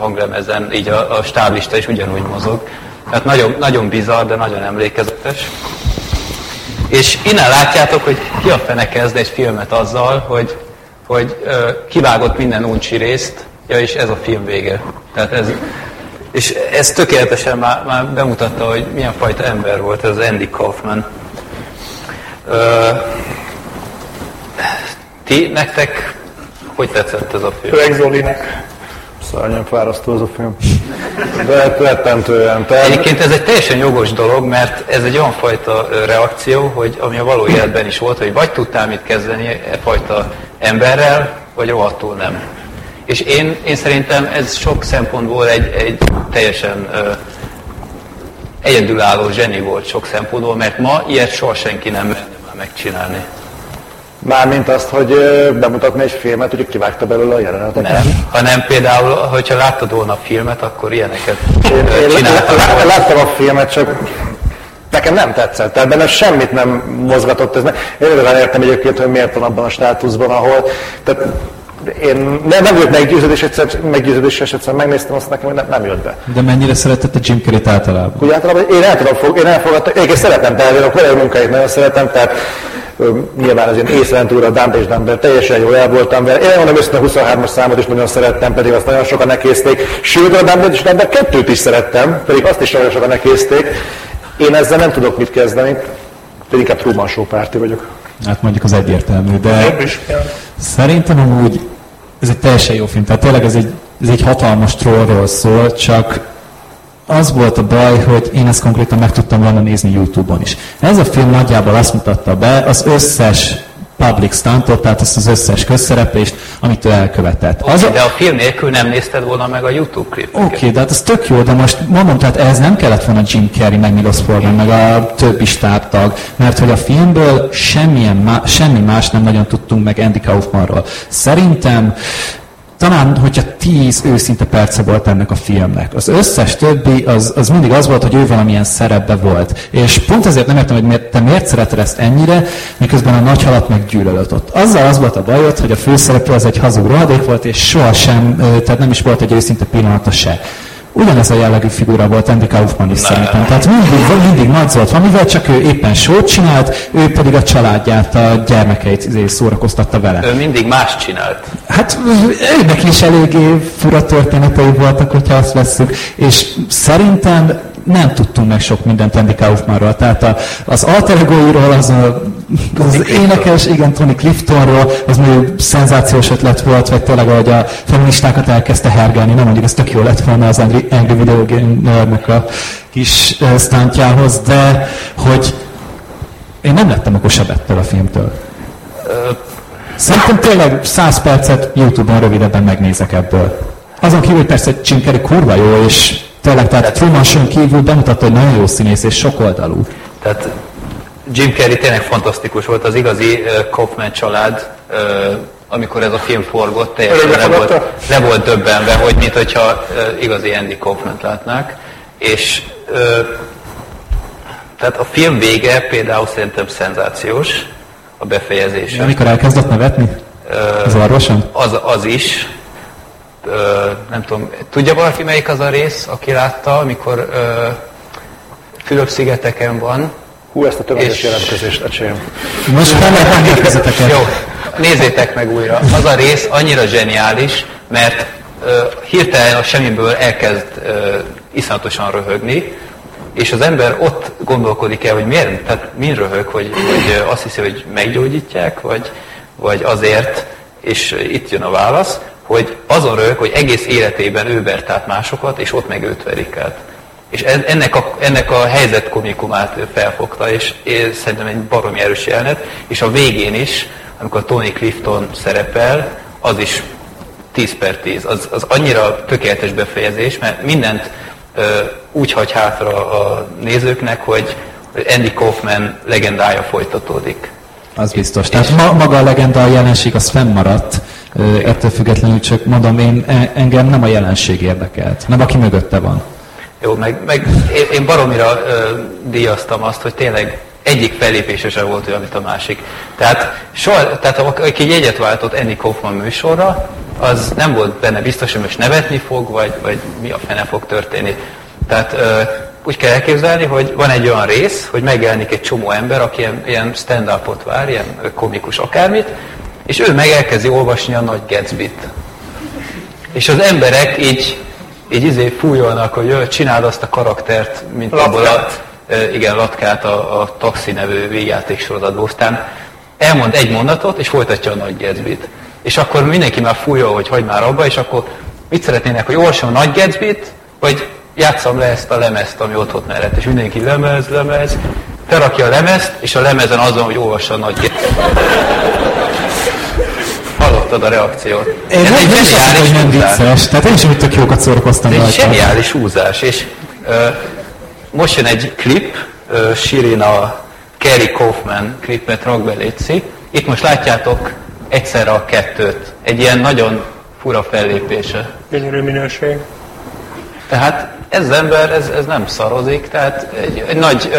hanglemezen, így a stáblista is ugyanúgy mozog. Tehát nagyon, nagyon bizarr, de nagyon emlékezetes. És innen látjátok, hogy ki a fene kezd egy filmet azzal, hogy kivágott minden uncsi részt, ja, és ez a film vége. Tehát ez tökéletesen már bemutatta, hogy milyen fajta ember volt ez az Andy Kaufman. Nektek hogy tetszett ez a film? Főleg Zolinek. Szörnyen fárasztó ez a film. De rettentően. Egyébként ez egy teljesen jogos dolog, mert ez egy olyan fajta reakció, hogy ami a való életben is volt, hogy vagy tudtál mit kezdeni e fajta emberrel, vagy rohadtul nem. És én szerintem ez sok szempontból egy teljesen egyedülálló zseni volt sok szempontból, mert ma ilyet soha senki nem merne már megcsinálni. Mármint azt, hogy bemutatni egy filmet, hogy kivágta belőle a jeleneteket? Nem, hanem például, hogyha láttad volna a filmet, akkor ilyeneket csináltad. Én láttam a filmet, csak nekem nem tetszett. Tehát benne semmit nem mozgatott. Én nem értem egyébként, hogy miért van abban a státuszban, ahol... Tehát, én nem volt meggyőződés, egyszer megnéztem, azt nekem, hogy nem jött be. De mennyire szeretett a Jim Carrey-t általában? Úgy általában én elfogadtam, én szeretem, tehát én a korai munkáit nagyon szeretem, tehát nyilván az ilyen észrendúra, Dumb és Dumber, teljesen jól el voltam vele. Én mondom össze a 23-as számot is nagyon szerettem, pedig azt nagyon sokan nekézték. Sőt, a Dumb és Dumber 2-t is szerettem, pedig azt is nagyon sokan nekézték. Én ezzel nem tudok mit kezdeni, pedig inkább Truman Show párti vagyok. Hát mondjuk az egyértelmű, de szerintem amúgy ez egy teljesen jó film, tehát tényleg ez egy hatalmas trollról szól, csak az volt a baj, hogy én ezt konkrétan meg tudtam volna nézni YouTube-on is. Ez a film nagyjából azt mutatta be az összes public stuntot, tehát azt az összes közszereplést, amit ő elkövetett. Okay, de a film nélkül nem nézted volna meg a YouTube klipeket. Oké, de hát ez tök jó, de most mondom, tehát ehhez nem kellett volna Jim Carrey, meg Milos Forman, meg a többi stábtag, mert hogy a filmből semmi más nem nagyon tudtunk meg Andy Kaufmanról. Szerintem talán, hogyha 10 őszinte perce volt ennek a filmnek. Az összes többi, az mindig az volt, hogy ő valamilyen szerepbe volt. És pont ezért nem értem, hogy miért szereted ezt ennyire, miközben a nagy halat meggyűlölött ott. Azzal az volt a bajod, hogy a főszereplő az egy hazug rohadék volt, és sohasem, tehát nem is volt egy őszinte pillanata se. Ugyanez a jellegű figura volt Andy Kaufman is szerintem. Tehát mindig madzolt valamivel, csak ő éppen sót csinált, ő pedig a családját, a gyermekeit szórakoztatta vele. Ő mindig más csinált. Hát őnek is eléggé fura történetei voltak, hogyha azt vesszük. És szerintem nem tudtunk meg sok mindent Andy Kaufmanról. Tehát az alter egóiról, az énekes, igen, Tony Cliftonról, az mondjuk szenzációs ötlet volt, vagy tényleg, ahogy a feministákat elkezdte hergelni, nem mondjuk, ez tök jó lett volna az Angry Video Game-nek a kis sztántjához, de hogy én nem lettem okosabb ettől a filmtől. Szerintem tényleg 100 percet YouTube-on rövidebben megnézek ebből. Azon kívül, hogy persze Jim Carrey kurva jó, és tényleg, tehát Truman-son kívül bemutatta, hogy nagyon jó színész és sokoldalú. Tehát Jim Carrey tényleg fantasztikus volt, az igazi Kaufman család, amikor ez a film forgott, teljesen le volt döbbenve, hogy mintha igazi Andy Kaufmant látnák. És tehát a film vége például szerintem szenzációs, a befejezése. Amikor elkezdett nevetni? Az orvoson? Az is. Nem tudom, tudja valaki melyik az a rész, aki látta, amikor Fülöp-szigeteken van. Hú, ezt a tömeges jelentkezést, ecsém. Most nem jelentkezeteket. Jó, nézzétek meg újra. Az a rész annyira zseniális, mert hirtelen a semmiből elkezd iszonyatosan röhögni, és az ember ott gondolkodik el, hogy miért, tehát mind röhög, hogy azt hiszi, hogy meggyógyítják, vagy azért, és itt jön a válasz, hogy azon röhög, hogy egész életében ő vert át másokat, és ott meg őt verik át. És ennek a helyzet komikumát felfogta, és szerintem egy baromi erős jelenet, és a végén is, amikor Tony Clifton szerepel, az is 10/10. Az annyira tökéletes befejezés, mert mindent úgy hagy hátra a nézőknek, hogy Andy Kaufman legendája folytatódik. Az biztos. Tehát maga a legenda, a jelenség az fennmaradt, ettől függetlenül, csak mondom, engem nem a jelenség érdekelt, nem aki mögötte van. Jó, meg én baromira díjaztam azt, hogy tényleg egyik fellépése sem volt olyan, mint a másik. Tehát aki jegyet váltott Andy Kaufman műsorra, az nem volt benne biztos, hogy most nevetni fog, vagy mi a fene fog történni. Tehát úgy kell elképzelni, hogy van egy olyan rész, hogy megjelenik egy csomó ember, aki ilyen stand-upot vár, ilyen komikus akármit, és ő meg elkezdi olvasni a Nagy Gatsbyt. És az emberek így fújolnak, hogy csináld azt a karaktert, mint abból Latkát a Taxi nevű végjáték sorozatból. Aztán elmond egy mondatot, és folytatja a Nagy Gatsbyt. És akkor mindenki már fújol, hogy hagyd már abba, és akkor mit szeretnének, hogy olvasom a Nagy Gatsbyt, vagy játsszam le ezt a lemezt, ami ott mellett. És mindenki lemez, felrakja a lemezt, és a lemezen azon, hogy olvassa a Nagy Gatsbyt. Hallottad a reakciót. Én ez egy zseniális húzás. Tehát én is úgy tök jókat szórakoztam. Ez egy zseniális húzás. És most jön egy klip, Sirin a Carrie Kaufman klipet rak be, létszik. Itt most látjátok egyszerre a kettőt. Egy ilyen nagyon fura fellépése. Gyönyörű minőség. Tehát ez az ember, ez nem szarozik, tehát egy nagy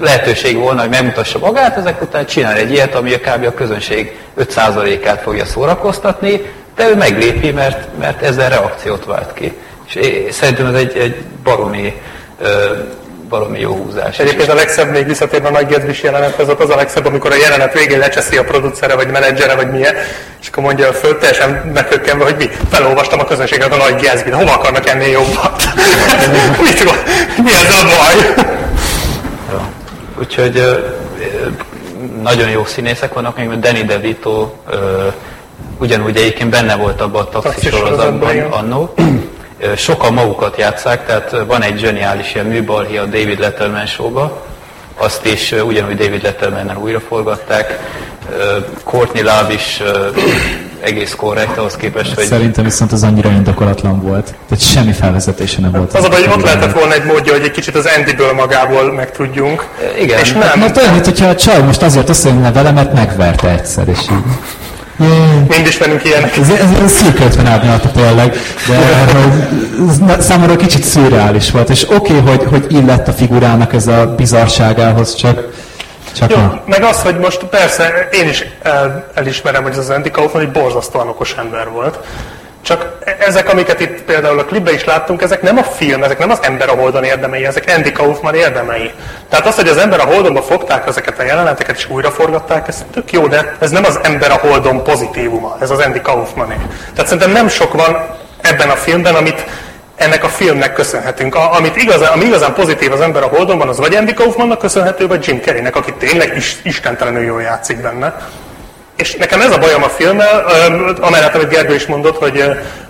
lehetőség volna, hogy megmutassa magát, ezek után csinál egy ilyet, ami kb. A közönség 5%-át fogja szórakoztatni, de ő meglépi, mert ezzel reakciót vált ki. És szerintem ez egy baromi jó húzás. Egyébként a legszebb, még visszatérve a Nagy Gatsby-s jelenethez, az a legszebb, amikor a jelenet végén lecseszi a producere, vagy menedzsere, vagy milyen, és akkor mondja föl, teljesen meghökkenve, hogy mi, felolvastam a közönséget a Nagy Gatsby-t, hova akarnak ennél jobbat? Mit van? Mi ez a baj? Ja. Úgyhogy nagyon jó színészek vannak, még Danny DeVito ugyanúgy egyébként benne volt abban a Taxi sorozatban annó. Sokan magukat játsszák, tehát van egy zseniális ilyen műbalhi a David Letterman show-ba, azt is ugyanúgy David Lettermannel újraforgatták. Courtney Love is egész korrekt ahhoz képest, hogy... Szerintem viszont az annyira indokolatlan volt. Tehát semmi felvezetése nem volt. Az abban, hogy ott lehetett volna egy módja, hogy egy kicsit az Andy-ből magából megtudjunk. Igen. És nem. Mert olyan, hogyha a csaj most azért összejönne vele, mert megverte egyszer, és így... Mind ismerünk ilyenek. Ez szűk 50 árnyalata tényleg, de számomra kicsit szürreális volt. És oké, hogy illett a figurának ez a bizarrságához, csak jó, nem. Meg az, hogy most persze én is elismerem, hogy az Andy Kaufman egy borzasztóan okos ember volt. Csak ezek, amiket itt például a klipben is láttunk, ezek nem a film, ezek nem az Ember a Holdon érdemei, ezek Andy Kaufman érdemei. Tehát az, hogy az Ember a Holdonba fogták ezeket a jeleneteket és újraforgatták, ez tök jó, de ez nem az Ember a Holdon pozitívuma, ez az Andy Kaufmané. Tehát szerintem nem sok van ebben a filmben, amit ennek a filmnek köszönhetünk. Ami igazán pozitív az Ember a Holdonban, az vagy Andy Kaufmannak köszönhető, vagy Jim Carreynek, aki tényleg istentelenül jól játszik benne. És nekem ez a bajom a filmmel, amellett, amit Gergő is mondott,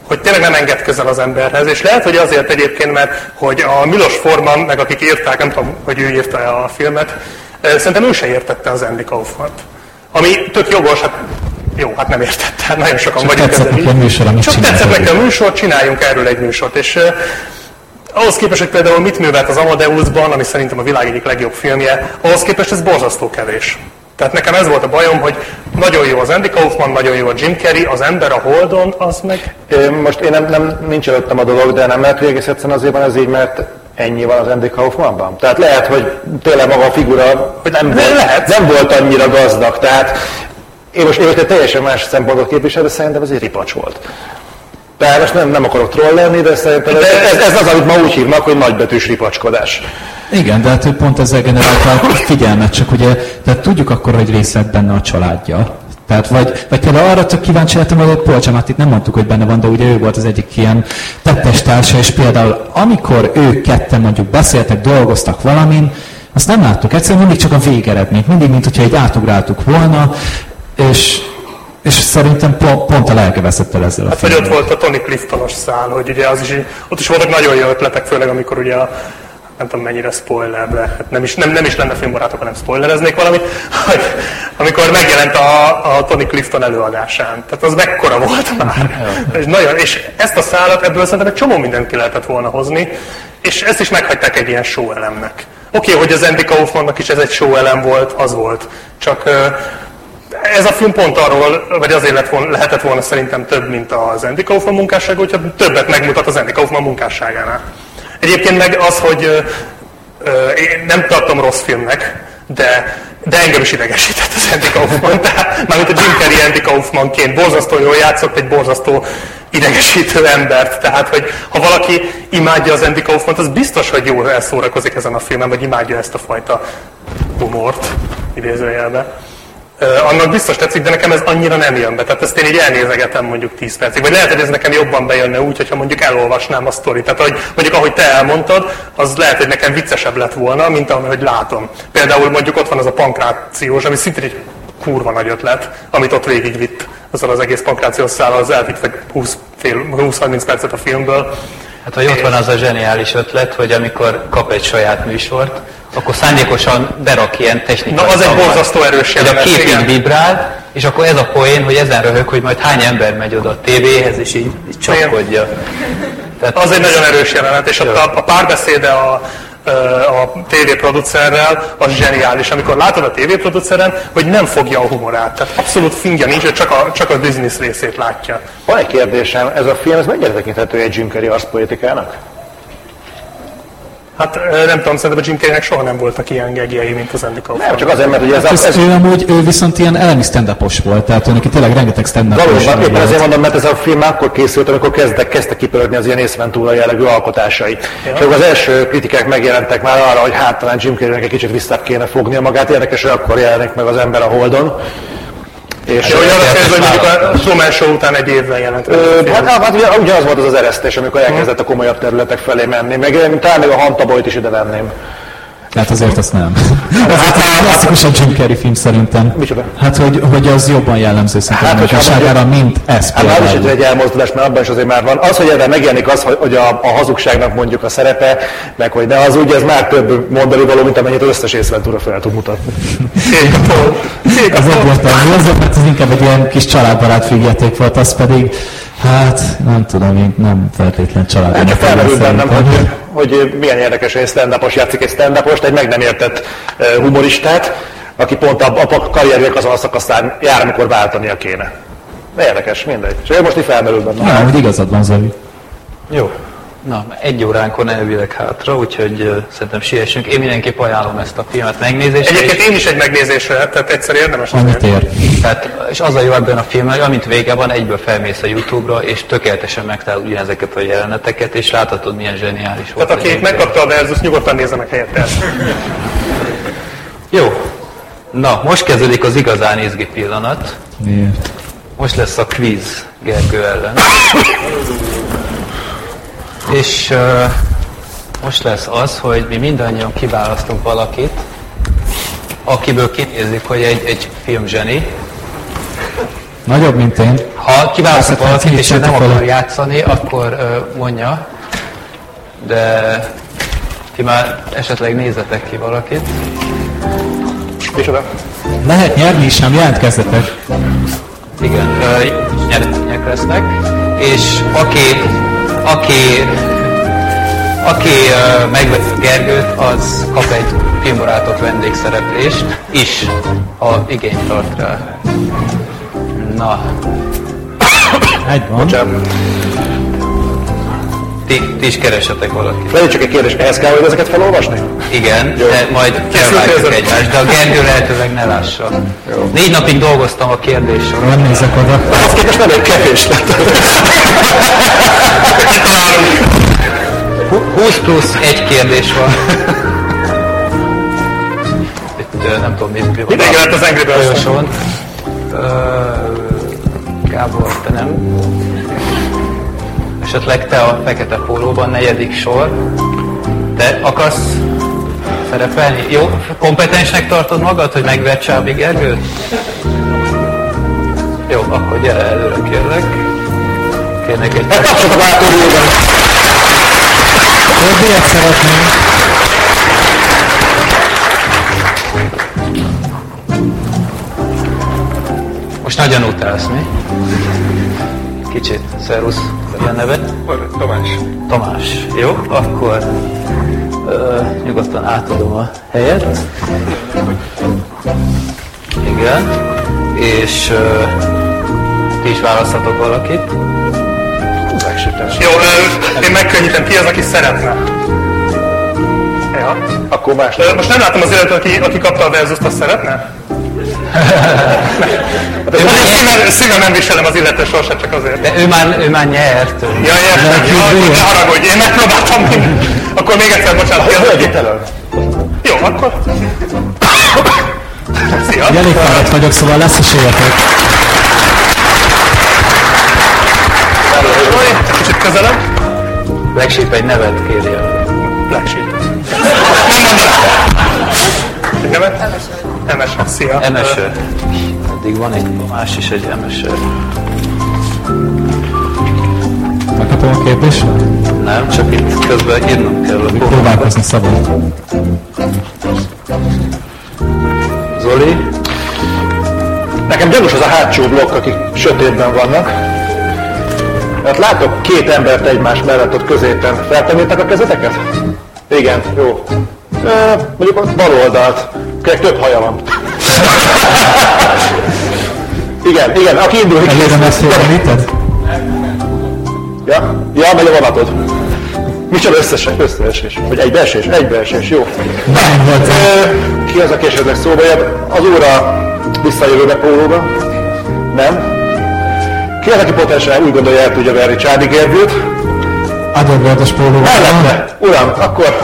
hogy tényleg nem enged közel az emberhez. És lehet, hogy azért egyébként, mert hogy a Milos Forman, meg akik írták, nem tudom, hogy ő írta a filmet, szerintem ő se értette az Andy Kaufmant. Ami tök jogos, hát nem értette, nagyon sokan vagyunk ezzel így. Csak tetszett neki a műsor, csináljunk erről egy műsort. És ahhoz képest, hogy például mit művelt az Amadeusban, ami szerintem a világ egyik legjobb filmje, ahhoz képest ez borzasztó kevés. Tehát nekem ez volt a bajom, hogy nagyon jó az Andy Kaufman, nagyon jó a Jim Carrey, az Ember a Holdon, az meg... Most én nem nincs előttem a dolog, de nem lehet, hogy egész egyszerűen azért van ez így, mert ennyi van az Andy Kaufmanban. Tehát lehet, hogy tényleg maga a figura hogy nem volt annyira gazdag. Tehát én most egy teljesen más szempontot képvisel, de szerintem ez egy ripacs volt. Tehát most nem akarok troll lenni, de szerintem ez az, amit ma úgy hívnak, hogy nagybetűs ripacskodás. Igen, de hát pont ezzel generálta a figyelmet, csak ugye, tehát tudjuk akkor, hogy részt vett benne a családja. Tehát vagy például arra csak kíváncsi lettem, hogy Polcsamát itt nem mondtuk, hogy benne van, de ugye ő volt az egyik ilyen tettestársa, és például amikor ők ketten mondjuk beszéltek, dolgoztak valamin, azt nem láttuk. Egyszerűen mindig csak a végeredményt, mindig, mint hogyha így átugráltuk volna, és szerintem pont a lelke veszett el ezzel a hát, filmben. Vagy ott volt a Tony Clifton-os szál, hogy ugye az is, ott is voltak nagyon jó ötletek, főleg amikor ugye a, nem tudom mennyire spoilerbe, hát nem is lenne filmbarátok, hanem spoilereznék valamit, hogy amikor megjelent a Tony Clifton előadásán. Tehát az mekkora volt már. és ezt a szálat ebből szerintem egy csomó mindent ki lehetett volna hozni, és ezt is meghagyták egy ilyen show elemnek. Oké, hogy az Andy Kaufmannak is ez egy show elem volt, az volt. Csak... ez a film pont arról, vagy azért lehetett volna szerintem több, mint az Andy Kaufman munkássága, hogyha többet megmutat az Andy Kaufman munkásságánál. Egyébként meg az, hogy én nem tartom rossz filmnek, de engem is idegesített az Andy Kaufman. Tehát, mármint a Jim Carrey Andy Kaufmanként borzasztó jól játszott egy borzasztó idegesítő embert. Tehát, hogy ha valaki imádja az Andy Kaufmant, az biztos, hogy jól elszórakozik ezen a filmen, vagy imádja ezt a fajta humort, idézőjelben. Annak biztos tetszik, de nekem ez annyira nem jön be. Tehát ezt én így elnézegetem mondjuk 10 percig. Vagy lehet, hogy ez nekem jobban bejönne úgy, hogyha mondjuk elolvasnám a sztorit. Tehát hogy, mondjuk ahogy te elmondtad, az lehet, hogy nekem viccesebb lett volna, mint ahogy látom. Például mondjuk ott van az a pankrációs, ami szintén egy kurva nagy ötlet, amit ott végigvitt. Azzal az egész pankrációs szállal az elvittek 20-30 percet a filmből. Hát hogy ott van az a zseniális ötlet, hogy amikor kap egy saját műsort, akkor szándékosan berak ilyen technikát. Na, az egy borzasztó erős jelenet. Hogy a kép így vibrált, és akkor ez a poén, hogy ezen röhög, hogy majd hány ember megy oda a tévéhez, és így csapkodja. Tehát az egy nagyon erős jelenet, és ott a párbeszéde a tévéproducerrel az zseniális. Amikor látod a tévéproduceren, hogy nem fogja a humorát. Tehát abszolút fingja nincs, csak a business részét látja. Van egy kérdésem, ez a film, ez mennyire tekinthető egy Jim Carrey arszpolitikának? Hát nem tudom, szerintem a Jim Carreynek soha nem voltak ilyen gegjei, mint az Andy Kaufman. Nem, csak azért, mert ugye ez... Ő viszont ilyen elemi stand-upos volt, tehát neki tényleg rengeteg stand-upos volt. Valóban, éppen azért mondom, mert ez a film akkor készült, amikor kezdtek kipörögni az ilyen észventúra jellegű alkotásai. Ja. És akkor az első kritikák megjelentek már arra, hogy hát talán Jim Carreynek egy kicsit vissza kéne fognia magát, érdekes, hogy akkor jelenik meg az Ember a Holdon. És olyan az, hogy mondjuk a Truman Show után egy évvel jelent. Hát ugyanaz volt az az eresztés, amikor elkezdett a komolyabb területek felé menni, meg talán még a Hantaboyt is ide venném. Tehát azért azt nem. Hát klasszikusan Jim Carrey film szerintem. Micsoda? Hát, hogy az jobban jellemző szerintem hát, a mint ez például. Hát, is egy elmozdulás, mert abban is azért már van. Az, hogy ebben megjelenik az, hogy a hazugságnak mondjuk a szerepe, meg hogy ne az úgy, ez már több mondani való, mint amennyit az összes észventúra fel tud mutatni. Ez egyértelmű, az inkább egy ilyen kis családbarát figyelték volt, az pedig, hát nem tudom, én nem feltétlen családban. Csak felmerült bennem, hogy milyen érdekes, hogy egy stand-upos játszik egy stand-upost, egy meg nem értett humoristát, aki pont a karrierjének azon a szakaszán jár, amikor váltania kéne. Érdekes, mindegy. És most így felmerült bennem. Nem, hogy igazad van, Zoli. Jó. Na, egy óránkon elvileg hátra, úgyhogy szerintem siessünk. Én mindenképp ajánlom ezt a filmet megnézésre. Egyébként én is egy megnézésre, tehát egyszer érdemes. Amit ér. Tehát, és az a jó ebben a filmben, amint vége van, egyből felmész a YouTube-ra, és tökéletesen megtalálod ugyanezeket a jeleneteket, és láthatod, milyen zseniális volt. Tehát aki megkapta a versus, nyugodtan nézzenek helyette. Jó. Na, most kezdődik az igazán izgi pillanat. Miért? Most lesz a kvíz Gergő ellen. És most lesz az, hogy mi mindannyian kiválasztunk valakit, akiből kinézzük, hogy egy filmzseni. Nagyobb, mint én. Ha kiválasztunk valakit, és nem akar játszani, akkor mondja. De ti már esetleg nézzetek ki valakit. Micsoda? Lehet nyerni is, nem jelentkezzetek. Igen, nyertények lesznek. És aki megveszi Gergőt, az kap egy filmbarátok vendégszereplést is, ha igényt tart rá. Na. Egy van. Ti is keresetek valakit. Legyen csak egy kérdés, ehhez kell, hogy ezeket felolvasni? Igen, de majd elvágjuk egymást, de a Gergő lehetőleg ne lássa. Jó. 4 napig dolgoztam a kérdésről. Nem nézek oda. Az képest nem egy kevés lett. 20 plusz egy kérdés van. Itt nem tudom, mi van. Mindenki lett az Angry Birds-on. Gábor, te nem. Esetleg te a fekete pólóban, 4. sor. Te akarsz szerepelni? Jó, kompetensnek tartod magad, hogy megvert Csábi Gergőt? Jó, akkor gyere előre, kérlek. Kérlek egy... Megkapcsak a váltórióban! Többiet szeretném. Most nagyon utálsz, mi? Kicsit, szervusz, a neved? Tamás. Tamás, jó, akkor nyugodtan átadom a helyet. Igen, és ti is választhatok valakit. Megsütés. Jó, én megkönnyítem, ki az, aki szeretne. Ja, akkor más. Most nem látom az illetőt, aki kapta a verzust, azt szeretne? Szívem nem viselem az illető sorsát, csak azért. De ő már nyert. Ja, értem. Jaj, ne haragudj, én megpróbáltam mindent. Akkor még egyszer, bocsánat. Jó, akkor. Szia. Elég fáradt vagyok, szóval lesz is életek. Kicsit közelebb. Black Sheep egy nevet kérje. Black Sheep. Nem mondaná. Nevet? Emeső. Szia. Emeső. Eddig van egy más is, egy emeső. Megkapom a kérdés? Nem, csak itt közben írnom kell. Még próbálkozni szabad. Zoli? Nekem gyanús az a hátsó blokk, akik sötétben vannak. Hát látok 2 embert egymás mellett ott középen. Feltemétek a kezeteket? Igen, jó. Mondjuk a bal oldalt. Kérlek, több haja van. Igen, aki indul. Elérem ezt jól említed? Ja, megy a vonatod. Micsoda összeesés? Vagy egybeesés? Egybeesés, jó. Ki az, aki esetleg szóba jön? Az óra visszajövőbe pólóba? Nem. Ki az, aki potenciál úgy gondolja, el tudja verni Csábi Gergőt? Adagoltos pólóba. Ellette, uram, akkor...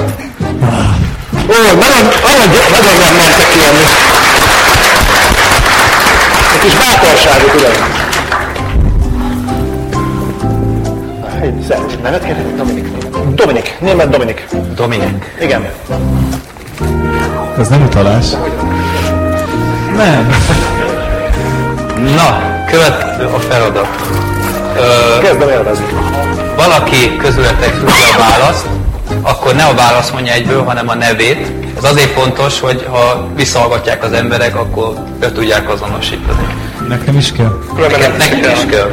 Ó, nagyon nem mentek kérni. Egy kis bátorságot, uram. Nevet kérdezik? Dominik. Német Dominik. Igen. Ez nem utalás. Nem. Na, következő a feladat. Kezdem élvezni. Valaki közületek tudja a választ, akkor ne a választ mondja egyből, hanem a nevét. Ez azért fontos, hogy ha visszahallgatják az emberek, akkor be tudják azonosítani. Nekem is kell. Nekem is kell.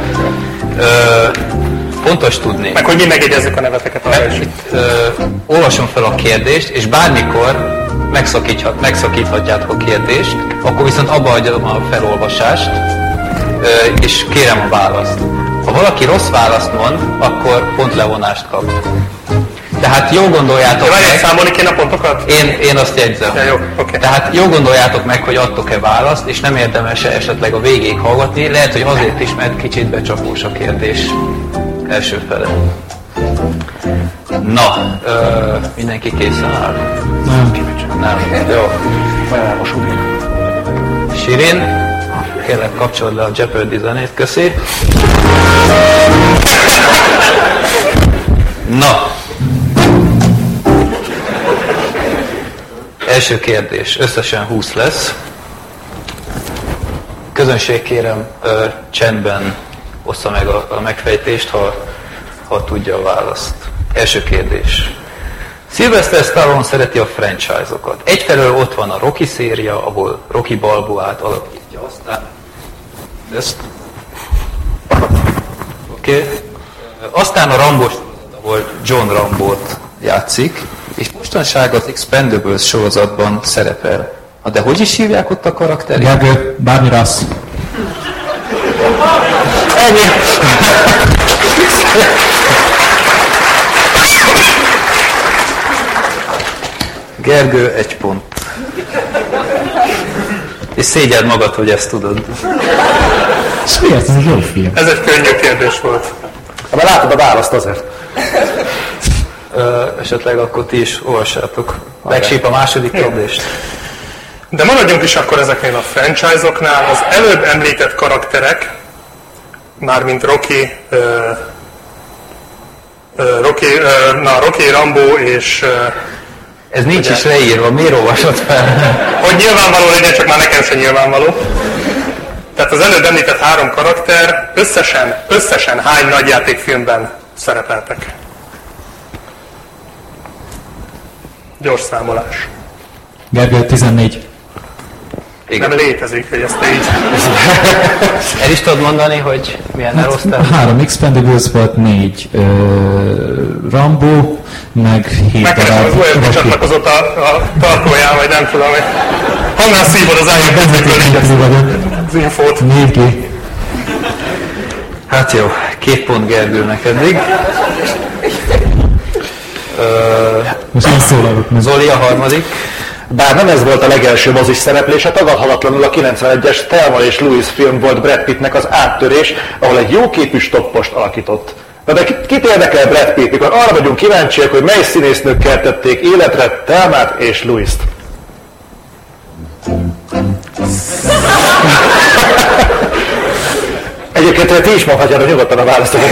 Fontos tudni. Meg hogy mi megjegyezzük a neveteket arra is. Olvasom fel a kérdést, és bármikor megszakíthatjátok a kérdést, akkor viszont abba hagyom a felolvasást, és kérem a választ. Ha valaki rossz választ mond, akkor pontlevonást kap. Tehát jól gondoljátok meg... Várjál, számolni kéne a pontokat? Én azt jegyzem. Ja, jó, okay. Tehát jól gondoljátok meg, hogy adtok-e választ, és nem érdemes esetleg a végéig hallgatni, lehet, hogy azért is, mert kicsit becsapós a kérdés első fele. Na, mindenki készen áll? Nem. Jó. Sirin, kérlek kapcsolod le a Jeopardy zenét, köszi. Na. Első kérdés, összesen 20 lesz. Közönség kérem, csendben ossza meg a megfejtést, ha tudja a választ. Első kérdés. Sylvester Stallone szereti a franchise-okat. Egyfelől ott van a Rocky széria, ahol Rocky Balboát alakítja, aztán ezt. Okay. Aztán a Rambos, ahol John Rambót játszik, és mostanság az Expendables sorozatban szerepel. Na de hogy is hívják ott a karakterét? Gergő, bármi rassz. Ennyi. Gergő, 1 pont. És szégyeld magad, hogy ezt tudod. És miért? Ez egy jó film. Ez egy könnyű kérdés volt. Már látod a választ azért. Esetleg akkor ti is olvassátok. Black Sheep a második kérdést. De maradjunk is akkor ezeknél a franchise-oknál. Az előbb említett karakterek, mármint Rocky, Rocky, Rambo és... Ez nincs ugye? Is leírva, miért olvasod fel? Hogy nyilvánvaló legyen, csak már nekem sem nyilvánvaló. Tehát az előbb említett 3 karakter összesen hány nagyjátékfilmben szerepeltek? Gyors számolás. Gergő, 14. Igen. Nem létezik, hogy ezt így. El is tudod mondani, hogy milyen elosztál? 3 Expendables volt, 4 Rambo, meg 7 darab. Az olyan, hogy csatlakozott a tartóján, vagy nem tudom, hogy honnan szívod az állítani az infót. 4G. Hát jó, 2 pont Gergőnek eddig. Most nem szólalok meg. Zoli a harmadik. Bár nem ez volt a legelső mozis szereplése, tagadhatatlanul a 91-es Thelma és Louise film volt Brad Pittnek az áttörés, ahol egy jóképű stoppost alakított. Na de kit érdekel Brad Pitt, mikor arra vagyunk kíváncsiak, hogy mely színésznők keltették életre Thelmát és Louise-t. Egyébként ti is mondhatjátok nyugodtan a választokat.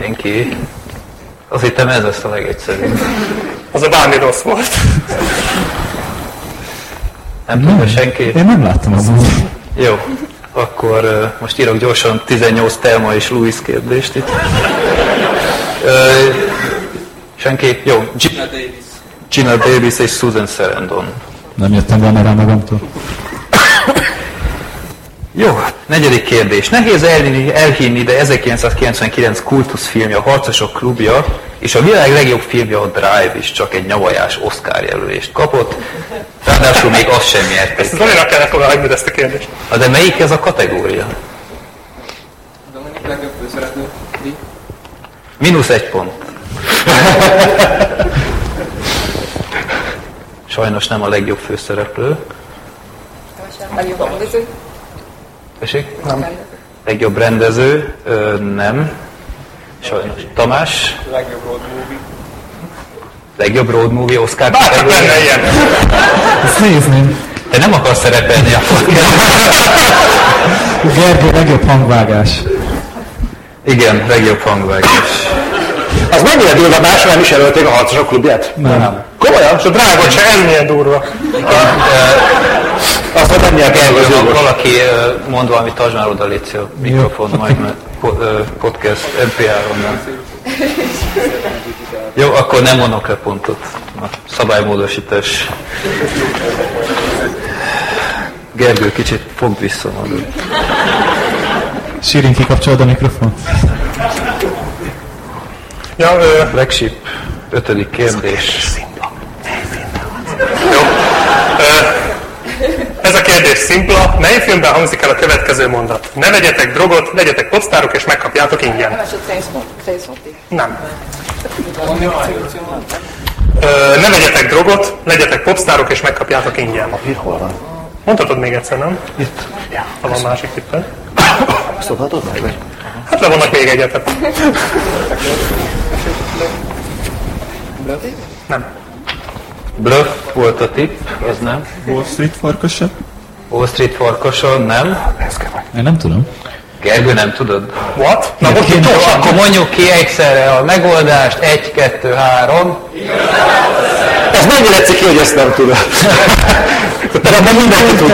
Senki. Azt hittem ez lesz a legegyszerűbb. Az a bármi rossz volt. Nem tudom, senki. Én nem láttam az. Jó, akkor most írok gyorsan 18 Thelma és Louise kérdést itt. Senki? Jó. Gina Davis és Susan Sarandon. Nem jöttem volna rá magamtól. Jó, 4. kérdés. Nehéz elhinni, de 1999 kultuszfilmje, a Harcosok klubja, és a világ legjobb filmje, a Drive is csak egy nyavajás Oscar jelölést kapott. Ráadásul még azt sem nyerték. Ezt Zolinak kellett volna hagynod ezt a kérdést. Na de melyik ez a kategória? -1 pont. Sajnos nem a legjobb főszereplő. A legjobb rendező. Nem. Legjobb rendező? Nem. Sajnos. Tamás? Legjobb road movie. Legjobb road movie, Oscar. Bármilyen ilyen. Ezt nézném. Te nem akarsz szerepelni a podcast. Gergő, legjobb hangvágás. Igen, legjobb hangvágás. Az mennyire durva, máshol is jelölték a harcosok klubját? Nem. Komolyan? És a drága se ennél durva. Azt mondom, mennyire kell. Valaki mond valamit, tartsd már oda, légy szél, mikrofon, majd már podcast, NPR-on. Jó, akkor nem mondok le pontot. Szabálymódosítás. Gergő, kicsit fogd vissza magad. Sirin, kikapcsolod a mikrofont. Ja, Black Sheep, 5. kérdés. Jó. Ez a kérdés szimpla. Mely filmben hangzik el a következő mondat? Ne vegyetek drogot, legyetek popsztárok és megkapjátok ingyen. Nem. Ne vegyetek drogot, legyetek popsztárok és megkapjátok ingyen. A hír hol van? Mondhatod még egyszer, nem? Itt. Ja, van másik tippel. Szobhatod meg? Hát levonnak még egyetet. Nem. Bluff volt a tipp, az nem. Wall Street farkasa? Wall Street farkasa, nem. Én nem tudom. Gergő, nem tudod? What? Na most itt gyorsan. Akkor mondjuk ki egyszerre a megoldást. 1, 2, 3. Ez mennyire ciki, hogy ezt nem tudod. Talán mindenki tud.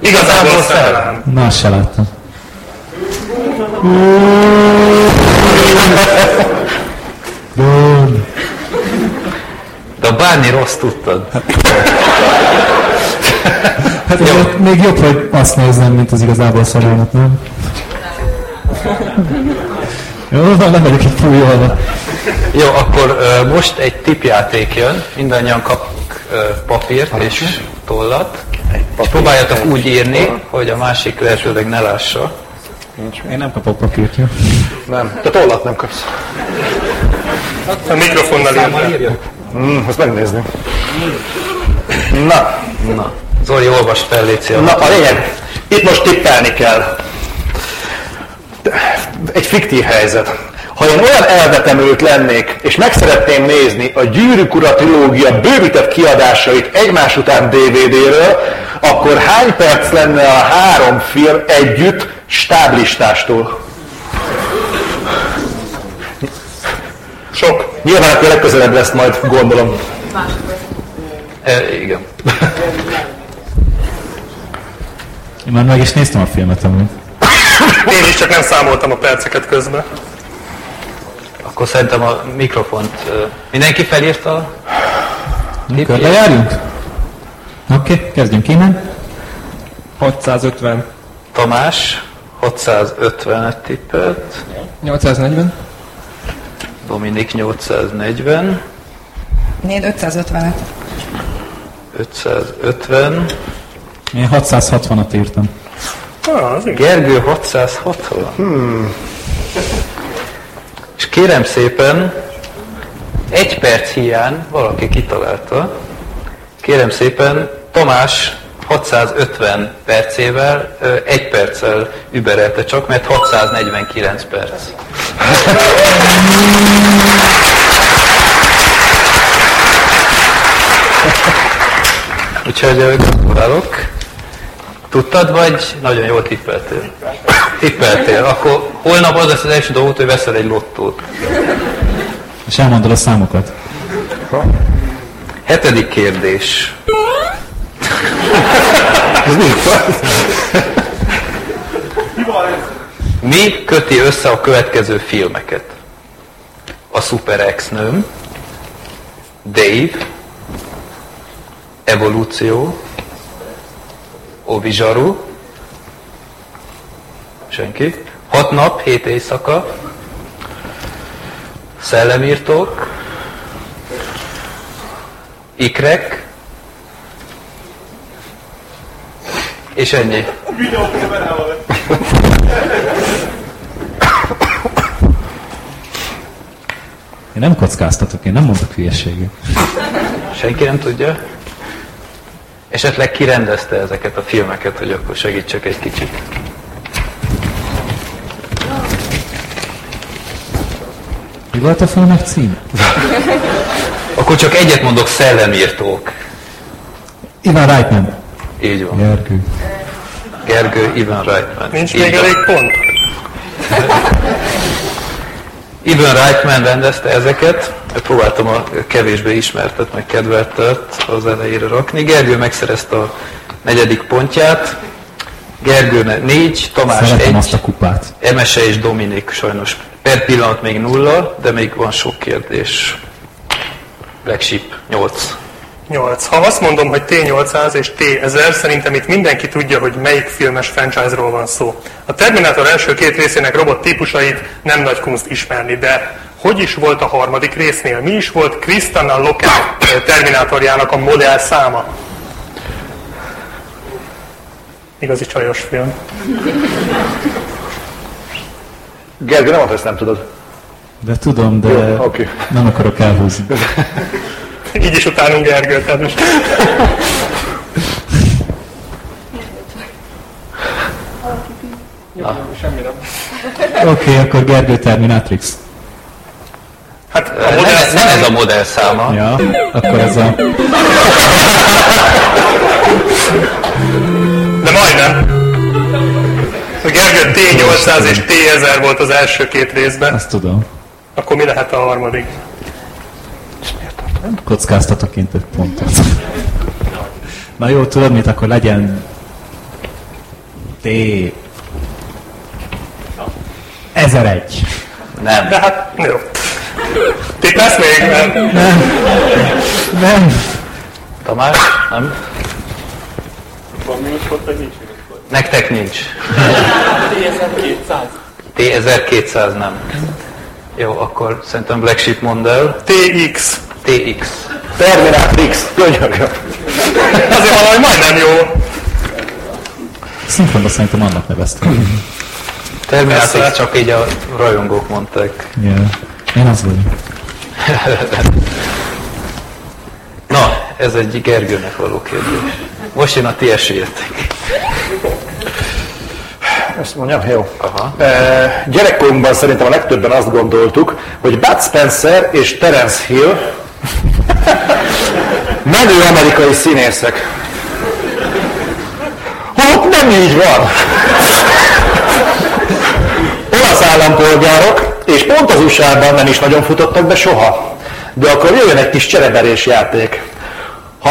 Igazából szerelem. Na, azt se láttam. De a bárni rossz tudtad. Hát jobb. Még jobb, hogy azt nézem, mint az igazából szerelmet, nem? Jó, van, nem vagyok egy fújolva. Jó, akkor most egy tippjáték jön. Mindannyian kap papírt és tollat. És próbáljatok úgy írni, hogy a másik lehetőleg ne lássa. Én nem kapok papírt, jó? Nem. Te tollat nem kapsz. A mikrofonnal írjak. Azt megnézném. Na. Zoli, olvasd fel, légy szépen. Na, a lényeg. Itt most tippelni kell. Egy fiktív helyzet. Ha én olyan elvetemült lennék, és meg szeretném nézni a Gyűrűk Ura trilógia bővített kiadásait egymás után DVD-ről, akkor hány perc lenne a 3 film együtt stáblistástól? Sok. Nyilván akkor legközelebb lesz majd, gondolom. Igen. Én már meg is néztem a filmet amúgy. Én is, csak nem számoltam a perceket közben. Akkor szerintem a mikrofont... Mindenki felírta a... Mikor lejárjunk? Oké, kezdjünk innen. 650. Tamás, 650-et tippelt. 840. Dominik 840. Én 550-et. 550. Én 660-at írtam. Gergő 660. És kérem szépen, egy perc hiány, valaki kitalálta, kérem szépen, Tamás 650 percével, 1 perccel überelte csak, mert 649 perc. Úgyhogy gratulálok. Tudtad, vagy nagyon jól tippeltél? Tippeltél. Akkor holnap az lesz az első dolgot, hogy veszel egy lottót. És elmondod a számokat. 7. kérdés. Mi köti össze a következő filmeket? A szuper exnőm, Dave, Evolúció, Ovizsaru, senki, 6 nap, 7 éjszaka, Szellemírtók, Ikrek, és ennyi. Én nem kockáztatok, én nem mondok hülyeséget. Senki nem tudja? Esetleg ki rendezte ezeket a filmeket, hogy akkor segítsek egy kicsit. Mi volt a filmek címe? Akkor csak egyet mondok, Szellemírtók. Ivan Reitman. Így van. Gergő. Gergő, Ivan Reitman. Nincs még elég pont. Ivan Reitman rendezte ezeket. Próbáltam a kevésbé ismertet, meg kedveltet az elejére rakni. Gergő megszerezte a negyedik pontját. Gergőnek 4, Tamás 1, Emese és Dominik sajnos per pillanat még 0, de még van sok kérdés. Black Sheep 8. 8. Ha azt mondom, hogy T-800 és T-1000, szerintem itt mindenki tudja, hogy melyik filmes franchise-ról van szó. A Terminátor első két részének robot típusait nem nagy kunst ismerni, de hogy is volt a harmadik résznél? Mi is volt Krisztana Lokál Terminátorjának a modell száma? Igazi csajos film. Gergő, nem azt nem tudod. De tudom, de jó, okay. Nem akarok elhúzni. Így is utálunk Gergőt, tehát most. Oké, akkor Gergő Terminatrix. Hát a nem ez a modell száma. Ja, akkor ez a... De majdnem. A Gergő T-800 és T-1000 volt az első két részben. Azt tudom. Akkor mi lehet a harmadik? Kockáztatok én több pontot. Na jó, tudod mit? Akkor legyen... T-1001. Nem. De hát, jó. Tippelsz még? Nem. Nem. Tamás? Nem. Van minus volt, vagy nincs minus volt? Nektek nincs. T-1200. T-1200 nem. Jó, akkor szerintem Black Sheep mondd el. T-X. T-X. Terminatrix. Könyörgöm. Azért valami majdnem jó. Szinkronban szerintem annak neveztem. Terminatrix csak így a rajongók mondták. Yeah. Én az vagyok. Na, ez egy Gergőnek való kérdés. Most jön a ti esélyétek. Ezt mondjam, jó. Gyerekkorunkban szerintem a legtöbben azt gondoltuk, hogy Bud Spencer és Terence Hill menő amerikai színészek. Holott nem így van. Olasz állampolgárok, és pont az USA-ban nem is nagyon futottak be soha. De akkor jöjjön egy kis csereberés játék. Ha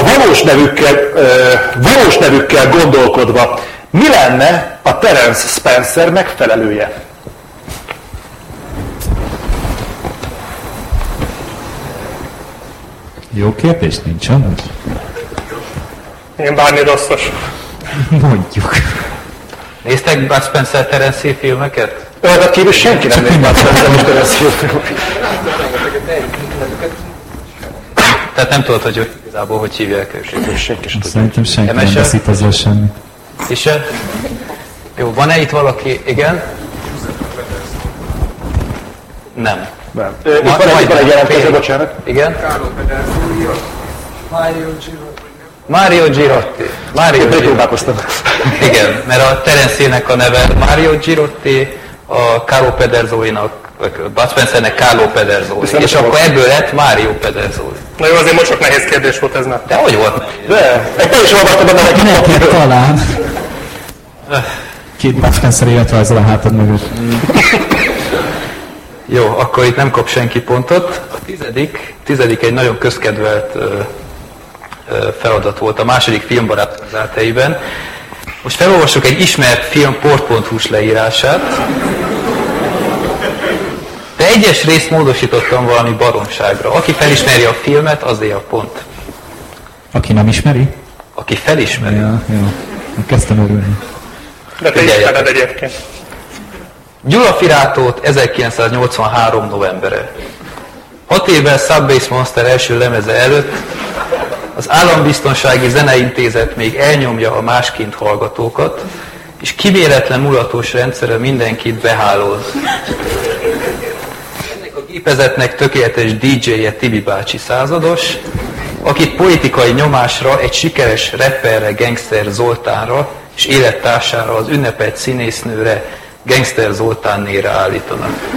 valós nevükkel gondolkodva, mi lenne a Terence Spencer megfelelője? Jó kérdés, nincs amúgy. Én bármi rosszos. Mondjuk. Néztek Bud Spencer Terence Hill filmeket? Olyan kívül senki nem néz Bud Spencer Terence Hill filmeket. Tehát nem tudod, hogy igazából hogy hívják őket. Senki sem tudja. Szerintem senki nem beszít azzal semmit. Tiszen? Jó, van-e itt valaki? Igen? Nem. Nem. Itt van egy jelentkező, bocsánat. Igen? Mario Girotti. Mario Girotti. Mario Girotti. Igen, mert a Terence-nek a neve Mario Girotti, a Carlo Pederzolinak, Bud Spencernek Carlo Pederzoli. És akkor ebből lett Mario Pederzoli. Na jó, azért most csak nehéz kérdés volt ez már. De hogy volt? De, egy is olvastam benne neki. Neked talán. Két Bud Spencer életrajzol a hátad mögött. Jó, akkor itt nem kap senki pontot. A tizedik egy nagyon közkedvelt feladat volt a második filmbarát az áteiben. Most felolvassuk egy ismert film port.hu-s leírását. De egyes részt módosítottam valami baromságra. Aki felismeri a filmet, azért a pont. Aki nem ismeri? Aki felismeri. Ja, jó. Kezdtem örülni. De te ismered egyébként. Gyula Firátót 1983. novembere. 6 évvel Subbase Monster első lemeze előtt az Állambiztonsági Zeneintézet még elnyomja a másként hallgatókat, és kivéletlen mulatós rendszere mindenkit behálóz. Gépezetnek tökéletes DJ-je Tibi bácsi százados, akit politikai nyomásra, egy sikeres rapperre, Gangster Zoltánra és élettársára, az ünnepelt színésznőre, Gangster Zoltánnéra állítanak.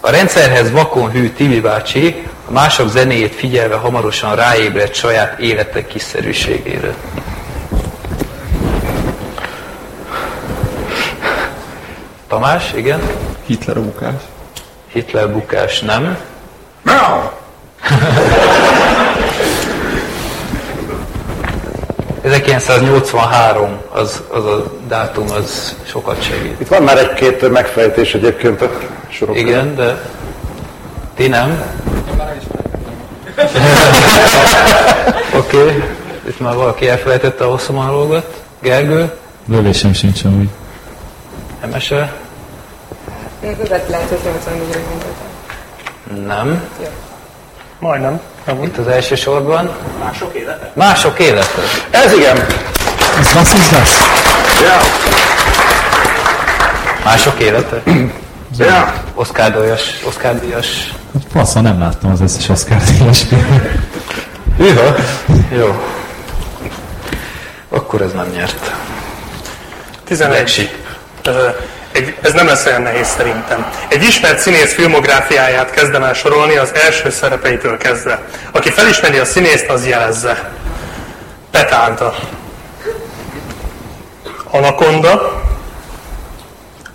A rendszerhez vakon hű Tibi bácsi a mások zenéjét figyelve hamarosan ráébredt saját élete kiszerűségére. Tamás, igen. Hitler bukás. Hitler bukás, nem. No! Ezek 1983, az a dátum, az sokat segít. Itt van már egy-két megfejtés egyébként a sorok. Igen, de ti nem. Oké, okay. Itt már valaki elfelejtette a hosszomálógat. Gergő? Lölésem sincs amúgy. Emese? Én között lehet, hogy 84-re gondoltam. Nem. Jó. Majdnem. Itt az első sorban. Mások élete? Mások élete. Ez igen. Ez was ist das? Ja. Mások élete? Ja. Oscar-díjas. Fasza, nem láttam az összes Oscar-díjas. Hűha. Jó. Akkor ez nem nyert. 11. Ez nem lesz olyan nehéz szerintem. Egy ismert színész filmográfiáját kezdem el sorolni az első szerepeitől kezdve. Aki felismeri a színészt, az jelezze. Petárda. Anakonda.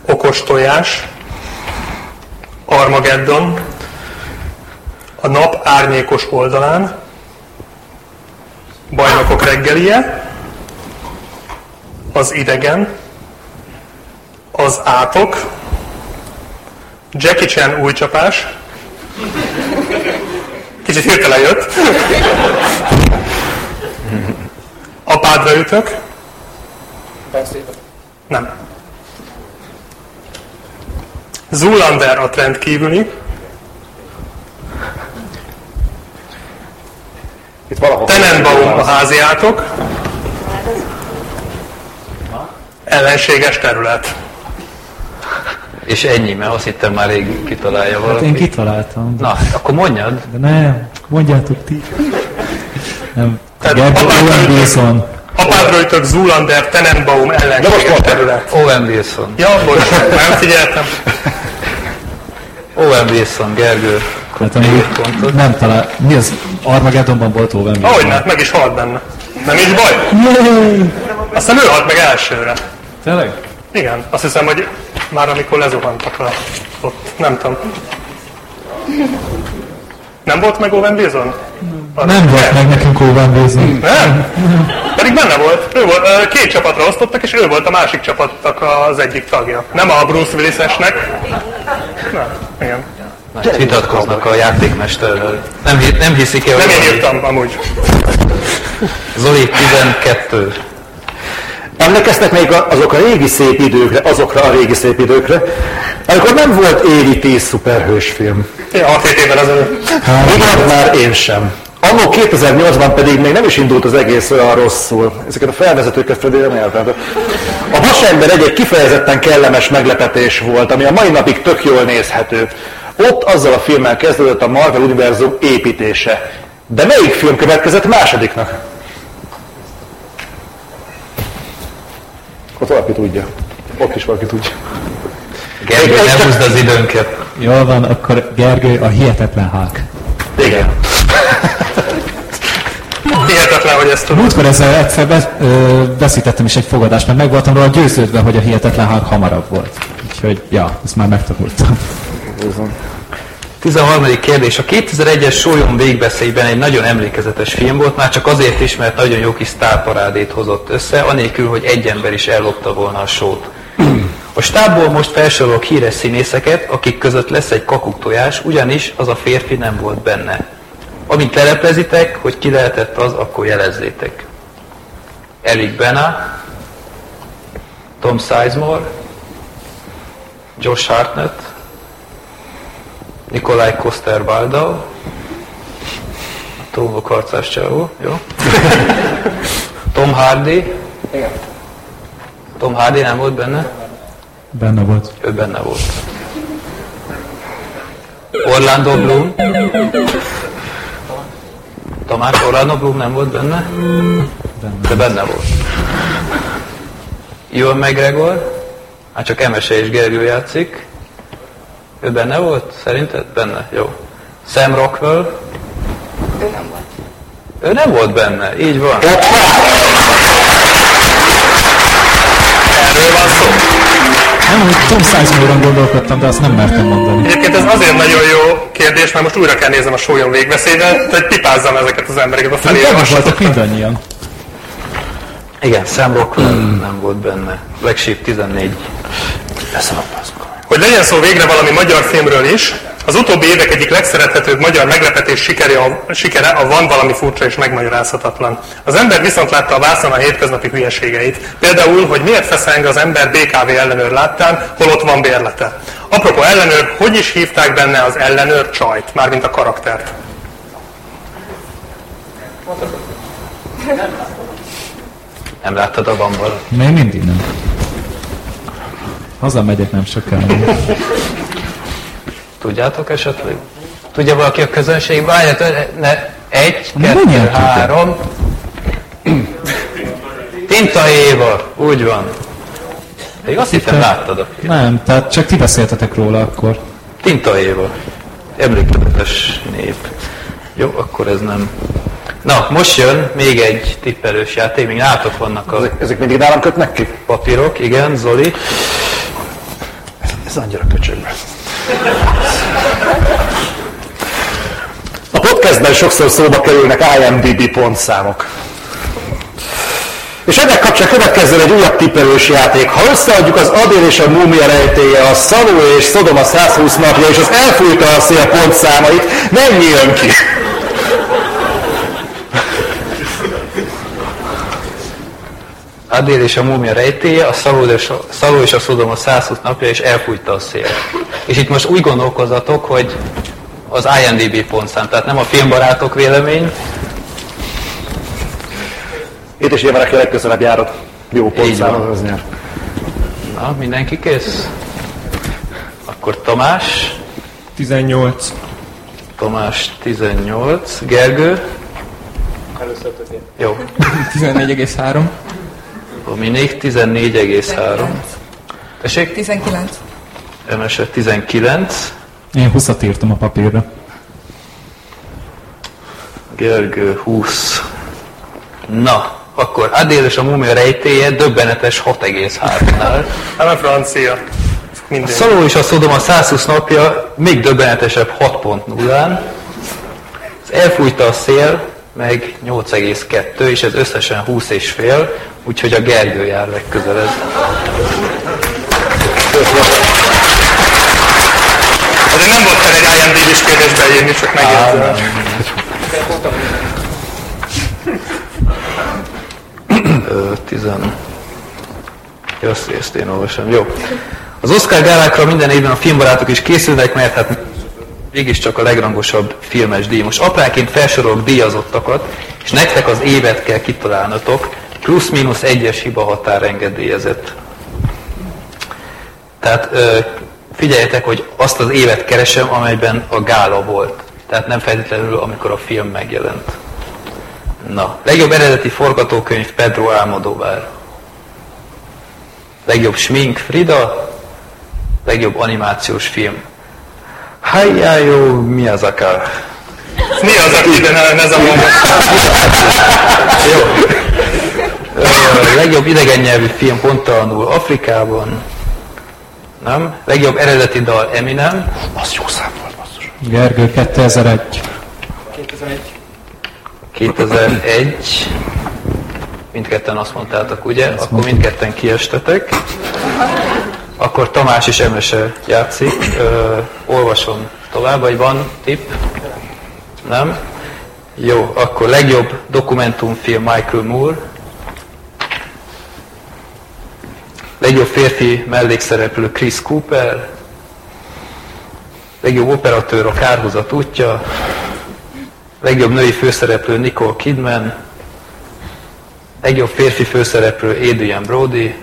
Okos tojás. Armageddon. A nap árnyékos oldalán. Bajnokok reggelie. Az idegen. Az átok, Jackie Chan új csapás, kicsit hirtelen jött, apádra ütök, nem, Zoolander a rendkívüli, Tenenbaum a háziátok, ellenséges terület. És ennyi, mert azt hittem már rég kitalálja valaki. Hát én kitaláltam. De... Na, akkor mondjad. De nem, mondjátok ti. Nem. Tehát Owen Wilson. Apádra ütök, Zoolander, Tenenbaum, ellenséges terület. Owen Wilson. Ja, most nem figyeltem. Owen Wilson, Gergő. Hát, nem talál. Mi az? Armageddonban volt Owen Wilson. Ahogyne, meg is halt benne. Nem így baj? Aztán ő halt meg elsőre. Tényleg? Igen, azt hiszem, hogy már amikor lezuhantak le ott, nem tudom. Nem volt meg Owen Wilson? Nem volt meg nekünk Owen Wilson. Nem? Pedig benne volt. Ő volt, két csapatra osztottak, és ő volt a másik csapatnak az egyik tagja. Nem a Bruce Willis-esnek. Nem, igen. Vitatkoznak a játékmesterről. Nem hiszik el. Nem én írtam, amúgy. Zoli 12. Emlékeztek még azokra a régi szép időkre, amikor nem volt évi 10 szuperhősfilm. Én 6-7 évvel ezelőtt. Igen, már én sem. Annó 2008-ban pedig még nem is indult az egész olyan rosszul. Ezeket a felvezetőket Freddy nem értem. A Vasember egy kifejezetten kellemes meglepetés volt, ami a mai napig tök jól nézhető. Ott azzal a filmmel kezdődött a Marvel univerzum építése. De melyik film következett másodiknak? Ott valaki tudja. Ott is valaki tudja. Gergő, ne húzd az időnket. Jól van, akkor Gergő a Hihetetlen Hulk. Igen. Hihetetlen, hogy ezt tudom. Múltkor ezzel egyszer veszítettem is egy fogadást, mert meg voltam róla győződve, hogy a Hihetetlen Hulk hamarabb volt. Úgyhogy, ja, ezt már megtanultam. 13. kérdés. A 2001-es Sólyom végbeszélyben egy nagyon emlékezetes film volt, már csak azért is, mert nagyon jó kis sztárparádét hozott össze, anélkül, hogy egy ember is ellopta volna a sót. A stábból most felsorolok híres színészeket, akik között lesz egy kakuktojás, ugyanis az a férfi nem volt benne. Amint leleplezitek, hogy ki lehetett az, akkor jelezzétek. Eric Bana, Tom Sizemore, Josh Hartnett, Nikolaj Koster-Waldau, Trónok harcás csávó, jó? Tom Hardy. Igen. Tom Hardy nem volt benne? Benne volt. Ő benne volt. Orlando Bloom. Tamás, Orlando Bloom nem volt benne? De benne volt. Ewan McGregor. Hát csak Emese és Gergő játszik. Ő benne volt? Szerinted? Benne. Jó. Sam Rockwell? Ő nem volt. Ő nem volt benne. Így van. Erről van szó. Nem, hogy Tom Sizemore-on gondolkodtam, de azt nem mertem mondani. Egyébként ez azért nagyon jó kérdés, mert most újra kell néznem a sólyom végveszélyben, hogy pipázzam ezeket az embereket a felé. Benne voltak mindannyian. Igen, Sam Rockwell nem volt benne. Black Sheep 14. Hogy legyen szó végre valami magyar filmről is, az utóbbi évek egyik legszerethetőbb magyar meglepetés sikere a van valami furcsa és megmagyarázhatatlan. Az ember viszont látta a vászon a hétköznapi hülyeségeit. Például, hogy miért feszeng az ember BKV ellenőr láttán, holott van bérlete. Apropó ellenőr, hogy is hívták benne az ellenőr csajt, mármint a karaktert? Nem láttad a Bambal? Még mindig nem. Hazamegyek nem sokára. Tudjátok esetleg? Tudja valaki a közönség? Várját, egy, kettő, három. Tinta Éva, úgy van. Még azt hittem láttad a film. Nem, tehát csak ti beszéltetek róla akkor. Tinta Éva. Emlékezetes nép. Jó, akkor ez nem... Na, most jön még egy tippelős játék, még nálatok vannak a... Ezek mindig nálam kötnek ki? Papírok, igen, Zoli. Ez annyira köcsögben. A podcastben sokszor szóba kerülnek IMDb pontszámok. És ennek kapcsán következzen egy újabb tippelős játék. Ha összeadjuk az Adél és a Múmia rejtélye, a Szaló és Szodoma 120 napja és az Elfújta a szél pontszámait, mennyi jön ki? Adél és a Múmia rejtélye, a Szaló és a Szodoma 120 napja, és elfújta a szél. És itt most úgy gondolkozzatok, hogy az IMDb pontszám, tehát nem a filmbarátok vélemény. Itt is nyilván, aki a legközelebb járok. Jó pontszám, az nyer. Na, mindenki kész? Akkor Tamás. 18. Tamás 18. Gergő. Először tökény. Jó. 14,3. Mindig 14,3. Tessék? 19. Önöse 19. Én 20-at írtam a papírra. Gergő 20. Na, akkor Adél és a Múmia rejtélye döbbenetes 6,3-nál. Nem a francia. Minden. A Szaló és a Szodoma 120 napja még döbbenetesebb 6,0-án. Ez elfújta a szél, meg 8,2, és ez összesen 20,5, úgyhogy a Gergő jár legközelebb. De nem volt fel egy IMDb-s kérdésbe írni, csak megjegyzem. Jó, ezt én olvasom. Jó. Az Oscar gálákra minden évben a filmbarátok is készülnek, mert hát... mégiscsak a legrangosabb filmes díj. Most apráként felsorolok díjazottakat, és nektek az évet kell kitalálnatok, plusz-mínusz egyes hiba határ engedélyezett. Tehát figyeljetek, hogy azt az évet keresem, amelyben a gála volt. Tehát nem feltétlenül, amikor a film megjelent. Na, legjobb eredeti forgatókönyv Pedro Almodóvár. Legjobb smink Frida. Legjobb animációs film. Hayao Miyazaki. Miyazaki, de ez a mondat. Jó. Legjobb idegen nyelvű film Pontalanul Afrikában. Nem? Legjobb eredeti dal Eminem. Az jó szám volt, basszus. Gergő 2001. Mindketten azt mondtátok, ugye? Akkor mindketten kiestetek. Akkor Tamás is Emese játszik. Olvasom tovább, vagy van tipp? Nem? Jó, akkor legjobb dokumentumfilm Michael Moore. Legjobb férfi mellékszereplő Chris Cooper. Legjobb operatőr A kárhozat útja. Legjobb női főszereplő Nicole Kidman. Legjobb férfi főszereplő Adrian Brody.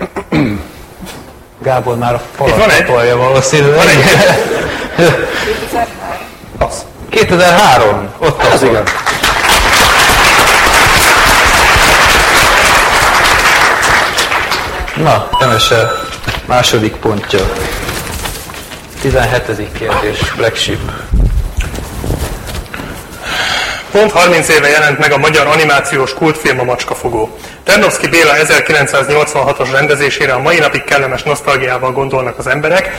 Gábor már a falat tolja valószínűleg. Van egy. 2003. Ott az igen. Na, Emese második pontja. 17. kérdés, Black Sheep. Pont 30 éve jelent meg a magyar animációs kultfilm a Macskafogó. Ternovszky Béla 1986-os rendezésére a mai napig kellemes nosztalgiával gondolnak az emberek,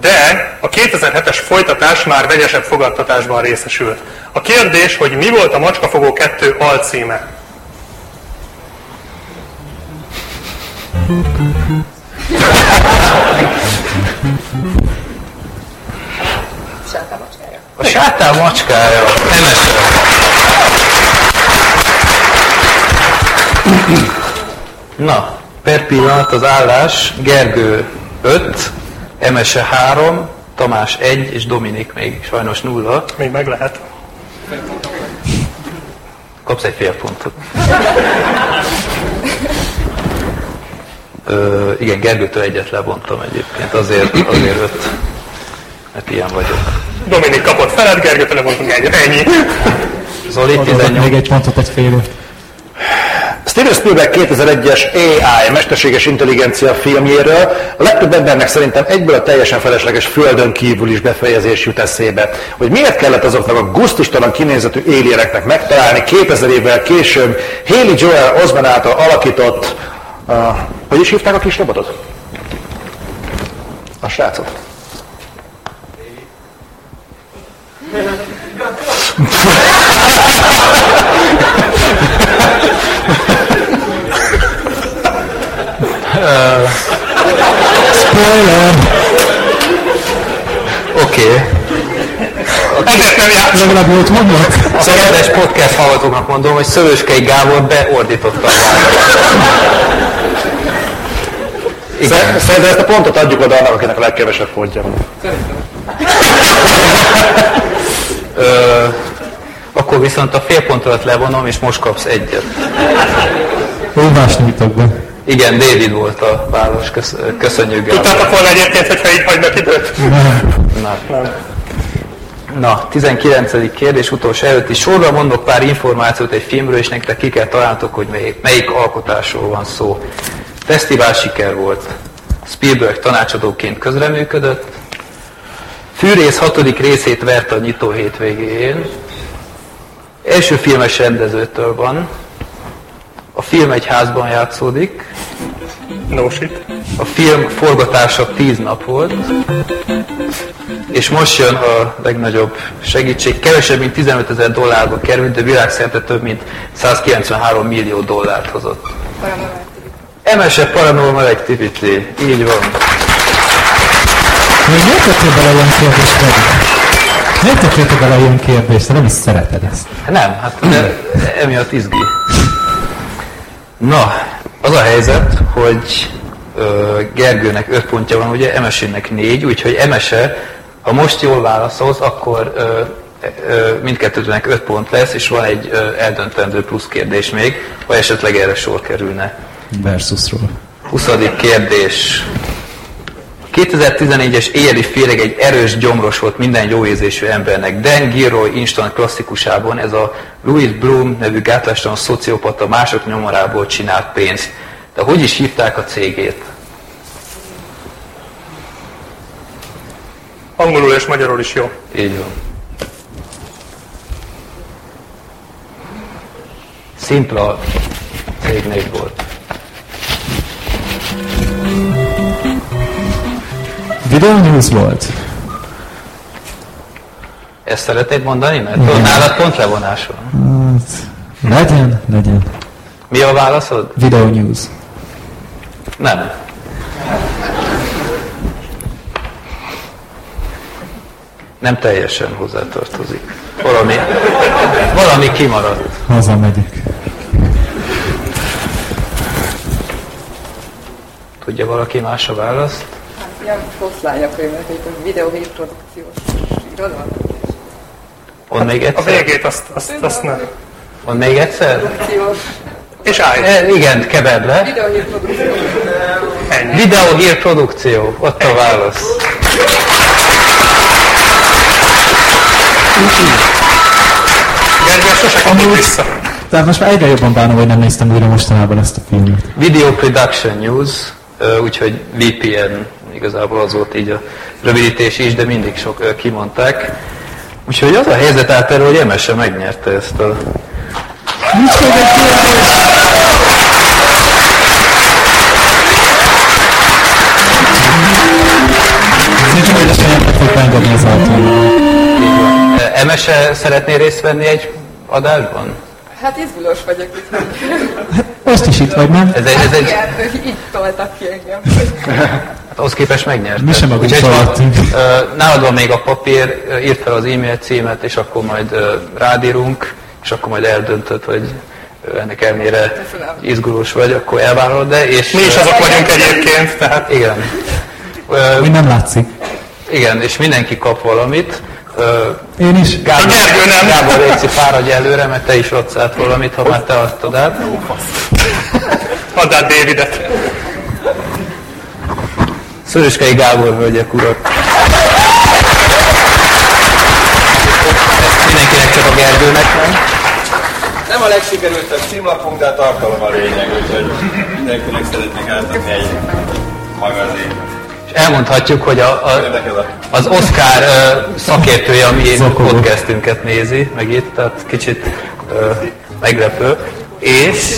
de a 2007-es folytatás már vegyesebb fogadtatásban részesült. A kérdés, hogy mi volt a Macskafogó 2 alcíme? A sátán macskája. Na, per pillanat az állás: Gergő 5, Emese 3, Tamás 1 és Dominik még sajnos 0. Még meg lehet. Kapsz egy fél pontot. Igen, Gergőtől egyet lebontam egyébként, azért 5, mert ilyen vagyok. Dominik kapott feled, Gergőtől lebontunk egyet, ennyi. Zoli 18. Még egy pontot, egy fél. Steven Spielberg 2001-es AI, mesterséges intelligencia filmjéről a legtöbb embernek szerintem egyből a teljesen felesleges földön kívül is befejezés jut eszébe. Hogy miért kellett azoknak a gusztustalan kinézetű éljereknek megtalálni 2000 évvel később Haley Joel Osment által alakított, hogy is hívták a kis robotot? A srácot. Spoiler! Oké. Ezért nem játszom. Legalább jót mondnak. A kedves podcast hallgatóknak mondom, hogy Szöröskei Gábor beordította a választ. Szerintem ezt a pontot adjuk oda annak, akinek a legkevesebb pontja van. Akkor viszont a fél pontot levonom, és most kapsz egyet. Más nyitok be. Igen, David volt a válasz, köszönjük. Tudtátok volna egyébként, hogyha így hagynak időt? Nem. Na, 19. kérdés, utolsó előtti sorra mondok pár információt egy filmről, és nektek ki kell találtok, hogy melyik alkotásról van szó. Fesztivál siker volt. Spielberg tanácsadóként közreműködött. Fűrész 6. részét verte a nyitó hétvégén. Első filmes rendezőtől van. A film egy házban játszódik. No shit. A film forgatása 10 nap volt. És most jön a legnagyobb segítség. Kevesebb, mint $15,000 került, de világszerte több, mint $193 millió hozott. Emese Paranormal Activity. Így van. Még miért tettél bele ilyen kérdést? Miért tettél bele ilyen kérdést? Nem is szereted ezt. Nem, hát emiatt izgi. Na, az a helyzet, hogy Gergőnek 5 pontja van, ugye Emesének 4, úgyhogy Emese, ha most jól válaszolsz, akkor mindkettőtőnek 5 pont lesz, és van egy eldöntendő plusz kérdés még, ha esetleg erre sor kerülne. Versusról. 20. kérdés. 2014-es éjjeli féreg egy erős gyomros volt minden jóérzésű embernek. Dan Gilroy instant klasszikusában ez a Louis Bloom nevű gátlástalan szociopata mások nyomorából csinált pénzt. De hogy is hívták a cégét? Angolul és magyarul is jó. Így van. Szimpla cégnév volt. Video News volt. Ezt szeretnéd mondani? Mert nálad pont levonás van. Legyen. Mi a válaszod? Video News. Nem. Nem teljesen hozzátartozik. Valami kimaradt. Hazamegyek. Tudja valaki más a választ? Ilyen foszlányok, hogy a videóhírprodukciós iroda. On még egyszer? A végét azt nem. On még egyszer? Produkciós. És állj. Igen, keverd le. Videóhírprodukció. Videóhírprodukció. Ott a válasz. Gergő, sose kapjuk vissza. Tehát most már egyre jobban bánom, hogy nem néztem újra mostanában ezt a filmet. Video Production News, úgyhogy VPN. Igazából az volt így a rövidítés is, de mindig sok kimondták. Úgyhogy az a helyzet állt elő, hogy Emese megnyerte ezt a... Micsoda kérdés! Szerintem, hogy ezt nem fog megdobni az általában. Emese szeretné részt venni egy adásban? Hát izgulós vagyok itt. Most is itt vagy, nem? Ez egy... Igen, így toltak ki engem. Hát ahhoz képest megnyerted. Mi sem magunk találtunk. Nálad van még a papír, írd fel az e-mail címet, és akkor majd rádírunk, és akkor majd eldöntöd, hogy ennek elmére izgulós vagy, akkor elvállalod, de... És mi is azok vagyunk egyébként, tehát... Igen. Úgy nem látszik. Igen, és mindenki kap valamit. Én is. Gábor, légy szí, fáradj előre, mert te is adsz át valamit, ha már te adtad át. Add át Davidet. Szöröskei Gábor, hölgyek, urak. Ezt mindenkinek, csak a Gergőnek van. Nem a legsikerültebb címlapunk, de a tartalom a lényeg, úgyhogy mindenkinek szeretnék átadni egy magazint. Elmondhatjuk, hogy az Oscar szakértője, ami podcastünket nézi, meg itt, tehát kicsit meglepő. És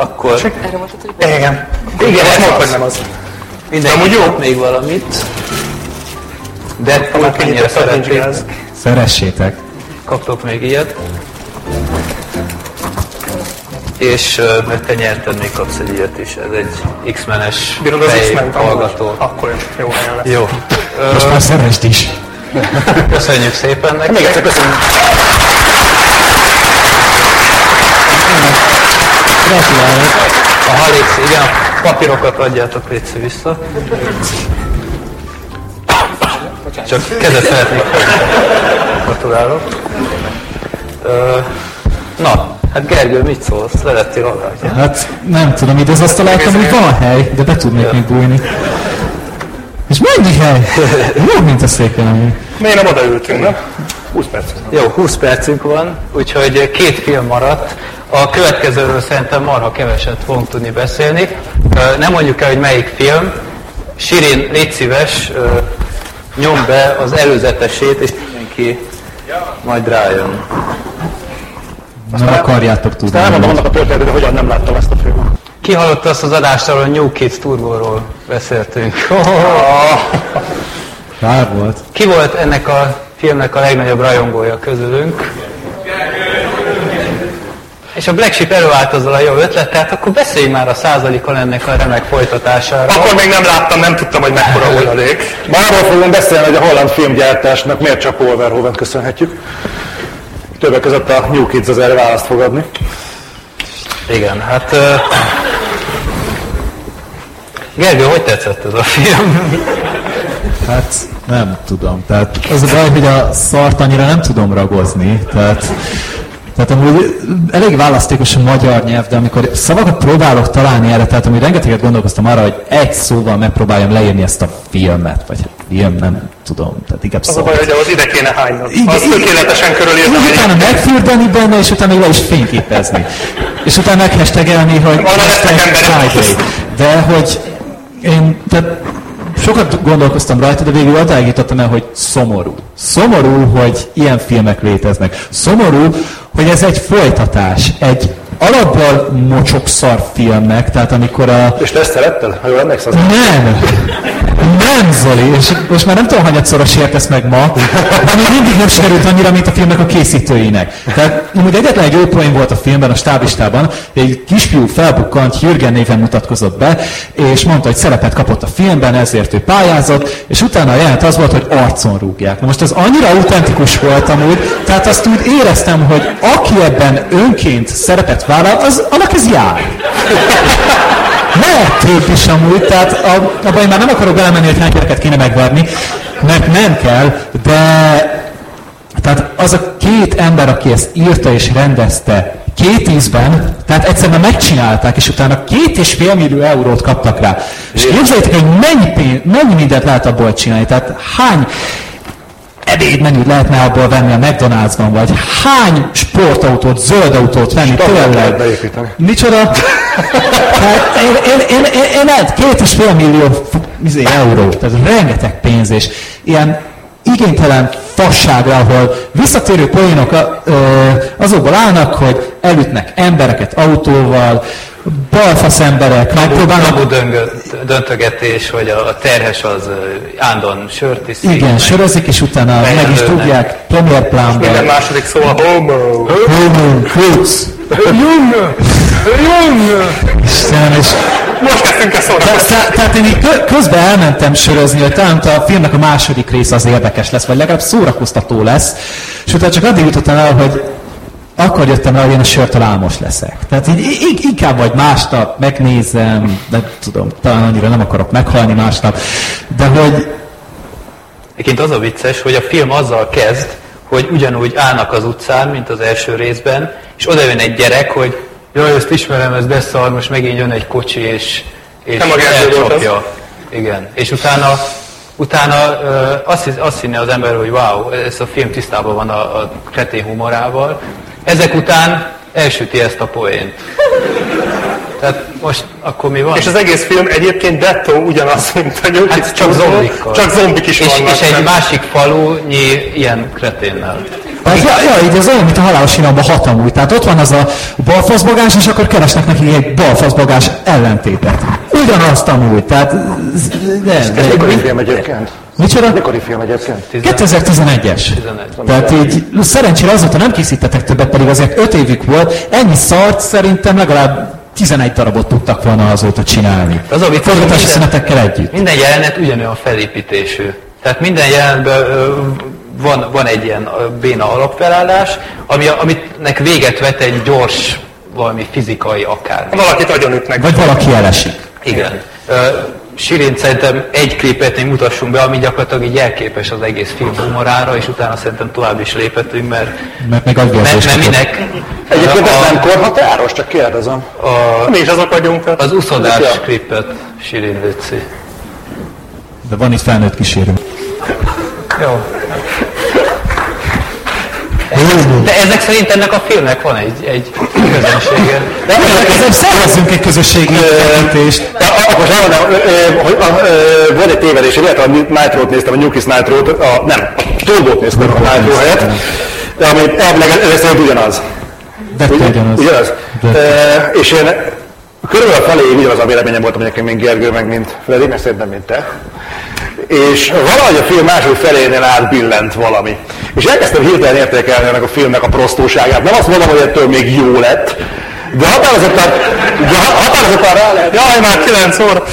akkor... Erre mondtad, hogy... Igen, ez nem az. Mindenki kap még valamit. De ennyire szeretnék. Szeressétek. Kaptok még ilyet. És mert te nyerted, még kapsz egy ilyet is. Ez egy X-menes fejhallgató. Akkor jó helyen lesz. Jó. Most már szeresd is. Köszönjük szépen nektek. Még egyszer köszönjük. A haléksz, igen, a papírokat adjátok létsző vissza. Csak kezet szeretnék. Gratulálok. Na. Hát Gergő, mit szólsz? Szerettél adást? Hát nem tudom, ide azt találtam, hogy van hely, de be tudnék még bújni. És mennyi hely? Jobb, mint a széken. Miért nem odaültünk, nem? 20 percünk van. Jó, 20 percünk van, úgyhogy két film maradt. A következőről szerintem marha keveset fogunk tudni beszélni. Nem mondjuk el, hogy melyik film. Sirin, légy szíves, nyomd be az előzetesét, és mindenki majd rájön. Azt nem akarjátok tudni. Aztán elmondom annak a történetet, hogy hogyan nem láttam ezt a filmet. Ki hallotta azt az adást, ahol a New Kids Turbo-ról beszéltünk? Kár volt. Ki volt ennek a filmnek a legnagyobb rajongója közülünk? És a Black Sheep előállt azzal a jó ötlet, tehát akkor beszélj már a százalékon ennek a remek folytatására. Akkor még nem láttam, nem tudtam, hogy mekkora hulladék. Már arról fogom beszélni, hogy a holland filmgyártásnak miért csak Paul Verhoevent köszönhetjük. Többek között a New Kids az erre választ fog adni. Igen, hát... Gergő, hogy tetszett ez a film? Hát nem tudom. Tehát az a baj, hogy a szart annyira nem tudom ragozni. Tehát amúgy elég választékos a magyar nyelv, de amikor szavakat próbálok találni erre, tehát amúgy rengeteget gondolkoztam arra, hogy egy szóval megpróbáljam leírni ezt a filmet, vagy ilyen nem tudom, tehát inkább szóval. Az a baj, hogy az ide kéne hánynod. Az tökéletesen körülírni. Utána megfürdeni benne, és utána még le is fényképezni. És utána meg hashtagelni, hogy Friday. De hogy én sokat gondolkoztam rajta, de végül odáig jutottam el, hogy szomorú. Szomorú, hogy ilyen filmek léteznek. Szomorú, hogy ez egy folytatás. Egy alapból mocsokszar filmnek, tehát amikor a... És te ezt szeretted? Ha jól emlékszel? Nem! Nem, Zoli! És most már nem tudom, hanyatszorra sértesz meg ma, ami mindig nem sikerült annyira, mint a filmnek a készítőinek. Tehát amúgy egyetlen egy jó poén volt a filmben, a stáblistában, egy kisfiú felbukkant, Jürgen néven mutatkozott be, és mondta, hogy szerepet kapott a filmben, ezért ő pályázott, és utána a jelent az volt, hogy arcon rúgják. Na most ez annyira autentikus volt amúgy, tehát azt úgy éreztem, hogy aki ebben önként szerepet vállal, az, annak ez jár. Mert több is amúgy, tehát abban én már nem akarok belemenni, hogy hány gyereket kéne megverni, mert nem kell, de tehát az a két ember, aki ezt írta és rendezte 2 ízben, tehát egyszerűen megcsinálták, és utána 2,5 millió eurót kaptak rá. És képzeljétek, hogy mennyi mindent lehet abból csinálni, tehát hány ebédmenüt lehetne abból venni a McDonald's-ban, vagy hány sportautót, zöld autót venni tőle. Micsoda? Hát én 2,5 millió euró, tehát rengeteg pénz, és ilyen igénytelen fasságra, ahol visszatérő poénok azokból állnak, hogy elütnek embereket autóval, balfasz emberek, megpróbálnak... döntögetés, hogy a terhes az ándon sört iszik. Igen, sörözik, és utána meg is dugják premier plánban. És minden második szó a homo. Homo, krutz. Jön! Jön! Istenem, és... Most kezdtünk el szórakozni. Tehát én így közben elmentem sörözni, hogy talán a filmnek a második része az érdekes lesz, vagy legalább szórakoztató lesz. És utána csak addig jutottam el, hogy akkor jöttem el, hogy én a sörtől álmos leszek. Tehát így inkább vagy másnap megnézem, nem tudom, talán annyira nem akarok meghalni másnap, de hogy... Egyébként az a vicces, hogy a film azzal kezd, hogy ugyanúgy állnak az utcán, mint az első részben, és oda jön egy gyerek, hogy jaj, ezt ismerem, ez de szar, most megint jön egy kocsi, és elcsapja. Igen. És utána azt hinne az ember, hogy wow, ez a film tisztában van a kretén humorával. Ezek után elsüti ezt a poént. Tehát most akkor mi van? És az egész film egyébként dettó ugyanaz, mint a nyújt. Hát csak zombikkal. Csak zombik is vannak. És egy másik falunyi ilyen kreténnel. Ja, így az olyan, mint a halálos iramban hatamúj. Tehát ott van az a balfaszbogás, és akkor keresnek neki egy balfaszbogás ellentétet. Ugyanazt amúgy, tehát... Ez mikori film egyébként? Micsoda? Mikori film egyébként? 2011-es. Tehát így szerencsére azóta nem készítettek többet, pedig azért 5 évük volt. Ennyi szart szerintem legalább 11 darabot tudtak volna azóta csinálni. Az a forgatási szünetekkel együtt. Minden jelenet ugyanolyan felépítésű. Tehát minden jelenetben... Van egy ilyen béna alapfelállás, aminek véget vet egy gyors, valami fizikai akármi. Valakit agyonütnek. Vagy valaki elesik. Igen. Sirin szerintem egy klipet még mutassunk be, ami gyakorlatilag így jelképes az egész film humorára, és utána szerintem tovább is léphetünk, mert minek... Egyébként ez nem korhatáros, csak kérdezem. Mi is azok vagyunk? Az uszodás klipet, Sirin Vici. De van itt felnőtt kísérő. Jó. De ezek szerint ennek a filmnek van egy közönsége. De ezek szervezzünk egy közösségi jelentést. Most volt egy tévedés, hogy a Nitrót néztem, a New Kiss Nitrót, nem, a Turbót néztem a Nitró helyett, de amit elvileg ugyanaz. De ugyanaz. És én körülbelül felé ugyanaz a véleményem volt, amelyek mint Gergő, meg mint Freddy, mert szerintem mint te. És valahogy a film második felénél átbillent valami. És elkezdtem hirtelen értékelni ennek a filmnek a prostóságát. Nem azt mondom, hogy ettől még jó lett, de határozottan rá lehet... Jaj, már 9 óra!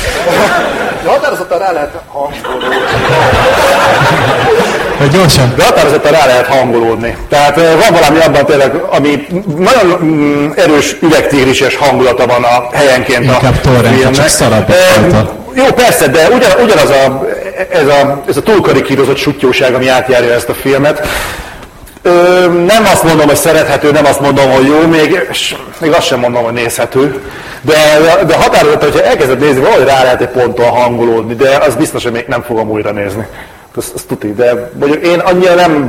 De határozottan rá lehet hangolódni. De határozottan rá lehet hangolódni. Tehát van valami abban tényleg, ami nagyon erős üvegtigrises hangulata van a helyenként inkább a filmnek. Inkább csak szarabb jó, persze, de ugyanaz a... Ez a túlkarikírozott suttyóság, ami átjárja ezt a filmet. Nem azt mondom, hogy szerethető, nem azt mondom, hogy jó, még azt sem mondom, hogy nézhető. De határozottan, hogyha elkezded nézni, valahogy rá lehet egy ponton hangolódni, de az biztos, hogy még nem fogom újra nézni. Az tuti, de mondjuk én annyira nem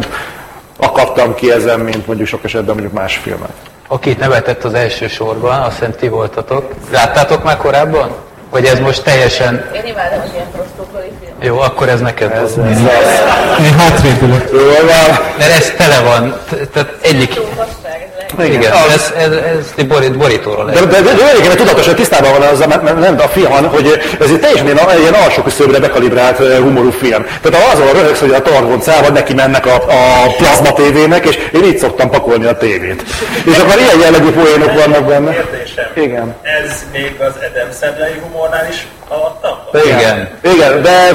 akadtam ki ezen, mint mondjuk sok esetben mondjuk más filmek. Akit nevetett az első sorban, azt hiszem ti voltatok. Láttátok már korábban? Vagy ez most teljesen... Én imádom az ilyen prosztókori filmet. Jó, akkor ez neked ez az. Én hátrépülök. Mert ez tele van. Tehát egyik... Igen, ez borítóra lehet. De tudatosan tisztában van az, nem a film, hogy ez egy teljesen ilyen alsó küszöbre bekalibrált humorú film. Tehát azon röhögsz, hogy a targoncával neki mennek a plazma tévének, és én így szoktam pakolni a tévét. És akkor ilyen jellegű poénok vannak benne. Igen. Ez még az Adam Sandler-i humornál is alatta? Igen, de...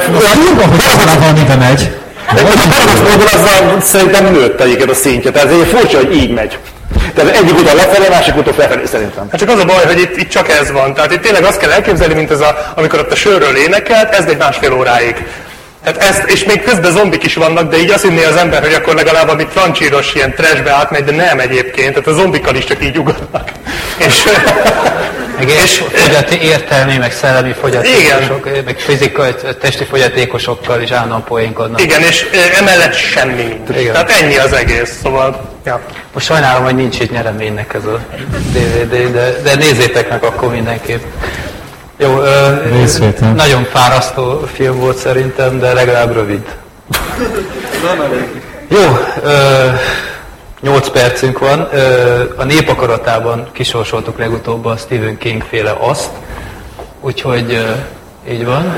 Miben megy? Azzal szerintem nőtt egyiket a szintje, tehát ez furcsa, hogy így megy. Tehát egyik után lefelé, másik után felfelé szerintem. Hát csak az a baj, hogy itt csak ez van. Tehát itt tényleg azt kell elképzelni, mint ez amikor ott a sörről énekelt, ez egy másfél óráig. Tehát és még közben zombik is vannak, de így azt hinné az ember, hogy akkor legalább amit trancsíros ilyen trashbe átmegy, de nem egyébként. Tehát a zombikkal is csak így ugatnak. És fogyati értelmi, meg szellemi fogyatékosok, meg fizikai, testi fogyatékosokkal is állandóan poénkodnak. Igen, és emellett semmi. Igen. Tehát ennyi az egész, szóval... Ja. Most sajnálom, hogy nincs itt nyereménynek ez a DVD, de nézzétek meg akkor mindenképp. Jó, nagyon fárasztó film volt szerintem, de legalább rövid. Jó, 8 percünk van. A nép akaratában kisorsoltuk legutóbb a Stephen King féle azt. Úgyhogy így van.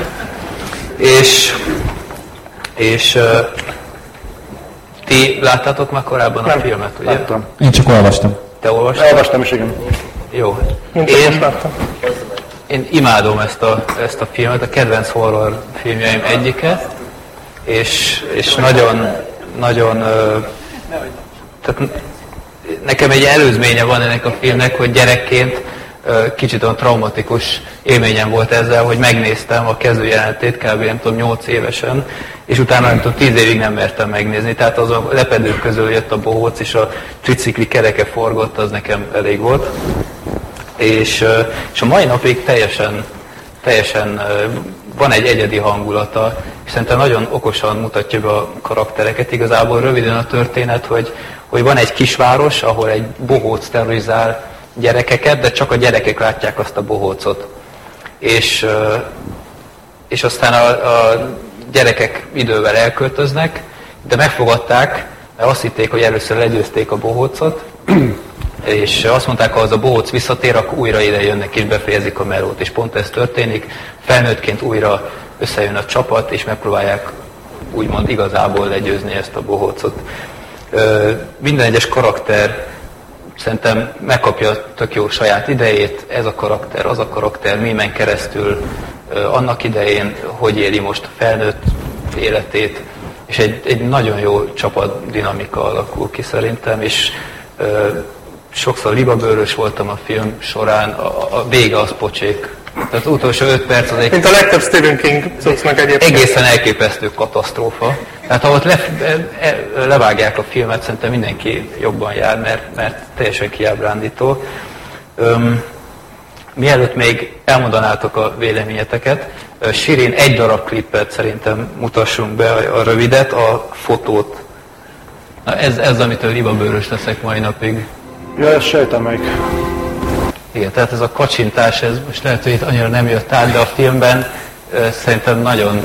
És ti láttátok már korábban a filmet, ugye? Láttam. Én csak olvastam. Te olvastál? Elolvastam is, igen. Jó. Én imádom ezt a filmet, a kedvenc horror filmjeim egyike, és nagyon, nagyon, tehát nekem egy előzménye van ennek a filmnek, hogy gyerekként kicsit olyan traumatikus élményem volt ezzel, hogy megnéztem a kezdőjelentét kb. Nem tudom, 8 évesen, és utána nem tudom, 10 évig nem mertem megnézni, tehát az a lepedők közül jött a bohóc, és a tricikli kereke forgott, az nekem elég volt. És a mai napig teljesen van egy egyedi hangulata, és szerintem nagyon okosan mutatja be a karaktereket. Igazából röviden a történet, hogy van egy kisváros, ahol egy bohóc terrorizál gyerekeket, de csak a gyerekek látják azt a bohócot. És aztán a gyerekek idővel elköltöznek, de megfogadták, mert azt hitték, hogy először legyőzték a bohócot, és azt mondták, ha az a bohóc visszatér, akkor újra ide jönnek és befejezik a melót. És pont ez történik, felnőttként újra összejön a csapat, és megpróbálják úgymond igazából legyőzni ezt a bohócot. Minden egyes karakter szerintem megkapja tök jó saját idejét, ez a karakter, az a karakter, mimen keresztül, annak idején, hogy éli most a felnőtt életét, és egy nagyon jó csapat dinamika alakul ki szerintem, és sokszor libabőrös voltam a film során, a vége az pocsék. Tehát az utolsó 5 perc az egy... Mint a legtöbb Stephen King cuccnak egyébként. Egészen elképesztő katasztrófa. Tehát ha ott levágják a filmet, szerintem mindenki jobban jár, mert teljesen kiábrándító. Mielőtt még elmondanátok a véleményeteket, Sirin egy darab klippet szerintem mutassunk be, a rövidet, a fotót. Na ez amitől libabőrös leszek mai napig. Ja, ezt sejtem meg. Igen, tehát ez a kacsintás, ez most lehet, hogy itt annyira nem jött át, de a filmben szerintem nagyon,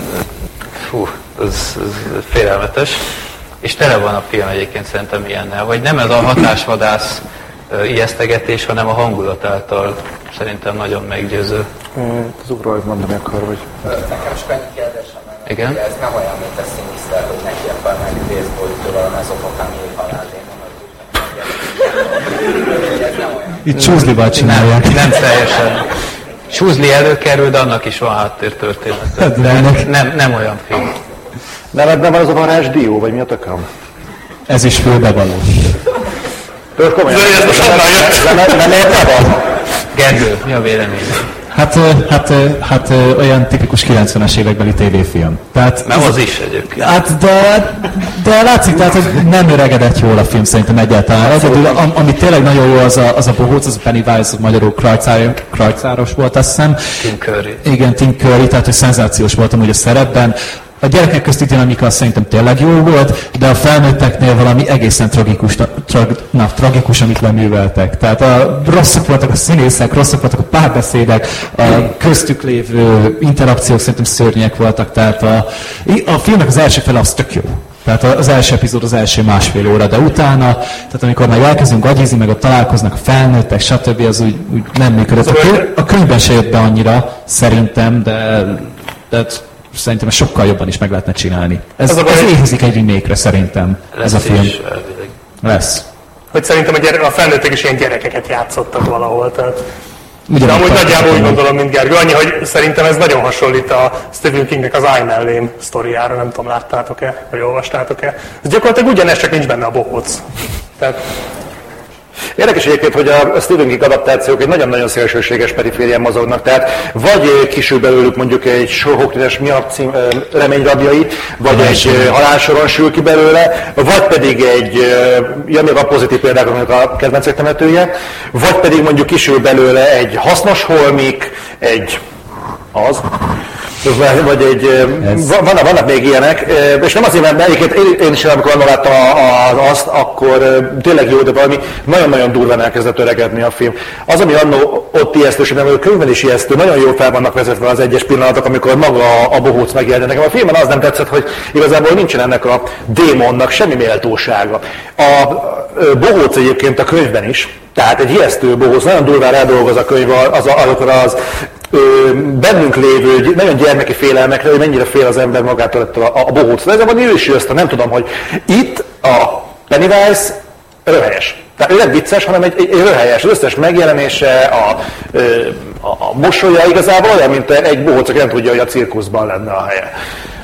ez félelmetes. És tele van a film egyébként szerintem ilyennel. Vagy nem ez a hatásvadász ijesztegetés, hanem a hangulat által szerintem nagyon meggyőző. Zugról, hogy mondani akar, vagy... Nekem is egy kérdésem. Igen? Ez nem olyan, mint a Sinister, hogy neki akar megidézni, hogy valami az okok, ami halálén. Itt Csúzlibát csinálják. Nem teljesen. Csúzli előkerül, de annak is van háttértörténet. Nem olyan film. Nem ebben van az a varázsdió, vagy mi a tököm? Ez is fölbevaló. Tök komolyan. Nem érte van? Gergő, mi a véleményed? Hát olyan tipikus 90-es évekbeli tévéfilm. Tehát nem az is egyébként. Hát de látszik, tehát, hogy nem öregedett jól a film szerintem egyáltalán. Ami tényleg nagyon jó, az a bohóc, az a Pennywise, magyarul krajcáros volt, azt hiszem. Tinkeri. Igen, Tinkeri, tehát hogy szenzációs voltam úgy a szerepben. A gyerekek közti dinamika szerintem tényleg jó volt, de a felnőtteknél valami egészen tragikus, amit leműveltek. Tehát rosszak voltak a színészek, rosszak voltak a párbeszédek, a köztük lévő interakciók szerintem szörnyek voltak. Tehát a filmnek az első fele az tök jó. Tehát az első epizód, az első másfél óra, de utána, tehát amikor már elkezdünk agyizni, meg ott találkoznak a felnőttek, stb. Az úgy nem működött. A könyvben se jött be annyira, szerintem, de szerintem sokkal jobban is meg lehetne csinálni. Ez éhezik egy remake-re szerintem. Ez a film. Lesz. Hogy szerintem a felnőttek is ilyen gyerekeket játszottak valahol. Tehát. De amúgy nagyjából úgy gondolom, mint Gergő. Annyi, hogy szerintem ez nagyon hasonlít a Stephen Kingnek az I'm Ellen sztoriára. Nem tudom, láttátok-e, vagy olvastátok-e. Ez gyakorlatilag ugyanez, csak nincs benne a bohóc. Tehát... Érdekes egyébként, hogy a Stephen King adaptációk egy nagyon-nagyon szélsőséges periférián mozognak, tehát vagy kisül belőlük mondjuk egy Sóhóklides miatt reményrabjai, vagy egy halálsoron sül ki belőle, vagy pedig egy, még a pozitív példáknak a kedvencek temetője, vagy pedig mondjuk kisül belőle egy hasznos holmik, egy az... Vagy egy, vannak még ilyenek, és nem azért, mert egyébként én is, amikor annak láttam azt, akkor tényleg jó, de valami nagyon-nagyon durván elkezdett öregedni a film. Az, ami annó ott ijesztő, és a könyvben is ijesztő, nagyon jól fel vannak vezetve az egyes pillanatok, amikor maga a bohóc megjelent. Nekem a filmben az nem tetszett, hogy igazából nincsen ennek a démonnak semmi méltósága. A bohóc egyébként a könyvben is, tehát egy ijesztő bohóc, nagyon durván rádolgoz a könyv azokra az bennünk lévő nagyon gyermeki félelmekre, hogy mennyire fél az ember magától a bohóctól. Ez abban ő is jöztem, nem tudom, hogy itt a Pennywise röhelyes. Tehát ő nem vicces, hanem egy röhelyes. Az összes megjelenése, a mosolya igazából olyan, mint egy bohóc, aki nem tudja, hogy a cirkuszban lenne a helye.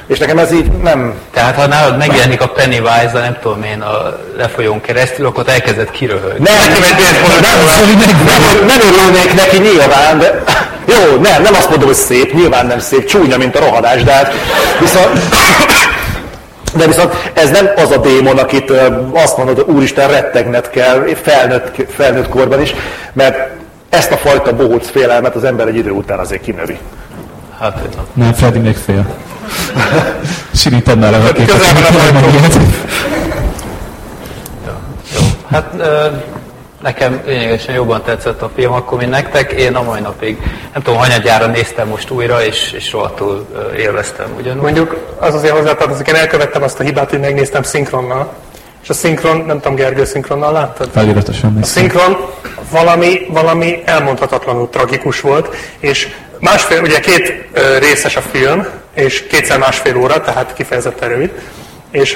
És nekem ez így nem... Tehát ha nálad megjelenik a Pennywise, nem tudom én, a lefolyón keresztül, akkor te elkezded kiröhögni. Nem örülnék neki nyilván, de... Jó, nem azt mondom, hogy szép, nyilván nem szép, csúnya, mint a rohadás, de hát viszont... De viszont ez nem az a démon, akit azt mondod, hogy úristen, rettegned kell, felnőtt korban is, mert ezt a fajta bohóc félelmet az ember egy idő után azért kinövi. Hát én nem. Nem, Freddy még fél. Sirin, tedd már le a képet. Hát nekem lényegesen jobban tetszett a film, akkor mint nektek. Én a mai napig, nem tudom, hanyadjára néztem most újra, és rohadtul élveztem ugyanúgy. Mondjuk az azért hozzátartozik, én elkövettem azt a hibát, hogy megnéztem szinkronnal. És a szinkron, nem tudom, Gergő, szinkronnal láttad? Feliratosan néztem. A szinkron valami elmondhatatlanul tragikus volt, és másfél, ugye két részes a film, és kétszer másfél óra, tehát kifejezetten rövid. És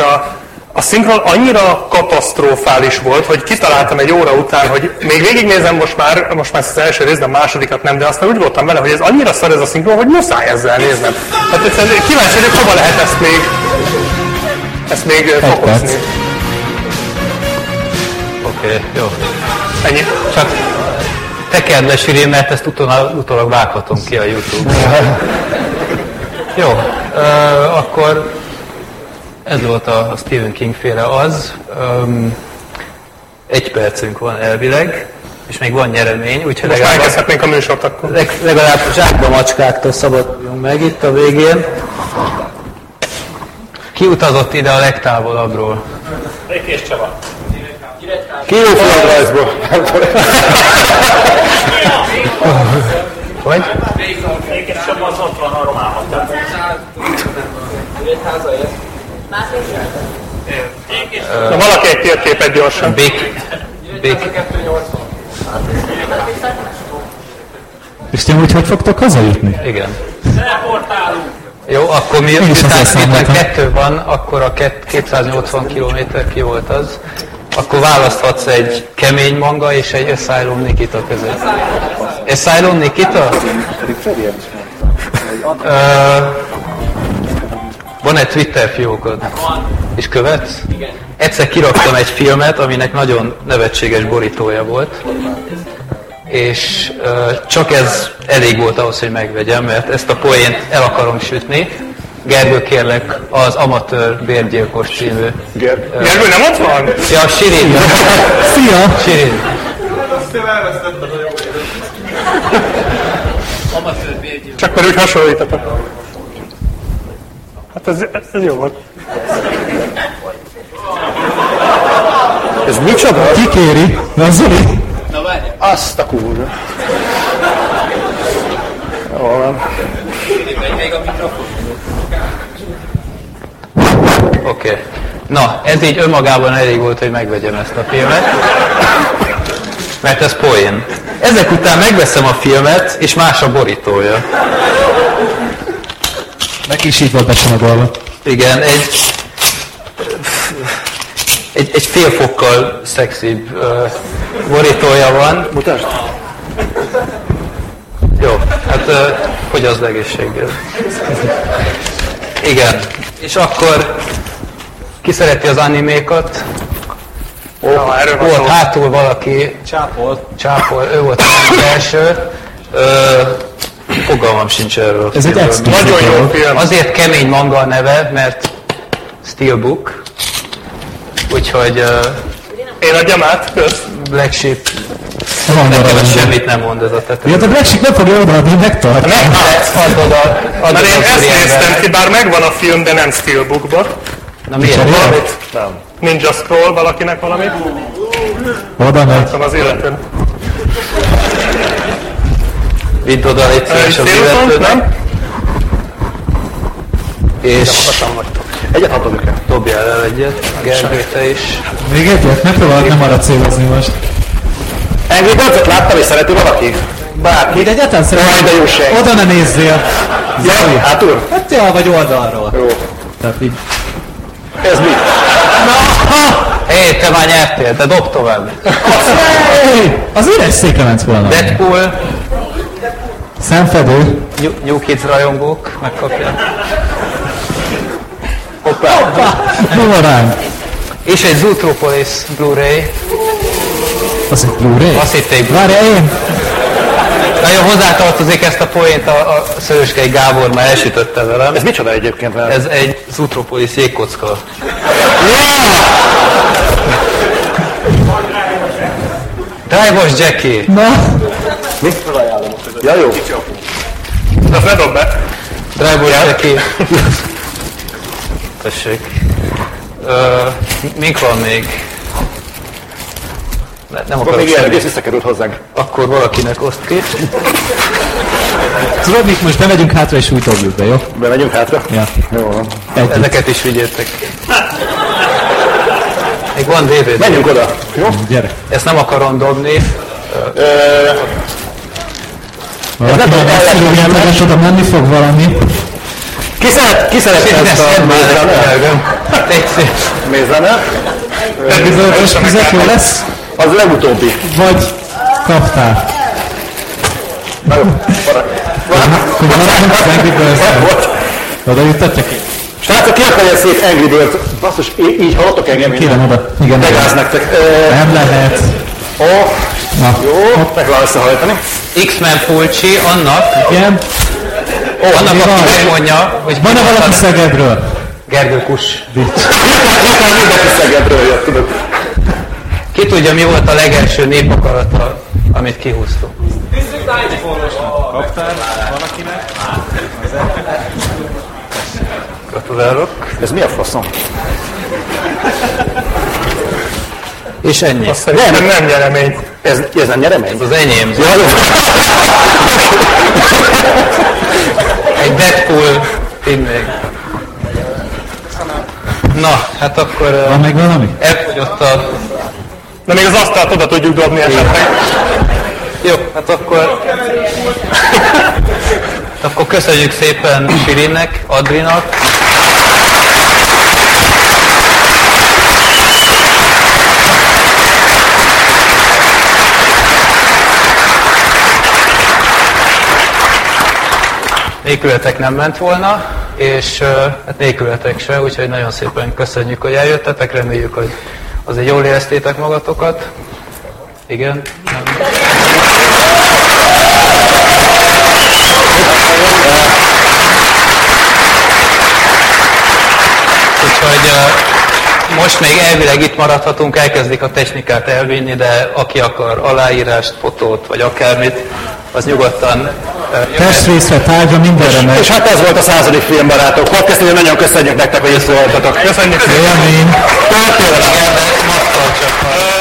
a szinkron annyira katasztrofális volt, hogy kitaláltam egy óra után, hogy még végignézem most már az első részt, de a másodikat nem, de aztán úgy voltam vele, hogy ez annyira szar ez a szinkron, hogy muszáj ezzel néznem. Hát egyszerűen kíváncsi vagyok, hova lehet ezt még fokozni. Oké, jó. Ennyi? Csak... Tekerd le, Sirin, mert ezt utólag vághatom ki a YouTube-ra. Jó, akkor ez volt a Stephen King-féle az. Egy percünk van elvileg, és még van nyeremény, úgyhogy legalább... Most elkezdhetnénk a műsort akkor. Legalább zsákba macskáktól szabaduljunk meg itt a végén. Ki utazott ide a legtávolabbról? Rékés Csaba. Kióföldrajzból. Hogy? Rékés Csaba az ott van a Romában. Na, valaki egy térképet gyorsan. És ti úgy, hogy fogtok hazajutni? Igen. Teleportálunk. Jó, akkor mi itt kettő van, akkor a 280 km ki volt az. Akkor választhatsz egy kemény manga és egy Asylum Nikita között. Asylum Nikita? Van-e Twitter fiókod? Van. És követsz? Igen. Egyszer kiraktam egy filmet, aminek nagyon nevetséges borítója volt. És csak ez elég volt ahhoz, hogy megvegyem, mert ezt a poént el akarom sütni. Gergő, kérlek, az Amatőr Bérgyilkos című. Gergő nem ott van? Ja, Sirin. Szia! Sirin. Aztán elvesztettem a jó Amatőr Bérgyilkos. Csak már úgy hasonlítatok. Hát ez jó volt. Ez micsoda? Tinkeri? Na, Zoli? Na, várjál. Azt a kurva. Jól van. Még a mikrofon. Oké. Na, ez így önmagában elég volt, hogy megvegyem ezt a filmet. Mert ez poén. Ezek után megveszem a filmet, és más a borítója. Neki is így volt becsomagolva. Igen, egy fél fokkal szexibb borítója van. Mutasd! Jó, hát hogy az legészséggel. Igen. És akkor ki szereti az animékat? Volt hátul valaki. Csápol. Ő volt az első. Fogalmam sincs erről. Ez egy nagyon jó film. Azért kemény manga a neve, mert Steelbook. Úgyhogy Én adjam át, kösz. Black Sheep. Nekem ez semmit nem mond ez a tető. Ja, de Black Sheep nem fogja odaadni, megtart. Megtart. Mert én ezt néztem ki, bár megvan a film, de nem Steelbookban. Na miért? Nem. Ninja Scroll valakinek valamit? Oda megy. Láttam az életön. Vidd oda, légy szíves az életőnek. És... Egyet hatom őket. Dobjál el egyet. Gergő, te is. Még egyet? Ne próbáld, nem arra célozni most. Angry Birds-et láttam és szereti valaki? Bárki. Én egyáltalán szeretem. Majd a jóság. Oda ne nézzél. Zoli. Hátul? Hát jól vagy oldalról. Jó. Tehát így. Ez mi? Hé, te már nyertél, te dob tovább. Az üres székre ment volna. Deadpool. Szemfedő. New Kids rajongók. Megkapják. Hoppá. Durotán. És egy Zootropolis Blu-ray. Az egy Blu-ray? Azt hitték. Várjál én! Nagyon hozzátartozik ezt a poént, a Szöröskei Gábor már elsütötte velem. Ez micsoda egyébként velem? Ez egy Zootropolis jégkocka. Drive-os Jackie! Na? Mit felajánlom? Ja jó. Na fedob be! Drive-os Jackie. Tessék. Mink van még? Nem akarok még semmit. Még visszakerült hozzánk. Akkor valakinek oszt ki. Tudod, mik most bemegyünk hátra és úgy dobjuk be, jó? Bemegyünk hátra? Ja. Jó van. Ezeket is vigyétek. Még van DVD. Menjünk oda. Jó? Gyere. Ezt nem akarom dobni. Valaki nem szívüljen meg, és oda menni fog valami. Ki szeretne ezt a mézrenet? Mézrenet? Tehát bizonyos fizető lesz? Az legutóbbi. Vagy kaptál. Na jó, maradj. Oda juttatja ki. Srácok, ki akarja szét Angry Bird? Basszus, így hallottok engem? Kérem oda. Begáz nektek. Nem lehet. Jó, meg van összehajtani. X-Men Fulcsi, annak. Igen. Annak, aki megmondja, hogy... Van-e valaki Szegedről? Gergő Kuss. Vicc. Mindenki Szegedről jött, tudod. Ki tudja, mi volt a legelső népakarata, amit kihúztunk? Nézzük tájéfonosnak. Kaptál valakinek? Gratulálok. Ez mi a faszom? És ennyi. Nem nyeremény. Ez nem nyeremény? Ez az enyém. Egy Deadpool filmvég. Na, hát akkor... Van meg valami? Elfogyott a... De még az asztalt oda tudjuk dobni esetleg. Jó, hát akkor... Akkor köszönjük szépen Sirinnek, Adrinak. Nélkületek nem ment volna, és hát nélkületek se, úgyhogy nagyon szépen köszönjük, hogy eljöttetek, reméljük, hogy azért jól éreztétek magatokat. Igen? Nem. Úgyhogy most még elvileg itt maradhatunk, elkezdik a technikát elvinni, de aki akar aláírást, fotót vagy akármit, az nyugodtan... Testrészre, tárgya, mindenre meg. És hát ez volt a 100. film, barátok. Podcastnél nagyon köszönjük nektek, hogy összehallgattatok. Köszönjük szépen. Élmény. Tartélek.